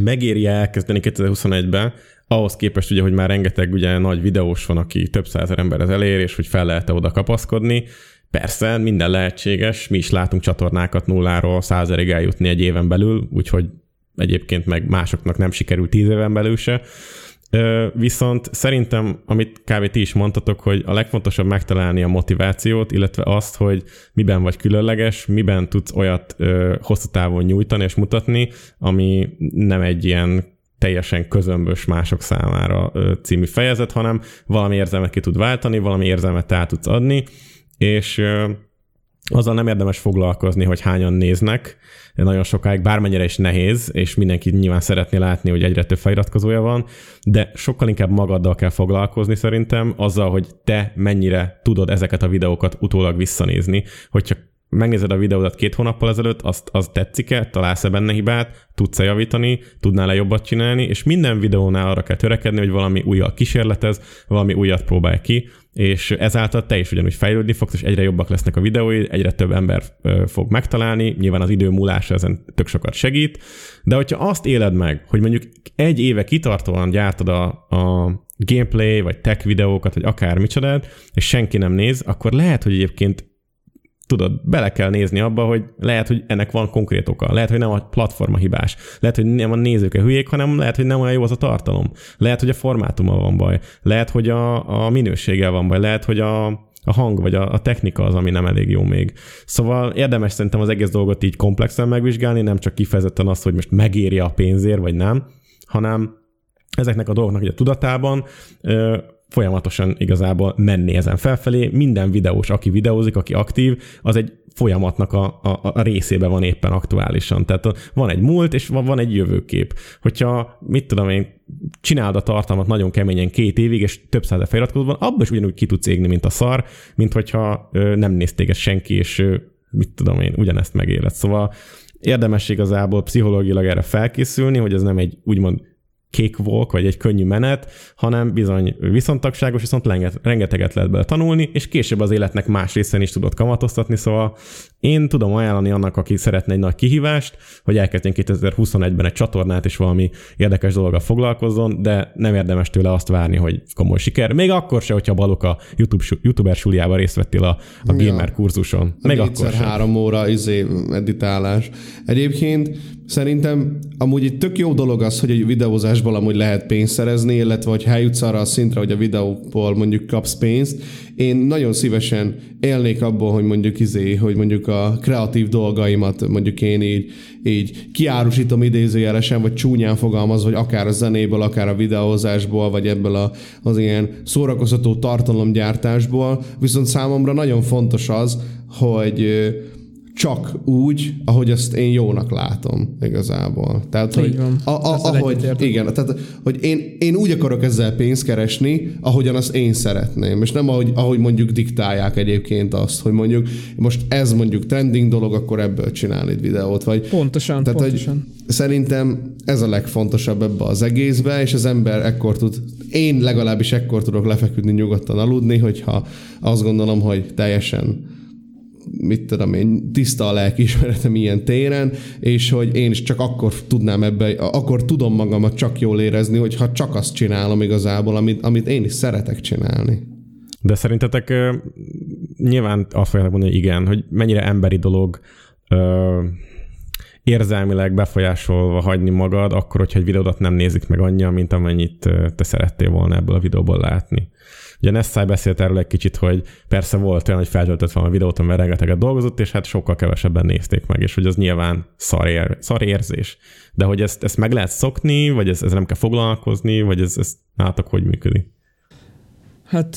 megéri elkezdeni 2021-ben, ahhoz képest ugye, hogy már rengeteg ugye nagy videós van, aki több százer emberhez elér, és hogy fel lehet-e oda kapaszkodni. Persze, minden lehetséges, mi is látunk csatornákat 0-100-ig eljutni egy éven belül, úgyhogy egyébként meg másoknak nem sikerült 10 éven belül se. Viszont szerintem, amit kb. Ti is mondtatok, hogy a legfontosabb megtalálni a motivációt, illetve azt, hogy miben vagy különleges, miben tudsz olyat hosszú távon nyújtani és mutatni, ami nem egy ilyen teljesen közömbös mások számára című fejezet, hanem valami érzelmet ki tud váltani, valami érzelmet át tudsz adni, és azzal nem érdemes foglalkozni, hogy hányan néznek nagyon sokáig, bármennyire is nehéz, és mindenki nyilván szeretné látni, hogy egyre több feliratkozója van, de sokkal inkább magaddal kell foglalkozni szerintem, azzal, hogy te mennyire tudod ezeket a videókat utólag visszanézni. Hogyha megnézed a videódat 2 hónappal ezelőtt, az tetszik-e, találsz-e benne hibát, tudsz-e javítani, tudnál-e jobbat csinálni, és minden videónál arra kell törekedni, hogy valami újat kísérletez, valami újat próbálj ki, és ezáltal te is ugyanúgy fejlődni fogsz, és egyre jobbak lesznek a videóid, egyre több ember fog megtalálni, nyilván az idő múlása ezen tök sokat segít, de hogyha azt éled meg, hogy mondjuk egy éve kitartóan gyártod a gameplay, vagy tech videókat, vagy akár micsodát, és senki nem néz, akkor lehet, hogy egyébként tudod, bele kell nézni abba, hogy lehet, hogy ennek van konkrét oka. Lehet, hogy nem a platforma hibás. Lehet, hogy nem a nézők hülyék, hanem lehet, hogy nem olyan jó az a tartalom. Lehet, hogy a formátuma van baj. Lehet, hogy a minőséggel van baj. Lehet, hogy a hang vagy a technika az, ami nem elég jó még. Szóval érdemes szerintem az egész dolgot így komplexen megvizsgálni, nem csak kifejezetten azt, hogy most megéri a pénzért, vagy nem, hanem ezeknek a dolgoknak a tudatában folyamatosan igazából menni ezen felfelé. Minden videós, aki videózik, aki aktív, az egy folyamatnak a részébe van éppen aktuálisan. Tehát van egy múlt, és van egy jövőkép. Hogyha, mit tudom én, csináld a tartalmat nagyon keményen 2 évig, és több százezer feliratkozó van, abban is ugyanúgy ki tudsz égni, mint a szar, mint hogyha nem nézték ezt senki, és mit tudom én, ugyanezt megéled. Szóval érdemes igazából pszichológilag erre felkészülni, hogy ez nem egy úgymond cakewalk, vagy egy könnyű menet, hanem bizony viszontagságos, viszont rengeteget lehet bele tanulni, és később az életnek más részén is tudod kamatoztatni, szóval én tudom ajánlani annak, aki szeretne egy nagy kihívást, hogy elkezdjen 2021-ben egy csatornát, és valami érdekes dologgal foglalkozzon, de nem érdemes tőle azt várni, hogy komoly siker. Még akkor se, hogyha Baluka youtuber suliában részt vettél a gamer kurzuson. Még akkor se. 3 óra editálás. Egyébként Szerintem amúgy itt tök jó dolog az, hogy egy videózásból amúgy lehet pénzt szerezni, illetve hogy eljutsz arra a szintre, hogy a videóból mondjuk kapsz pénzt. Én nagyon szívesen élnék abból, hogy mondjuk hogy mondjuk a kreatív dolgaimat mondjuk én így kiárusítom idézőjelesen, vagy csúnyán fogalmaz, vagy akár a zenéből, akár a videózásból, vagy ebből az ilyen szórakoztató tartalomgyártásból. Viszont számomra nagyon fontos az, hogy csak úgy, ahogy azt én jónak látom igazából. Tehát, hogy, igen, tehát, hogy én úgy akarok ezzel pénzt keresni, ahogyan azt én szeretném. És nem ahogy mondjuk diktálják egyébként azt, hogy mondjuk most ez mondjuk trending dolog, akkor ebből csinálni egy videót. Vagy, pontosan, tehát, pontosan. Szerintem ez a legfontosabb ebbe az egészbe, és az ember ekkor tud, én legalábbis ekkor tudok lefeküdni, nyugodtan aludni, hogyha azt gondolom, hogy teljesen tiszta a lelkiismeretem ilyen téren, és hogy én is csak akkor tudnám akkor tudom magamat csak jól érezni, hogyha csak azt csinálom igazából, amit én is szeretek csinálni. De szerintetek nyilván azt fogják mondani, hogy igen, hogy mennyire emberi dolog érzelmileg befolyásolva hagyni magad, akkor, hogyha egy videódat nem nézik meg annyira, mint amennyit te szerettél volna ebből a videóból látni. Ugye Nessai beszélt erről egy kicsit, hogy persze volt olyan, hogy feltöltött valami videót, amivel rengeteget dolgozott, és hát sokkal kevesebben nézték meg, és hogy az nyilván szar érzés. De hogy ezt meg lehet szokni, vagy ez nem kell foglalkozni, vagy ez nálatok hogy működik? Hát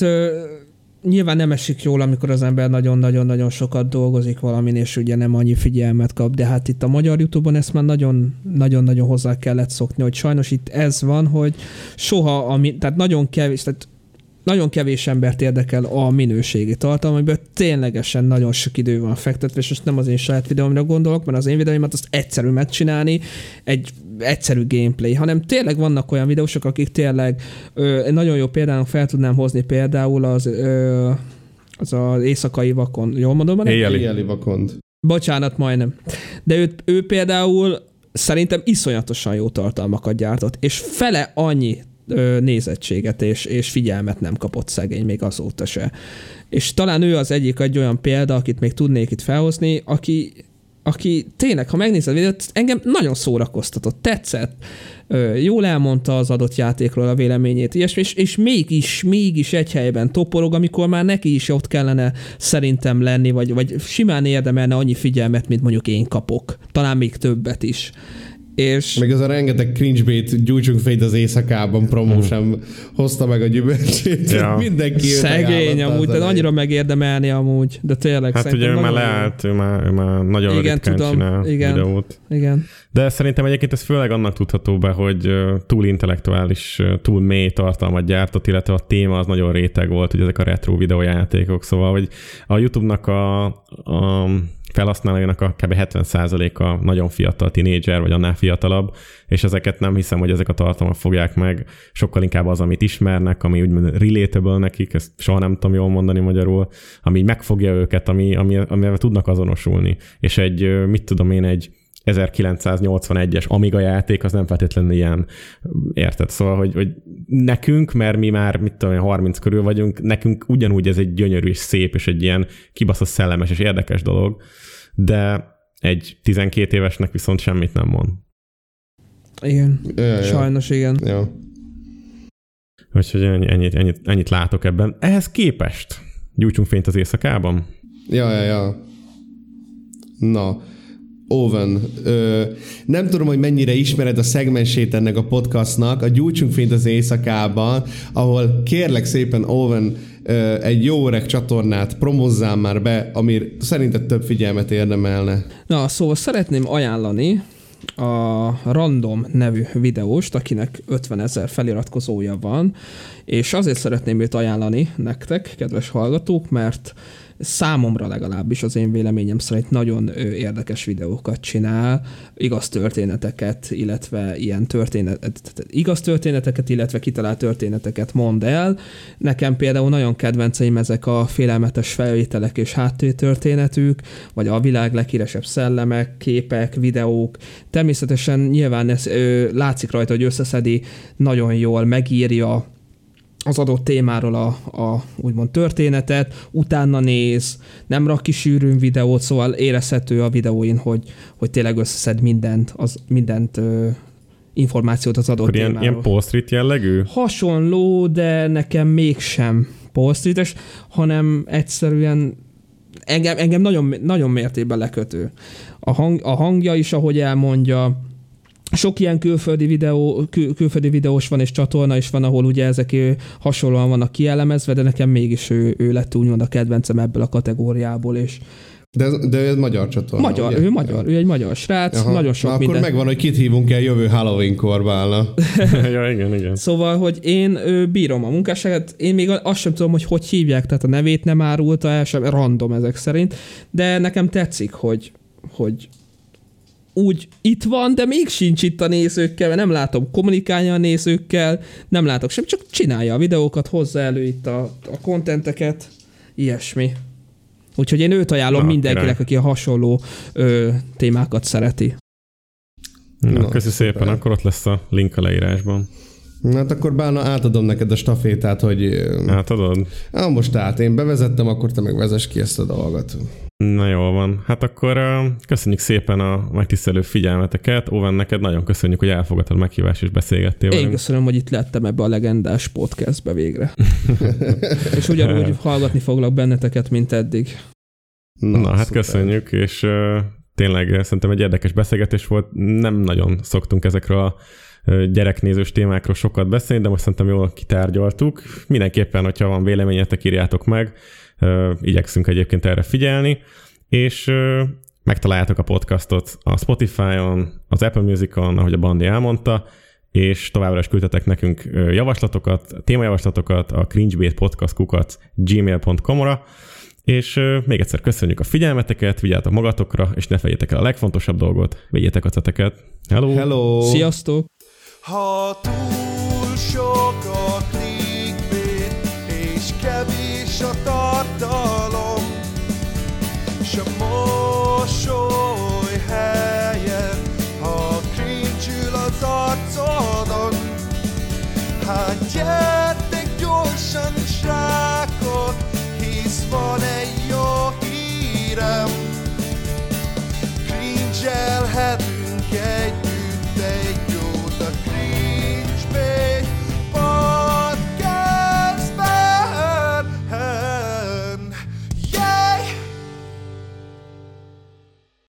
nyilván nem esik jól, amikor az ember nagyon-nagyon-nagyon sokat dolgozik valamin, és ugye nem annyi figyelmet kap, de hát itt a magyar YouTube-on ezt már nagyon-nagyon hozzá kellett szokni, hogy sajnos itt ez van, hogy tehát nagyon kevés embert érdekel a minőségi tartalom, amiből ténylegesen nagyon sok idő van fektetve, és most nem az én saját videómra gondolok, mert az én videóimat azt egyszerű megcsinálni, egy egyszerű gameplay, hanem tényleg vannak olyan videósok, akik tényleg nagyon jó példának fel tudnám hozni például az éjszakai vakond. Jól mondom? Éjjeli vakond. Bocsánat, majdnem. De ő például szerintem iszonyatosan jó tartalmakat gyártott, és fele annyi nézettséget és figyelmet nem kapott szegény még azóta se. És talán ő az egyik egy olyan példa, akit még tudnék itt felhozni, aki tényleg, ha megnézed a videót, engem nagyon szórakoztatott, tetszett, jól elmondta az adott játékról a véleményét, és mégis egy helyben toporog, amikor már neki is ott kellene szerintem lenni, vagy simán érdemelne annyi figyelmet, mint mondjuk én kapok. Talán még többet is. És még az a rengeteg cringe bait, gyújtsunk fényt az éjszakában promó sem hozta meg a gyümölcsét. Ja. Mindenki szegény amúgy, tehát annyira megérdemelni amúgy, de tényleg hát szerintem. Hát ugye ő már nagyon ritkán csinál videót. Igen. De szerintem egyébként ez főleg annak tudható be, hogy túl intellektuális, túl mély tartalmat gyártott, illetve a téma az nagyon réteg volt, hogy ezek a retro videójátékok, szóval hogy a YouTube-nak a felhasználóinak a kb. 70%-a nagyon fiatal tínédzser, vagy annál fiatalabb, és ezeket nem hiszem, hogy ezek a tartalmak fogják meg, sokkal inkább az, amit ismernek, ami úgymond relatable nekik, ezt soha nem tudom jól mondani magyarul, ami így megfogja őket, amivel tudnak azonosulni. És egy 1981-es Amiga játék, az nem feltétlenül ilyen, érted? Szóval, hogy nekünk, mert mi már, 30 körül vagyunk, nekünk ugyanúgy ez egy gyönyörű és szép, és egy ilyen kibaszott szellemes és érdekes dolog, de egy 12 évesnek viszont semmit nem mond. Igen. Sajnos igen. Ja. Úgyhogy ennyit látok ebben. Ehhez képest gyújtsunk fényt az éjszakában? Ja. Na. Owen, nem tudom, hogy mennyire ismered a szegmensét ennek a podcastnak, a Gyújtsunk fényt az éjszakában, ahol kérlek szépen, Owen, egy jó öreg csatornát promozzál már be, ami szerinted több figyelmet érdemelne. Na, szóval szeretném ajánlani a Random nevű videóst, akinek 50 000 feliratkozója van, és azért szeretném őt ajánlani nektek, kedves hallgatók, mert számomra legalábbis, az én véleményem szerint nagyon érdekes videókat csinál, igaz történeteket, illetve kitalált történeteket mond el. Nekem például nagyon kedvenceim ezek a félelmetes felvételek és háttértörténetük, vagy a világ leghíresebb szellemek, képek, videók. Természetesen nyilván ez látszik rajta, hogy összeszedi, nagyon jól megírja az adott témáról a úgymond történetet, utána néz, nem rak ki sűrűn videót, szóval érezhető a videóin, hogy tényleg összeszed mindent információt az adott témáról. Ilyen post-it jellegű? Hasonló, de nekem mégsem post-ites, hanem egyszerűen engem nagyon, nagyon mértékben lekötő. A hangja is, ahogy elmondja, sok ilyen külföldi videós van, és csatorna is van, ahol ugye ezek hasonlóan vannak kielemezve, de nekem mégis ő lett úgymond a kedvencem ebből a kategóriából, és de ő egy magyar csatorna. Ő egy magyar srác, aha, nagyon sok minden. Akkor megvan, hogy kit hívunk el jövő Halloween-kor válna. Ja, igen. Szóval, hogy én bírom a munkásságát, én még azt sem tudom, hogy hívják, tehát a nevét nem árulta el, sem random ezek szerint, de nekem tetszik, hogy úgy itt van, de még sincs itt a nézőkkel, mert nem látom kommunikálni a nézőkkel, nem látok sem, csak csinálja a videókat, hozzá elő itt a contenteket, ilyesmi. Úgyhogy én őt ajánlom mindenkinek, aki a hasonló témákat szereti. Na, köszi szépen, akkor ott lesz a link a leírásban. Na, hát akkor Bálna, átadom neked a stafétát, hogy... Átadod? Na, most én bevezettem, akkor te meg vezess ki ezt a dolgot. Na, jól van. Hát akkor köszönjük szépen a megtisztelő figyelmeteket. Owen, neked nagyon köszönjük, hogy elfogadtad a meghívást, és beszélgettél velünk. Én köszönöm, hogy itt lettem ebbe a legendás podcastbe végre. És ugyanúgy hallgatni foglak benneteket, mint eddig. Na hát köszönjük, és tényleg szerintem egy érdekes beszélgetés volt. Nem nagyon szoktunk ezekről a gyereknézős témákról sokat beszélni, de most szerintem jól kitárgyaltuk. Mindenképpen, hogyha van véleményetek, írjátok meg. Igyekszünk egyébként erre figyelni, és megtaláljátok a podcastot a Spotify-on, az Apple Musicon, ahogy a Bandi elmondta, és továbbra is küldtetek nekünk javaslatokat, témajavaslatokat a cringebait.podcast@gmail.com-ra, és még egyszer köszönjük a figyelmeteket, vigyázzatok magatokra, és ne feljétek el a legfontosabb dolgot, védjétek a ceteket. Hello! Hello! Sziasztok! Ha túl sok a clickbait, és kevés a tartalom, s a mosoly